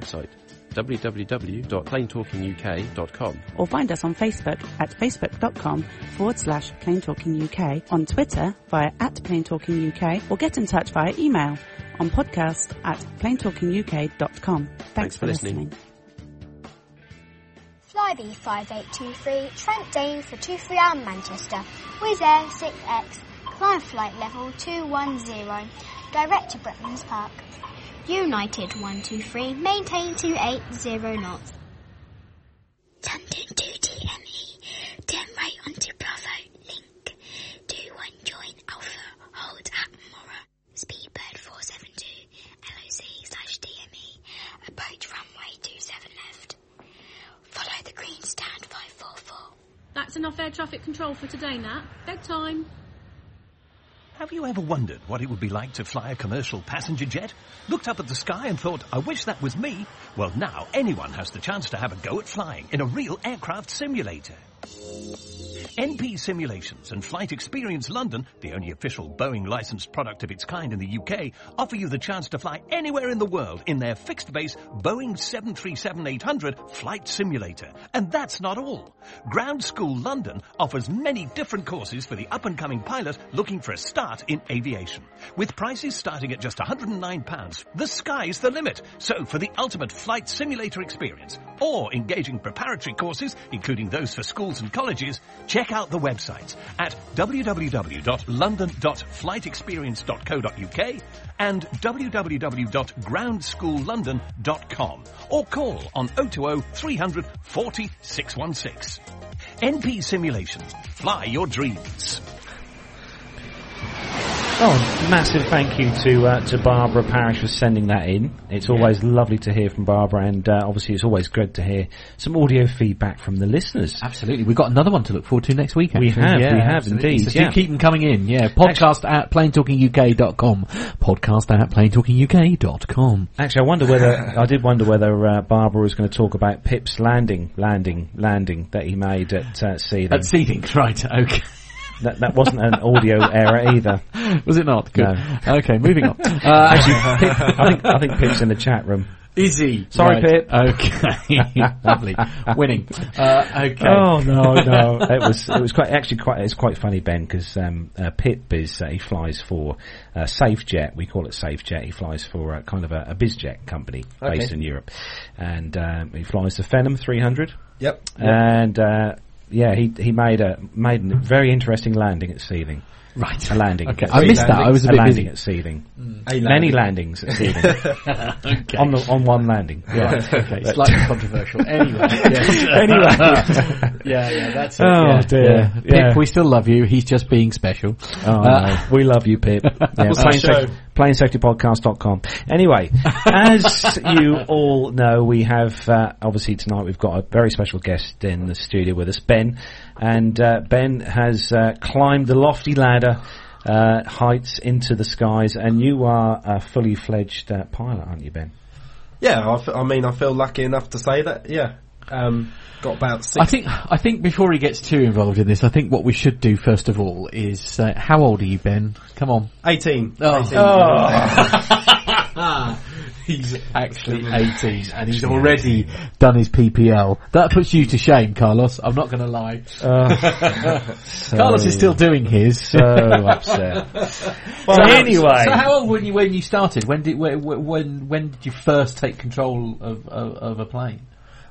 website w w w dot plane talking u k dot com, or find us on Facebook at facebook dot com forward slash plane talking u k, on Twitter via at Plane Talking U K, or get in touch via email on podcast at plane talking u k dot com. Thanks, Thanks for, for listening. listening. Flybe five eight two three Trent Dane for two three R Manchester, Wizz Air six X, climb flight level two one zero, direct to Bricklands Park. United one two three, maintain two eight zero knots. London two D M E, turn right onto Bravo, link two one, join Alpha, hold at Mora, Speedbird four seven two, L O C slash D M E, approach runway two seven left, follow the green stand five four four. That's enough air traffic control for today, Nat. Bedtime. Have you ever wondered what it would be like to fly a commercial passenger jet? Looked up at the sky and thought, I wish that was me? Well, now anyone has the chance to have a go at flying in a real aircraft simulator. N P Simulations and Flight Experience London, the only official Boeing licensed product of its kind in the U K, offer you the chance to fly anywhere in the world in their fixed-base Boeing seven three seven dash eight hundred flight simulator. And that's not all. Ground School London offers many different courses for the up-and-coming pilot looking for a start in aviation. With prices starting at just one hundred and nine pounds, the sky's the limit. So for the ultimate flight simulator experience, or engaging preparatory courses, including those for schools and colleges, check out the websites at w w w dot london dot flight experience dot co dot u k and w w w dot ground school london dot com, or call on oh two oh, three hundred, forty, six one six. N P Simulations. Fly your dreams. Oh, massive thank you to uh, to Barbara Parish for sending that in. It's always yeah. lovely to hear from Barbara, and uh, obviously it's always good to hear some audio feedback from the listeners. Absolutely. We've got another one to look forward to next week, actually. We have, yeah, we have absolutely. indeed. So do yeah. keep them coming in, yeah. Podcast actually, at plain talking u k dot com. Podcast at plain talking u k dot com. Actually, I wonder whether, I did wonder whether uh, Barbara was going to talk about Pip's landing, landing, landing that he made at uh, Seething. At Seething, right, okay. That that wasn't an audio error either. Was it not? Good. No. Okay, moving on. Uh, Actually, Pip, I think I think Pip's in the chat room. Is he? Sorry, right. Pip. Okay. Lovely. Winning. Uh, okay. Oh, no, no. It was, it was quite, actually quite, it's quite funny, Ben, because, um, uh, Pip is, uh, he flies for, uh, SafeJet. We call it SafeJet. He flies for, uh, kind of a, a bizjet company okay. based in Europe. And, um, he flies the Phenom three hundred. Yep. And, uh, yeah, he he made a made a very interesting landing at Seething. Right, a landing. Okay, I missed landing. that. I was a bit a landing busy. at Seething. Mm. Landing. Many landings at Seething. okay. On the on one landing. Yeah. okay. Slightly controversial. Anyway. Yes. anyway. yeah, yeah. That's it. Oh yeah. dear. Yeah. Pip, yeah. we still love you. He's just being special. Oh, uh, no. we love you, Pip. Yeah. plain safety podcast dot com. Anyway, as you all know, we have uh, obviously tonight we've got a very special guest in the studio with us, Ben, and uh, Ben has uh, climbed the lofty ladder uh, heights into the skies, and you are a fully fledged uh, pilot, aren't you, Ben? Yeah, I, f- I mean, I feel lucky enough to say that. Yeah. Um, got about six. I think, I think before he gets too involved in this, I think what we should do first of all is, uh, how old are you, Ben? Come on. eighteen. Oh. eighteen. Oh. He's actually eighteen, and he's already done his P P L. That puts you to shame, Carlos. I'm not going to lie. Uh, so Carlos is still doing his. So upset. Well, so anyway, so how old were you when you started? When did when when did you first take control of of, of a plane?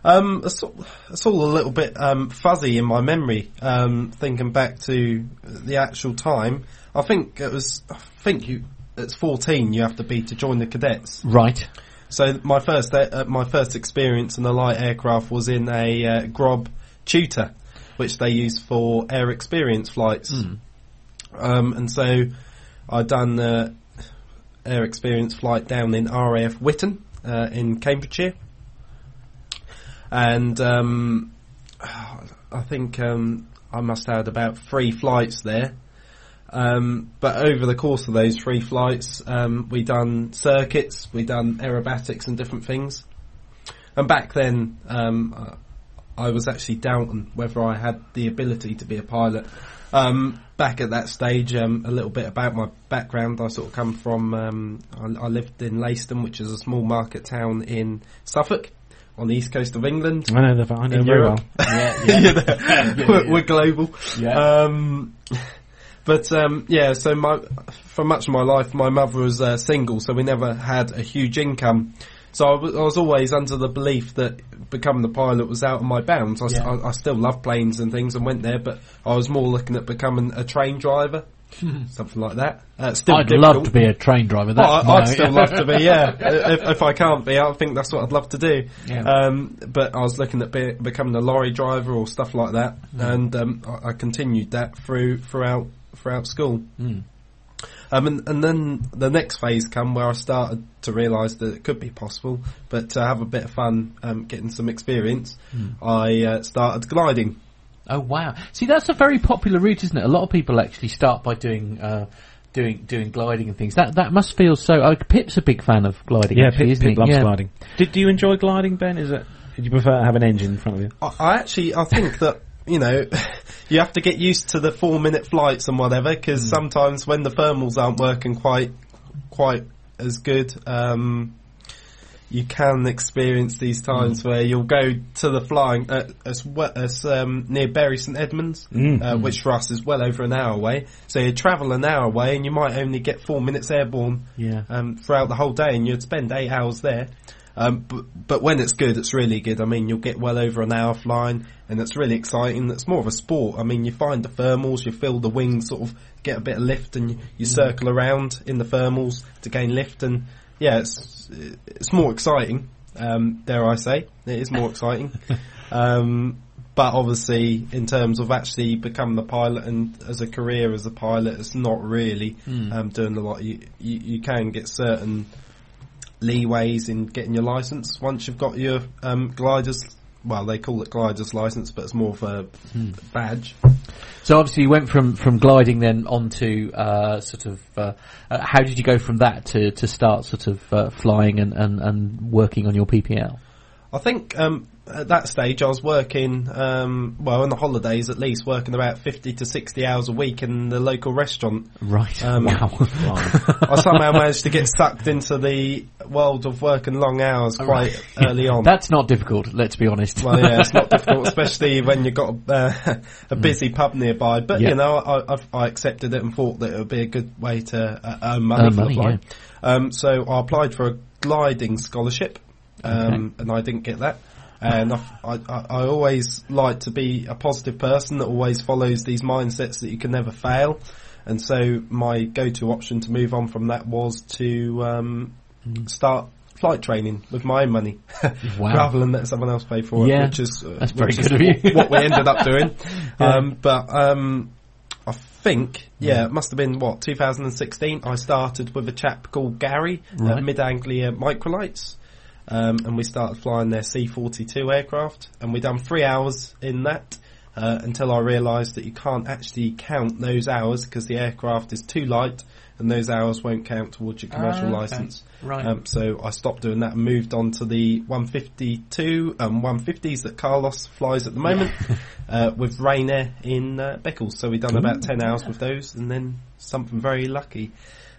Um, it's, it's all a little bit um, fuzzy in my memory. Um, thinking back to the actual time, I think it was. I think you. It's fourteen. You have to be to join the cadets. Right. So my first uh, my first experience in a light aircraft was in a uh, Grob Tutor, which they use for air experience flights. Mm. Um, and so I done the uh, air experience flight down in R A F Whitton uh, in Cambridgeshire. And um, I think um, I must have had about three flights there. Um, but over the course of those three flights, um, we done circuits, we done aerobatics and different things. And back then, um, I was actually doubting whether I had the ability to be a pilot. Um, back at that stage, um, a little bit about my background. I sort of come from, um, I, I lived in Leiston, which is a small market town in Suffolk, on the east coast of England. I know the, I know very well. Yeah, yeah. yeah, yeah, yeah. We're, we're global. Yeah. Um, But, um, yeah, so my, for much of my life, my mother was uh, single, so we never had a huge income. So I, w- I was always under the belief that becoming the pilot was out of my bounds. I, yeah. I, I still love planes and things and went there, but I was more looking at becoming a train driver, something like that. Uh, still I'd difficult. love to be a train driver. That's oh, I, I'd still love to be, yeah. if, if I can't be, I think that's what I'd love to do. Yeah. Um, but I was looking at be- becoming a lorry driver or stuff like that, yeah. and um, I, I continued that through throughout throughout school. Mm. Um, and, and then the next phase come where I started to realise that it could be possible, but to have a bit of fun, um, getting some experience, mm. I uh, started gliding. Oh, wow. See, that's a very popular route, isn't it? A lot of people actually start by doing uh, doing doing gliding and things. That that must feel so... Oh, Pip's a big fan of gliding, yeah, actually, Pip, isn't Pip he? loves yeah. gliding. Did, do you enjoy gliding, Ben? Is it? Do you prefer to have an engine in front of you? I, I actually... I think that... You know, you have to get used to the four-minute flights and whatever, because mm. sometimes when the thermals aren't working quite quite as good, um, you can experience these times mm. where you'll go to the flying uh, as well as um, near Bury St Edmunds, mm. uh, which for us is well over an hour away. So you travel an hour away, and you might only get four minutes airborne yeah. um, throughout the whole day, and you'd spend eight hours there. Um, but, but when it's good, it's really good. I mean, you'll get well over an hour flying, and it's really exciting. It's more of a sport. I mean, you find the thermals, you feel the wings sort of get a bit of lift, and you, you mm. circle around in the thermals to gain lift. And yeah, it's it's more exciting. Um, dare I say, it is more exciting. um, but obviously, in terms of actually becoming the pilot and as a career as a pilot, it's not really mm. um, doing a lot. You, you you can get certain leeways in getting your license once you've got your um, gliders. Well, they call it gliders license, but it's more of a hmm. badge. So obviously you went from, from gliding then on to uh, sort of uh, uh, how did you go from that to, to start sort of uh, flying and, and, and working on your P P L? I think um, at that stage I was working um, well on the holidays, at least working about fifty to sixty hours a week in the local restaurant. Right. Um, wow. I somehow managed to get sucked into the world of working long hours quite right. early on. That's not difficult, let's be honest. Well, yeah, it's not difficult, especially when you've got uh, a busy mm. pub nearby. But, yeah. you know, I, I, I accepted it and thought that it would be a good way to uh, earn money earn for money, the flight. Yeah. Um, so I applied for a gliding scholarship, um, okay. and I didn't get that. And I, I, I always like to be a positive person that always follows these mindsets that you can never fail. And so my go-to option to move on from that was to... Um, start flight training with my own money wow. rather than let someone else pay for it, yeah, which is, uh, that's which very is good of you. what we ended up doing. yeah. Um, but um, I think, yeah, it must have been, what, two thousand sixteen, I started with a chap called Gary right. at Mid-Anglia Microlights, um, and we started flying their C forty-two aircraft, and we done three hours in that uh, until I realised that you can't actually count those hours because the aircraft is too light and those hours won't count towards your commercial ah, okay. licence. Right. Um, so I stopped doing that and moved on to the one fifty-two and um, one fifties that Carlos flies at the moment yeah. uh, with Ryanair in uh, Beccles. So we've done Ooh. about ten hours with those, and then something very lucky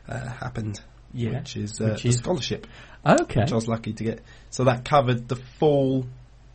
uh, happened, yeah. which is uh, which is... a scholarship, okay. which I was lucky to get. So that covered the full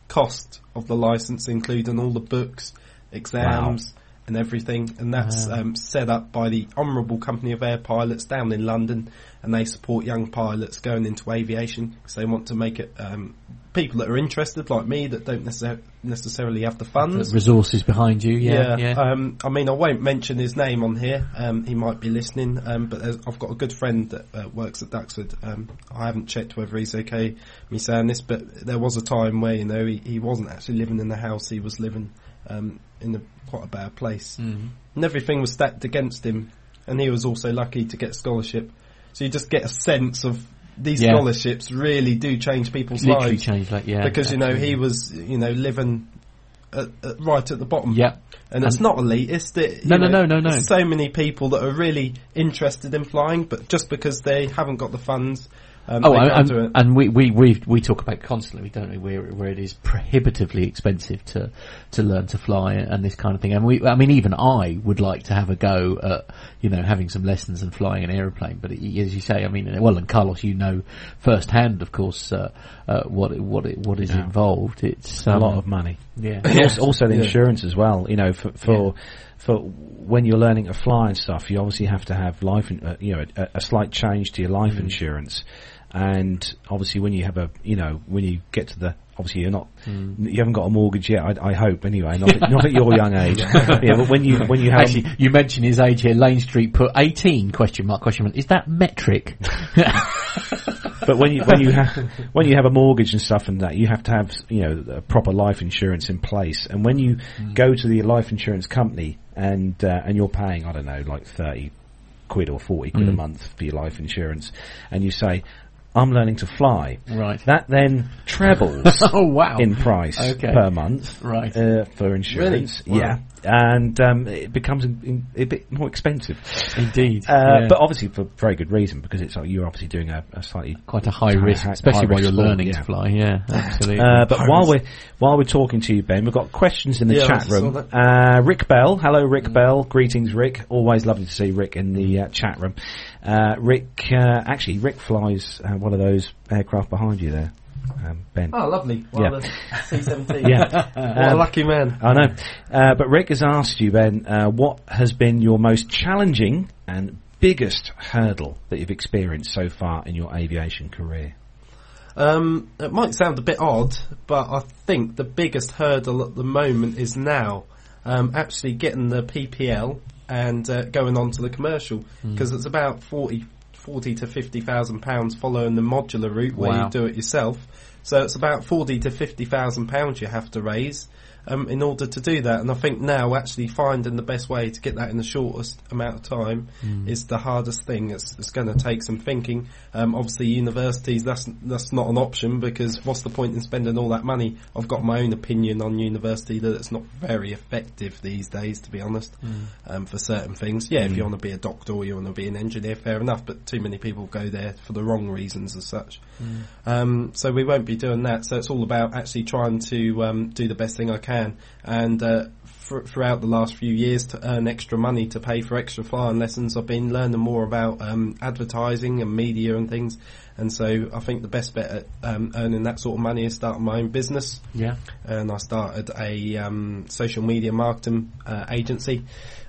cost of the licence, including all the books, exams, wow. and everything, and that's wow. um, set up by the Honourable Company of Air Pilots down in London, and they support young pilots going into aviation because they want to make it um, people that are interested like me that don't necessar- necessarily have the funds, the resources behind you. Yeah, yeah. yeah. Um, I mean, I won't mention his name on here. Um, he might be listening, um, but I've got a good friend that uh, works at Duxford. Um, I haven't checked whether he's okay me saying this, but there was a time where you know he, he wasn't actually living in the house; he was living um, in the quite a bad place mm-hmm. and everything was stacked against him, and he was also lucky to get a scholarship. So you just get a sense of these yeah. scholarships really do change people's Literally lives change, like, yeah, because you know true. he was you know living at, at, right at the bottom yeah and, and it's not elitist it, no, no, know, no no no no so many people that are really interested in flying, but just because they haven't got the funds Um, oh, and, and, and we, we, we, we talk about constantly, don't we, where, where it is prohibitively expensive to, to learn to fly and this kind of thing. And we, I mean, even I would like to have a go at, you know, having some lessons and flying an aeroplane. But it, as you say, I mean, well, and Carlos, you know firsthand, of course, uh, uh, what, it, what, it, what is yeah. involved. It's um, a lot of money. Yeah. also, also the yeah. insurance as well, you know, for, for, yeah. for when you're learning to fly and stuff, you obviously have to have life, in, uh, you know, a, a slight change to your life mm. insurance. And obviously when you have a, you know, when you get to the, obviously you're not, mm. you haven't got a mortgage yet, I, I hope anyway, not, not at your young age. Yeah, but when you, when you have. Actually, you mentioned his age here, Lane Street put eighteen question mark, question mark, is that metric? But when you, when you have, when you have a mortgage and stuff and that, you have to have, you know, a proper life insurance in place. And when you mm. go to the life insurance company and, uh, and you're paying, I don't know, like thirty quid or forty quid mm. a month for your life insurance, and you say, I'm learning to fly. Right. That then trebles oh, wow. in price okay. per month right. uh, for insurance. Really? Wow. Yeah. And um, it becomes in, in, a bit more expensive. Indeed. Uh, yeah. But obviously for very good reason, because it's like you're obviously doing a, a slightly... Quite a high risk, high, especially high while risk you're learning sport, to fly. Yeah, yeah absolutely. Uh, but high while risk. we're while we're talking to you, Ben, we've got questions in the yeah, chat room. Uh, Rick Bell. Hello, Rick mm. Bell. Greetings, Rick. Always lovely to see Rick in the uh, chat room. Uh, Rick, uh, actually, Rick flies uh, one of those aircraft behind you there. Um, Ben. Oh, lovely. One of the C seventeen. Yeah. What a lucky man. I know. Uh, but Rick has asked you, Ben, uh, what has been your most challenging and biggest hurdle that you've experienced so far in your aviation career? Um, it might sound a bit odd, but I think the biggest hurdle at the moment is now um, actually getting the P P L and uh, going on to the commercial, because mm. it's about forty to fifty thousand pounds following the modular route where wow. you do it yourself. So it's about forty to fifty thousand pounds you have to raise um, in order to do that. And I think now actually finding the best way to get that in the shortest amount of time mm. is the hardest thing. It's, it's going to take some thinking. Um, obviously universities, that's, that's not an option, because what's the point in spending all that money? I've got my own opinion on university that it's not very effective these days, to be honest, mm. um, for certain things. Yeah, mm. if you want to be a doctor or you want to be an engineer, fair enough, but too many people go there for the wrong reasons as such. Mm. Um, so we won't be doing that. So it's all about actually trying to um, do the best thing I can, and uh, th- throughout the last few years, to earn extra money to pay for extra flying lessons, I've been learning more about um, advertising and media and things. And so I think the best bet at um, earning that sort of money is starting my own business. Yeah. And I started a um, social media marketing uh, agency.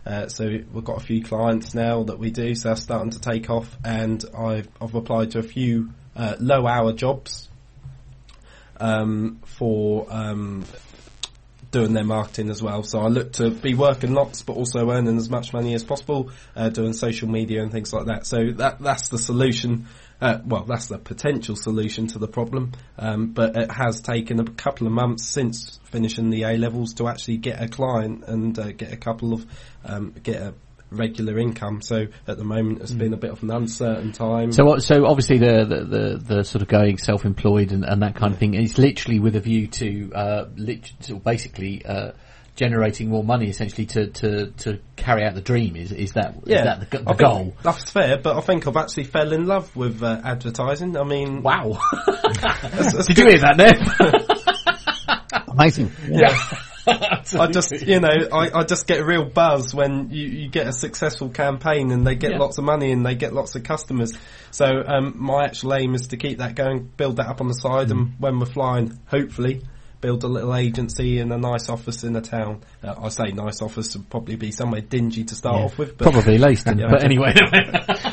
Uh, so we've got a few clients now that we do, so that's starting to take off. And I've, I've applied to a few uh, low-hour jobs um, for um, doing their marketing as well. So I look to be working lots, but also earning as much money as possible, uh, doing social media and things like that. So that that's the solution. Uh, well, that's the potential solution to the problem, um, but it has taken a couple of months since finishing the A-levels to actually get a client and uh, get a couple of, um, get a regular income. So at the moment it's mm. been a bit of an uncertain time. So so obviously the the, the, the sort of going self-employed and, and that kind of thing is literally with a view to uh, lit- so basically... Uh, generating more money, essentially, to, to, to carry out the dream. Is is that, yeah. is that the, the goal? That's fair, but I think I've actually fell in love with uh, advertising. I mean... Wow. that's, that's Did good. You hear that there? Amazing. Yeah. yeah. I just, you know, I, I just get a real buzz when you, you get a successful campaign and they get yeah. lots of money and they get lots of customers. So um, my actual aim is to keep that going, build that up on the side, mm. and when we're flying, hopefully... build a little agency and a nice office in a town. Uh, I say nice office would probably be somewhere dingy to start yeah. off with. But probably Leiston, yeah. but anyway.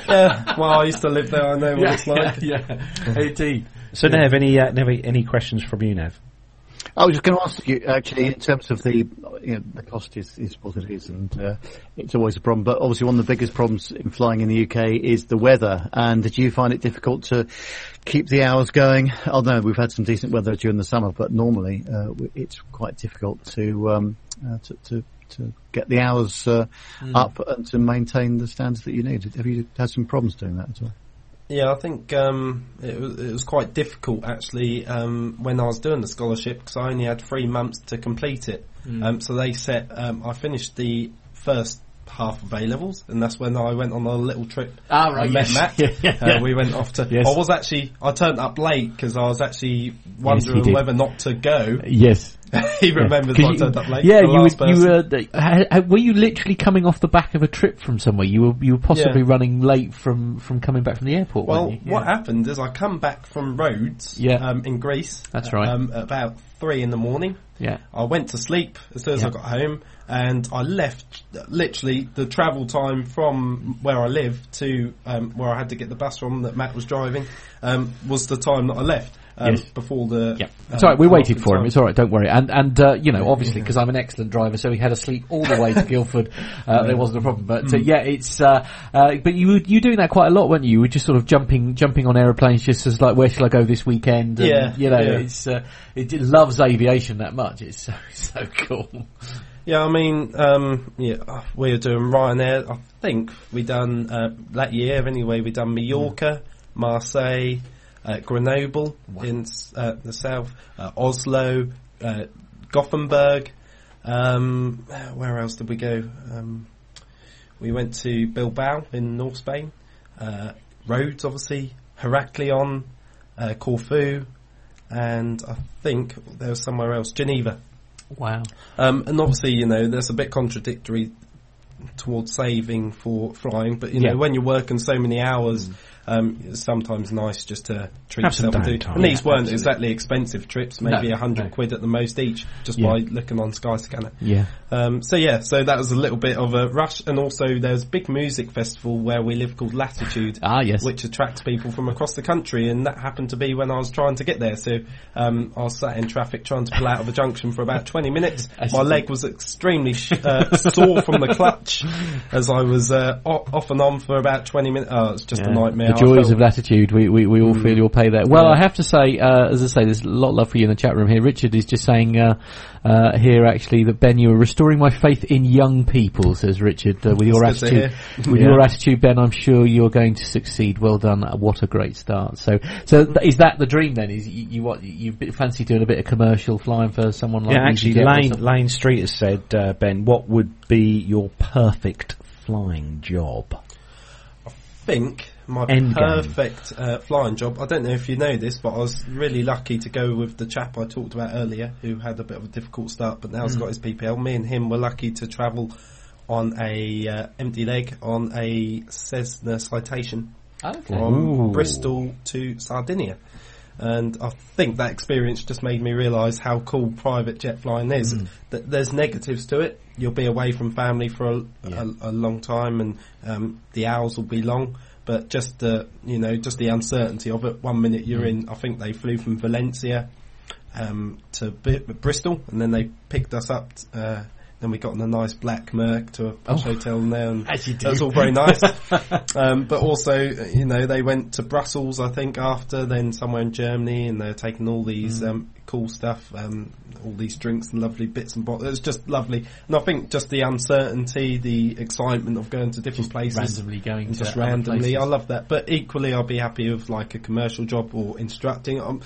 yeah, well, I used to live there, I know yeah, what it's like. Yeah, yeah. Indeed. So, yeah. Nev, any, uh, Nev, any questions from you, Nev? I was just going to ask you, actually, in terms of the, you know, the cost is, is what it is, and uh, it's always a problem. But obviously one of the biggest problems in flying in the U K is the weather. And did you find it difficult to keep the hours going? Although we've had some decent weather during the summer, but normally uh, it's quite difficult to, um, uh, to, to, to get the hours uh, mm. up and to maintain the standards that you need. Have you had some problems doing that at all? Yeah, I think um, it, was, it was quite difficult, actually, um, when I was doing the scholarship, because I only had three months to complete it. Mm. Um, so they set, um, I finished the first half of A-levels, and that's when I went on a little trip. Ah, right, I met yes. Matt. yeah, yeah, yeah. Uh, we went off to... Yes. I was actually... I turned up late, because I was actually wondering yes, whether not to go. Yes. he remembers yeah. what I turned up late. Yeah, you, would, you were... Uh, were you literally coming off the back of a trip from somewhere? You were you were possibly yeah. running late from, from coming back from the airport, well, weren't you? Yeah. What happened is I come back from Rhodes yeah. um, in Greece. That's right. Um, about three in the morning. Yeah. I went to sleep as soon as yeah. I got home, and I left literally the travel time from where I live to um, where I had to get the bus from that Matt was driving um, was the time that I left. Um, yes. Before the... Yeah. Um, it's all right, we waited for time. Him, it's all right, don't worry. And, and uh, you know, obviously, because yeah. I'm an excellent driver, so he had to sleep all the way to Guildford. Uh, yeah. There wasn't a problem. But, mm. uh, yeah, it's... Uh, uh, but you were you doing that quite a lot, weren't you? You were just sort of jumping jumping on aeroplanes, just as like, where shall I go this weekend? And, yeah. You know, yeah. it's uh, it, it loves aviation that much. It's so, so cool. Yeah, I mean, um, yeah, we were doing Ryanair. I think we done, uh, that year anyway, we done Mallorca, Marseille... uh, Grenoble wow. in uh, the south, uh, Oslo, uh, Gothenburg. Um, where else did we go? Um, we went to Bilbao in North Spain, uh, Rhodes, obviously, Heraklion, uh, Corfu, and I think there was somewhere else, Geneva. Wow. Um, and obviously, you know, that's a bit contradictory towards saving for flying, but you yeah. know, when you're working so many hours, mm. um, it's sometimes nice just to treat Have yourself. And, do. and yeah, these weren't absolutely. exactly expensive trips, maybe a no, hundred no. quid at the most each, just yeah. by looking on Skyscanner. Yeah. Um, so yeah, so that was a little bit of a rush, and also there's a big music festival where we live called Latitude, ah, yes. which attracts people from across the country, and that happened to be when I was trying to get there. So um, I was sat in traffic trying to pull out of a junction for about twenty minutes. My leg was extremely sh- uh, sore from the clutch. As I was uh, off and on for about twenty minutes. Oh, it's just yeah. a nightmare. The joys of Latitude. We, we, we all mm. feel your pay there. Well, yeah. I have to say, uh, as I say, there's a lot of love for you in the chat room here. Richard is just saying uh, uh, here, actually, that Ben, you are restoring my faith in young people, says Richard. Uh, with your That's attitude, with yeah. your attitude, Ben, I'm sure you're going to succeed. Well done. What a great start. So, so th- is that the dream then? Is you, you what you fancy doing a bit of commercial flying for someone like? Yeah, actually, Lane, Lane Street has said, uh, Ben, what would be your perfect flying job? I think my Endgame. perfect uh, flying job, I don't know if you know this, but I was really lucky to go with the chap I talked about earlier who had a bit of a difficult start but now mm. he's got his P P L. Me and him were lucky to travel on a uh, empty leg on a Cessna Citation okay. from Ooh. Bristol to Sardinia. And I think that experience just made me realise how cool private jet flying is. Mm. That there's negatives to it. You'll be away from family for a, yeah. a, a long time, and um, the hours will be long. But just the you know just the uncertainty of it. One minute you're mm. in. I think they flew from Valencia um, to B- Bristol, and then they picked us up. T- uh, Then we got in a nice black Merc to a posh oh, hotel there, and that was all very nice. um, but also, you know, they went to Brussels, I think, after, then somewhere in Germany, and they're taking all these mm. um, cool stuff, um, all these drinks and lovely bits and bottles. It was just lovely. And I think just the uncertainty, the excitement of going to different just places. Randomly going to Just randomly. I love that. But equally, I'll be happy with, like, a commercial job or instructing. I'm,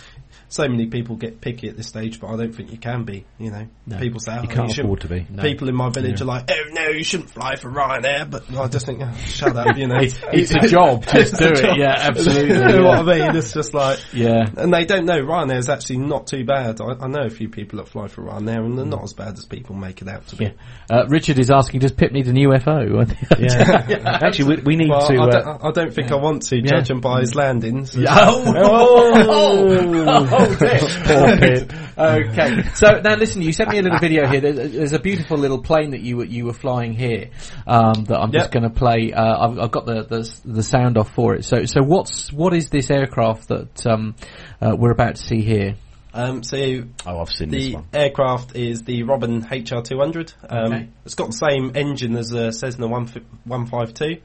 So many people get picky at this stage, but I don't think you can be, you know. No, people say, oh, you can't you afford to be. No. People in my village yeah. are like, oh, no, you shouldn't fly for Ryanair, but I just think, oh, shut up, you know. it's, it's a job, just do it, job. yeah, absolutely. You know yeah. what I mean? It's just like, yeah. and they don't know, Ryanair is actually not too bad. I, I know a few people that fly for Ryanair, and they're mm. not as bad as people make it out to be. Yeah. Uh, Richard is asking, does Pip need an U F O? yeah. yeah. Actually, we, we need well, to... I, uh, don't, I don't think yeah. I want to, yeah. judge him by his landings. Yeah. Oh! oh. oh. Oh, dear. Okay. So now, listen. You sent me a little video here. There's, there's a beautiful little plane that you were you were flying here um, that I'm yep. just going to play. Uh, I've, I've got the, the the sound off for it. So so what's what is this aircraft that um, uh, we're about to see here? Um, so oh, I've seen the this one. Aircraft is the Robin H R two hundred. Um, okay. It's got the same engine as a Cessna one fifty-two.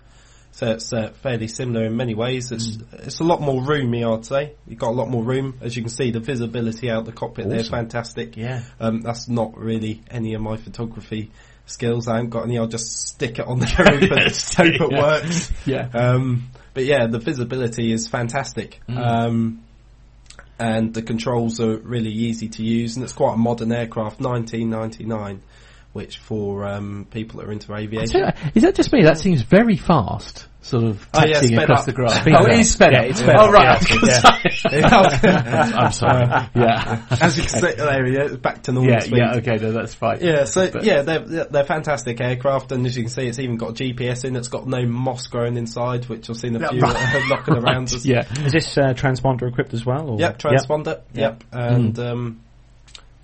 So it's uh, fairly similar in many ways. It's mm. it's a lot more roomy, I'd say. You've got a lot more room. As you can see, the visibility out the cockpit awesome. There is fantastic. Yeah. Um, that's not really any of my photography skills. I haven't got any. I'll just stick it on the roof and hope it yeah. works. Yeah. Um, but yeah, the visibility is fantastic. Mm. Um, and the controls are really easy to use. And it's quite a modern aircraft, nineteen ninety-nine. Which for um, people that are into aviation, is that just me? That seems very fast, sort of taxiing oh, yeah, across up. the grass. Oh, it is sped yeah, up. It's sped oh, up. right. Yeah. I'm sorry. Uh, yeah. As you can see, there we go. Back to normal yeah, speed. Yeah. Okay. No, that's fine. Yeah. So but, yeah, they're they're fantastic aircraft, and as you can see, it's even got G P S in. It's got no moss growing inside, which I've seen a few right. knocking around. Right. Yeah. Is this uh, transponder equipped as well? Or? Yep. Transponder. Yep. yep. And. Mm. Um,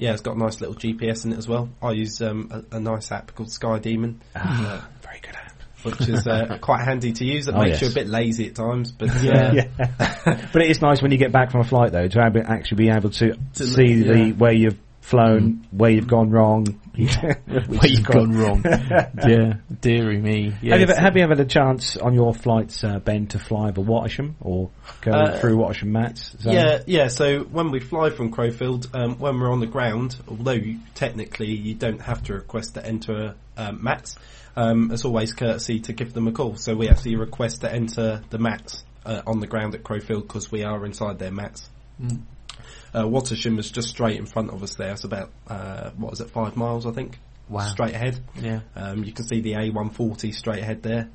Yeah, it's got a nice little G P S in it as well. I use um, a, a nice app called Sky Demon. Ah, uh, very good app. Which is uh, quite handy to use. It oh, makes yes. you a bit lazy at times. But uh, yeah. But it is nice when you get back from a flight, though, to ab- actually be able to, to see yeah. the where you've flown, mm. where you've gone wrong. Yeah. Where you've gone, gone wrong. yeah, dearie me. Yes. Have, you ever, have you ever had a chance on your flights, uh, Ben, to fly over Wattlesham or go uh, through Wattlesham Mats? Yeah, yeah. So when we fly from Crowfield, um, when we're on the ground, although you, technically you don't have to request to enter um, Mats, um, it's always courtesy to give them a call. So we actually request to enter the Mats. uh, on the ground at Crowfield, because we are inside their mats. Mm. Uh, Watersham was just straight in front of us there. It's about, uh, what is it, five miles, I think? Wow. Straight ahead. Yeah. Um, you can see the A one forty straight ahead there.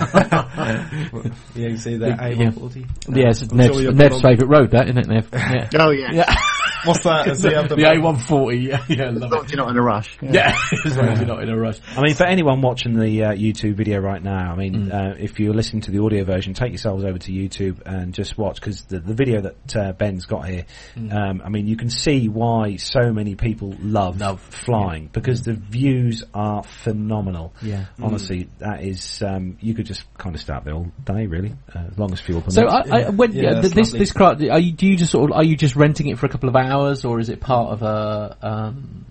yeah, you can see that A one forty. Yeah, it's uh, Nev's, sure Nev's favourite road, that, isn't it, Nev? Yeah. Oh, yeah. yeah. What's that? Is the the, the A one forty. Yeah, yeah, as long as you're not in a rush. Yeah, yeah. as long as you're not in a rush. I mean, for anyone watching the uh, YouTube video right now, I mean, mm. uh, if you're listening to the audio version, take yourselves over to YouTube and just watch, because the, the video that uh, Ben's got here, mm. um, I mean, you can see why so many people love, love. flying, yeah. because mm. the views are phenomenal. Yeah. Honestly, mm. that is, um, you could just kind of stay up there all day, really, uh, as long as fuel permits. So, I, I, when, yeah, yeah, th- this, this crowd, are you, do you just sort of, are you just renting it for a couple of hours? Hours, or is it part of a um,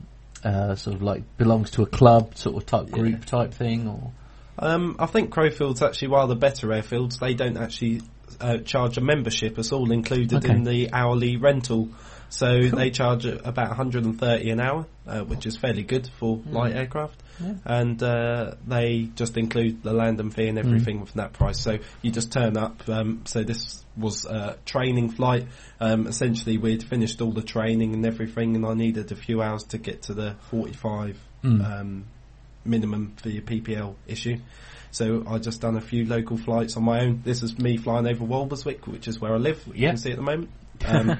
uh, sort of like belongs to a club sort of type group yeah. type thing? Or um, I think Crowfield's actually one of the better airfields. They don't actually uh, charge a membership. It's all included okay. in the hourly rental. So cool. they charge about one hundred thirty an hour, uh, which is fairly good for mm. light aircraft. Yeah. And uh, they just include the landing fee and everything mm. within that price. So you just turn up. Um, so this was a training flight. Um, essentially, we'd finished all the training and everything, and I needed a few hours to get to the forty-five mm. um, minimum for your P P L issue. So I just done a few local flights on my own. This is me flying over Walberswick, which is where I live, yeah. you can see at the moment. Um,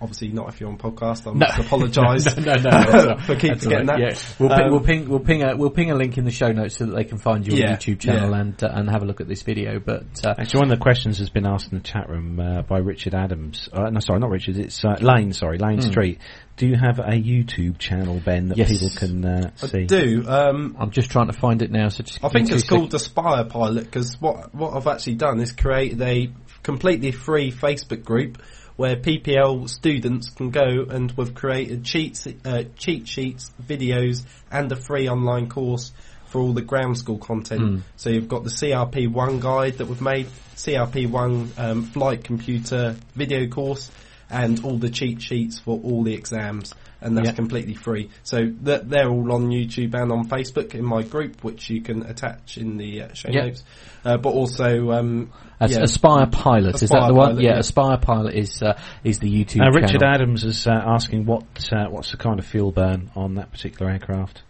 Obviously not if you're on podcast. I must no. apologise no, no, no, no, for keep forgetting right. that. Yeah. We'll, um, ping, we'll ping, we'll ping, a, we'll ping a link in the show notes so that they can find your yeah, YouTube channel yeah. and uh, and have a look at this video. But uh, actually, one of the questions has been asked in the chat room uh, by Richard Adams. Uh, no, sorry, not Richard. It's uh, Lane. Sorry, Lane mm. Street. Do you have a YouTube channel, Ben, that yes, people can uh, see? I do. Um, I'm just trying to find it now. So just I think it's called the Spire Pilot, because what what I've actually done is created a completely free Facebook group where P P L students can go, and we've created cheats, uh, cheat sheets, videos, and a free online course for all the ground school content. Mm. So you've got the C R P one guide that we've made, C R P one um, flight computer video course, and all the cheat sheets for all the exams, and that's yep. completely free. So th- they're all on YouTube and on Facebook in my group, which you can attach in the uh, show yep. notes. Uh, but also, um, yeah. Aspire Pilot Aspire is that the one? Pilot, yeah, yeah, Aspire Pilot is uh, is the YouTube channel. Uh, Richard channel. Adams is uh, asking what uh, what's the kind of fuel burn on that particular aircraft.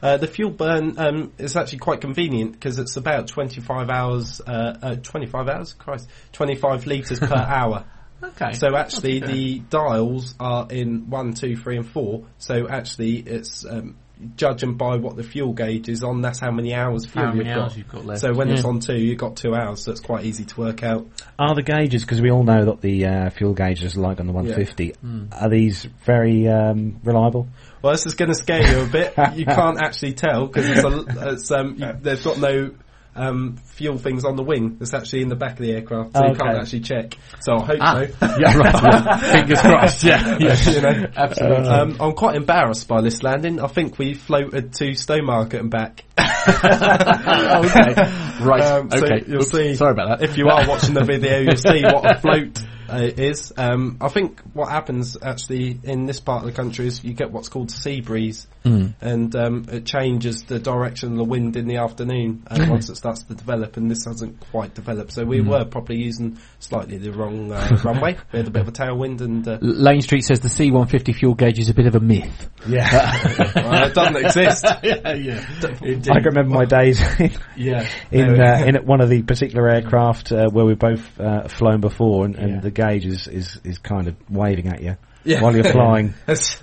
Uh, the fuel burn um, is actually quite convenient, because it's about twenty-five hours. Uh, uh, twenty-five hours, Christ, twenty-five litres per hour. Okay. So actually, the dials are in one, two, three, and four. So actually, it's um, judging by what the fuel gauge is on. That's how many hours fuel how many you've, hours got. you've got left. So when yeah. it's on two, you've got two hours. So it's quite easy to work out. Are the gauges? Because we all know that the uh, fuel gauge is like on the one fifty. Yeah. Mm. Are these very um, reliable? Well, this is going to scare you a bit. You can't actually tell, because it's a, it's, um, you, they've got no. Um, fuel things on the wing that's actually in the back of the aircraft, so oh, you okay. can't actually check. So I hope ah. so. Yeah, right, yeah. Fingers crossed. Yeah, yeah. You know, absolutely. Um, I'm quite embarrassed by this landing. I think we floated to Stowmarket and back. okay, right. Um, so okay. You'll see. Sorry about that. If you are watching the video, you'll see what a float uh, is. Um, I think what happens actually in this part of the country is you get what's called sea breeze. Mm. And um, it changes the direction of the wind in the afternoon uh, once it starts to develop, and this hasn't quite developed. So we mm. were probably using slightly the wrong uh, runway. We had a bit of a tailwind. And uh, Lane Street says the C one fifty fuel gauge is a bit of a myth. Yeah, well, it doesn't exist. yeah, yeah. I can remember my days in yeah, in, uh, in one of the particular aircraft uh, where we've both uh, flown before, and, and yeah. the gauge is, is, is kind of waving at you. Yeah. While you're flying.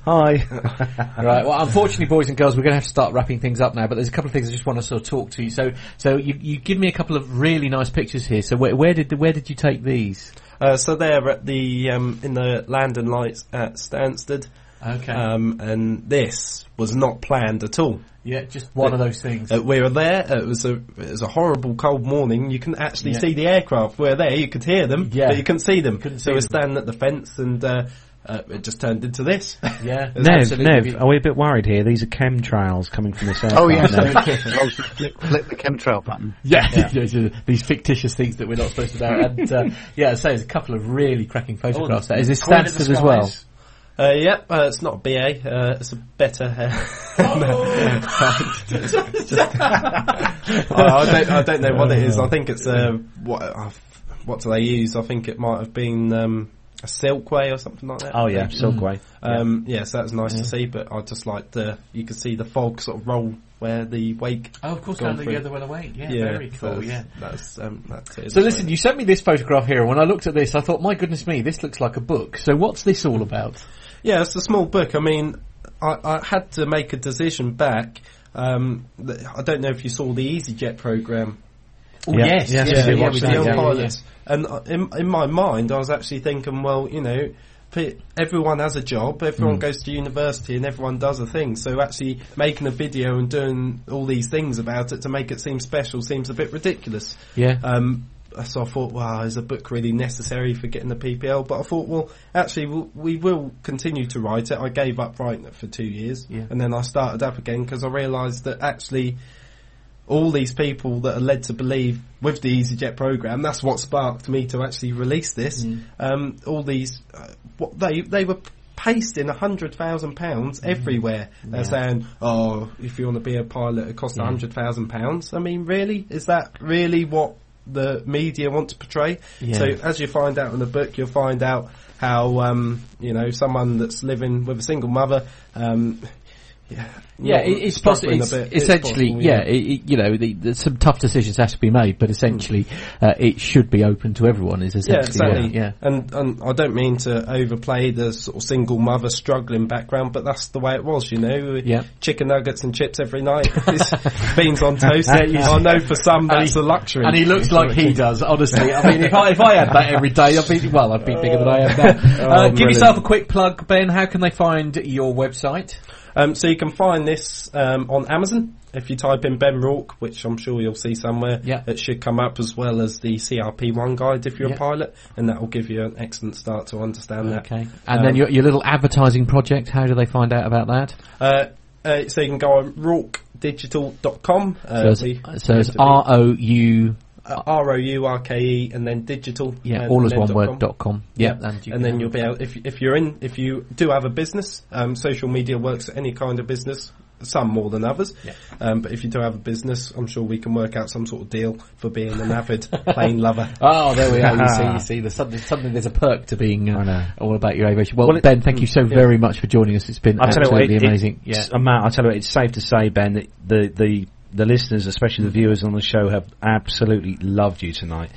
Hi. Right. Well, unfortunately, boys and girls, we're going to have to start wrapping things up now. But there's a couple of things I just want to sort of talk to you. So, so you, you give me a couple of really nice pictures here. So, where, where did the, where did you take these? Uh, so they're at the um, in the landing lights at Stansted. Okay. Um, and this was not planned at all. Yeah, just one of those things. Uh, we were there. It was a it was a horrible cold morning. You can actually yeah. see the aircraft. We were there. You could hear them, yeah. but you couldn't see them. Couldn't see so we're them. standing at the fence and. Uh, Uh, it just turned into this. Yeah. Nev, Nev, are we a bit worried here? These are chemtrails coming from the south. Oh, yeah. Flip, flip the chemtrail button. Yeah. yeah. yeah. These fictitious things that we're not supposed to know. And, uh, yeah, so there's a couple of really cracking photographs oh, there. Is this Stansted as well? Uh, yep, uh, it's not a B A, uh, it's a better uh, oh. just, I, I, don't, I don't know what it is. I think it's, uh, what, I what do they use? I think it might have been um, a Silkway or something like that. Oh yeah, Silkway. Um, yeah. yeah, so that's nice yeah. to see. But I just like the you could see the fog sort of roll where the wake. Oh, of course, the other one awake. Yeah, yeah, very cool. That's, yeah, that's um, that's it. So listen, it? you sent me this photograph here. When I looked at this, I thought, my goodness me, this looks like a book. So what's this all about? Yeah, it's a small book. I mean, I, I had to make a decision back. Um, I don't know if you saw the EasyJet programme. Oh, yeah. Yes, yes, yes, yeah, yeah, with the young pilots. Yeah. And in, in my mind, I was actually thinking, well, you know, everyone has a job, everyone mm. goes to university, and everyone does a thing. So actually making a video and doing all these things about it to make it seem special seems a bit ridiculous. Yeah. Um, so I thought, wow, is a book really necessary for getting the P P L? But I thought, well, actually, we'll, we will continue to write it. I gave up writing it for two years, yeah. and then I started up again because I realised that actually all these people that are led to believe with the EasyJet programme, that's what sparked me to actually release this. Mm. Um, all these, uh, what they they were pasting one hundred thousand pounds mm. everywhere. They're yeah. saying, oh, if you want to be a pilot, it costs yeah. one hundred thousand pounds. I mean, really? Is that really what the media want to portray? Yeah. So as you find out in the book, you'll find out how um you know someone that's living with a single mother um yeah yeah it's possible it's, essentially it's possible, yeah, yeah it, you know the, the, some tough decisions have to be made, but essentially hmm. uh, it should be open to everyone is essentially yeah, exactly. yeah. And, and I don't mean to overplay the sort of single mother struggling background, but that's the way it was, you know. yeah. Chicken nuggets and chips every night, beans on toast. I know for some that's he, a luxury, and he looks like he does, honestly. I mean, if I, if I had that every day, I'd be well I'd be bigger than I am now. uh, oh, give really. yourself a quick plug, Ben. How can they find your website? Um, so you can find this um, on Amazon. If you type in Ben Rourke, which I'm sure you'll see somewhere, yeah. it should come up, as well as the C R P one guide if you're yeah. a pilot, and that will give you an excellent start to understand that. Okay. And um, then your, your little advertising project, how do they find out about that? Uh, uh, so you can go on rourke digital dot com. Uh, so it's, so it's R O U... R O U R K E and then digital. Yeah, um, all as one word, dot com. Yeah. yeah. And, you and then you'll be able, if, if you're in, if you do have a business, um, social media works at any kind of business, some more than others. Yeah. Um, but if you do have a business, I'm sure we can work out some sort of deal for being an avid plane lover. Oh, there we are. You see, you see, there's something, something, there's a perk to being uh, all about your aviation. Well, well Ben, thank you so yeah. very much for joining us. It's been I'll absolutely it, amazing. Yeah. Matt, I'll tell you what, it's safe to say, Ben, that the, the, the listeners, especially the viewers on the show, have absolutely loved you tonight,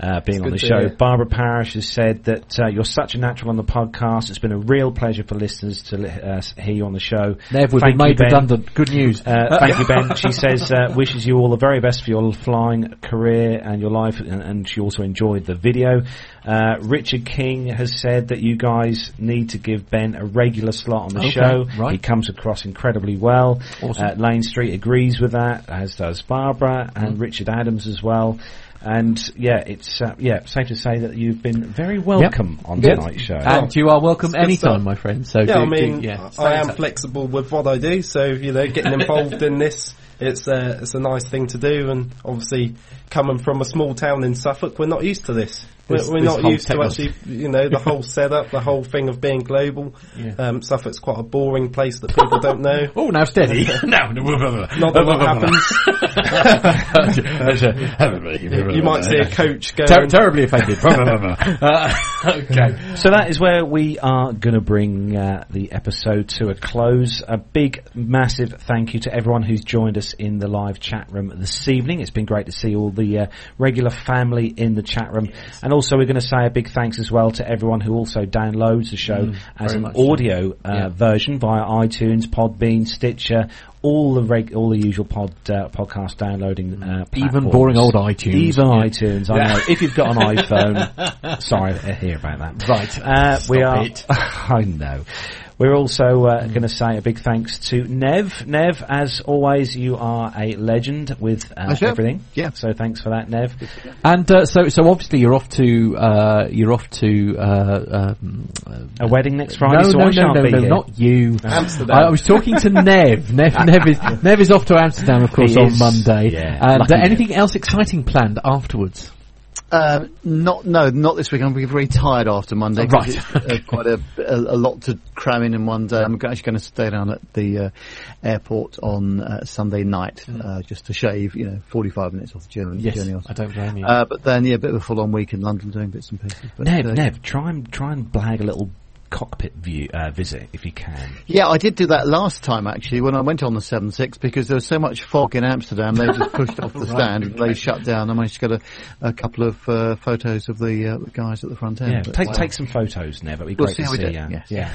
uh, being on the show. Barbara Parish has said that uh, you're such a natural on the podcast. It's been a real pleasure for listeners to uh, hear you on the show. Nev, we've been made redundant. Good news. Uh, thank you, Ben. She says, uh, wishes you all the very best for your flying career and your life, and, and she also enjoyed the video. Uh, Richard King has said that you guys need to give Ben a regular slot on the okay, show. Right. He comes across incredibly well. Awesome. Uh, Lane Street agrees with that, as does Barbara and mm. Richard Adams as well. And yeah, it's uh, yeah, safe to say that you've been very welcome yep. on yep. tonight's show, and oh, you are welcome anytime, my friend. So yeah, do, I mean, do, yeah, I am flexible with what I do, so you know, getting involved in this. It's a, it's a nice thing to do, and obviously coming from a small town in Suffolk, we're not used to this. This we're we're this not used to actually, you know, the whole setup, the whole thing of being global. Yeah. Um, Suffolk's quite a boring place that people don't know. Oh, now steady. no, no, not that what happens. You might see a coach going... Ter- terribly offended. uh, okay. So that is where we are going to bring uh, the episode to a close. A big, massive thank you to everyone who's joined us in the live chat room this evening. It's been great to see all the uh, regular family in the chat room. Yes. And also we're going to say a big thanks as well to everyone who also downloads the show mm, as an audio so. uh, yeah. version via iTunes, Podbean, Stitcher, all the reg- all the usual pod uh, podcast downloading uh, platforms. Even boring old iTunes. Even yeah. iTunes, I yeah. know. If you've got an iPhone, sorry to hear about that. Right. Uh, Stop we are, it. I know. We're also uh, going to say a big thanks to Nev. Nev, as always, you are a legend with uh, everything. Yeah. So thanks for that, Nev. And uh, so, so obviously you're off to uh, you're off to uh, um, a wedding next Friday. No, so no, I no, no, no, no not you. Amsterdam. I, I was talking to Nev. Nev, Nev is Nev is off to Amsterdam, of course, he on is, Monday. Yeah, and uh, anything Nev. else exciting planned afterwards? Uh, not no, not this week. I'm going to be very tired after Monday. Oh, right, it's, uh, quite a, a, a lot to cram in in one day. I'm actually going to stay down at the uh, airport on uh, Sunday night mm. uh, just to shave, you know, forty-five minutes off the journey. Yes, journey off. I don't blame you. Uh, but then, yeah, a bit of a full-on week in London doing bits and pieces. But, Neb, uh, Neb, try and try and blag a little cockpit view uh, visit if you can. Yeah, I did do that last time actually when I went on the seven six because there was so much fog in Amsterdam they just pushed off the right, stand and they shut down. I managed to get a, a couple of uh, photos of the uh, guys at the front end. Yeah, take wow. take some photos, Nev. It'd be we'll great see to see. We uh, yes. Yeah.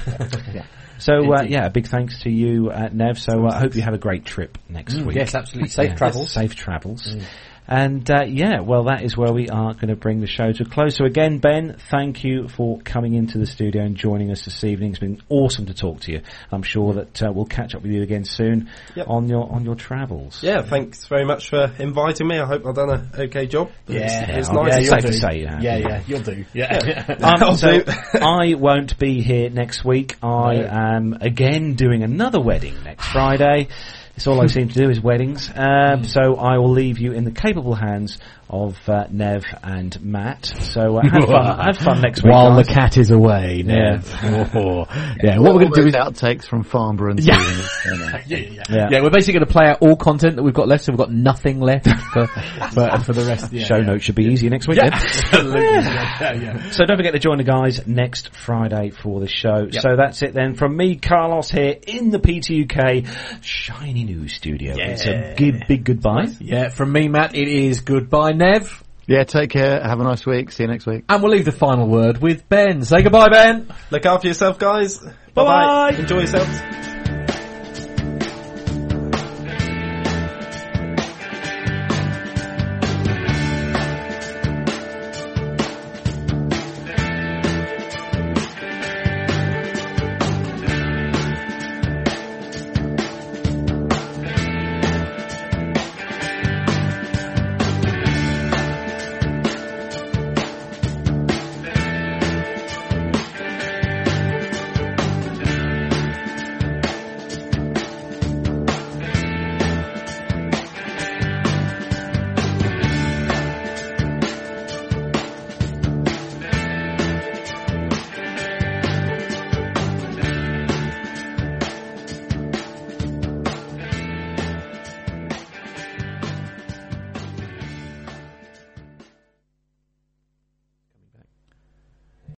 yeah. So uh, yeah, big thanks to you, uh, Nev. So I uh, hope you have a great trip next mm, week. Yes, absolutely. Safe yeah, travels. Safe travels. Mm. And, uh, yeah, well, that is where we are going to bring the show to a close. So, again, Ben, thank you for coming into the studio and joining us this evening. It's been awesome to talk to you. I'm sure that uh, we'll catch up with you again soon yep. on your on your travels. Yeah, thanks very much for inviting me. I hope I've done an okay job. Yeah, it's, it's nice. Yeah, it's safe do. to say. Yeah, yeah, yeah you'll do. Yeah, yeah. Um, so I won't be here next week. I yeah. am, again, doing another wedding next Friday. It's all I seem to do is weddings. Um, so I will leave you in the capable hands of uh, Nev and Matt. So uh, have, fun, have fun next week. While guys. the cat is away, Nev. Yeah, oh, yeah. what we're going to do is outtakes from Farnborough and yeah. yeah, yeah, yeah. yeah, yeah. We're basically going to play out all content that we've got left, so we've got nothing left for for, for the rest of the yeah, show yeah. notes should be yeah. easier next week. Yeah, absolutely. Yeah. Yeah, yeah. So don't forget to join the guys next Friday for the show. Yep. So that's it then. From me, Carlos, here in the P T U K shiny new studio. Yeah. It's a good, big goodbye. Nice. Yeah, from me, Matt, it is goodbye, Nev. Yeah, take care. Have a nice week. See you next week. And we'll leave the final word with Ben. Say goodbye, Ben. Look after yourself, guys. Bye-bye. Bye-bye. Enjoy yourselves.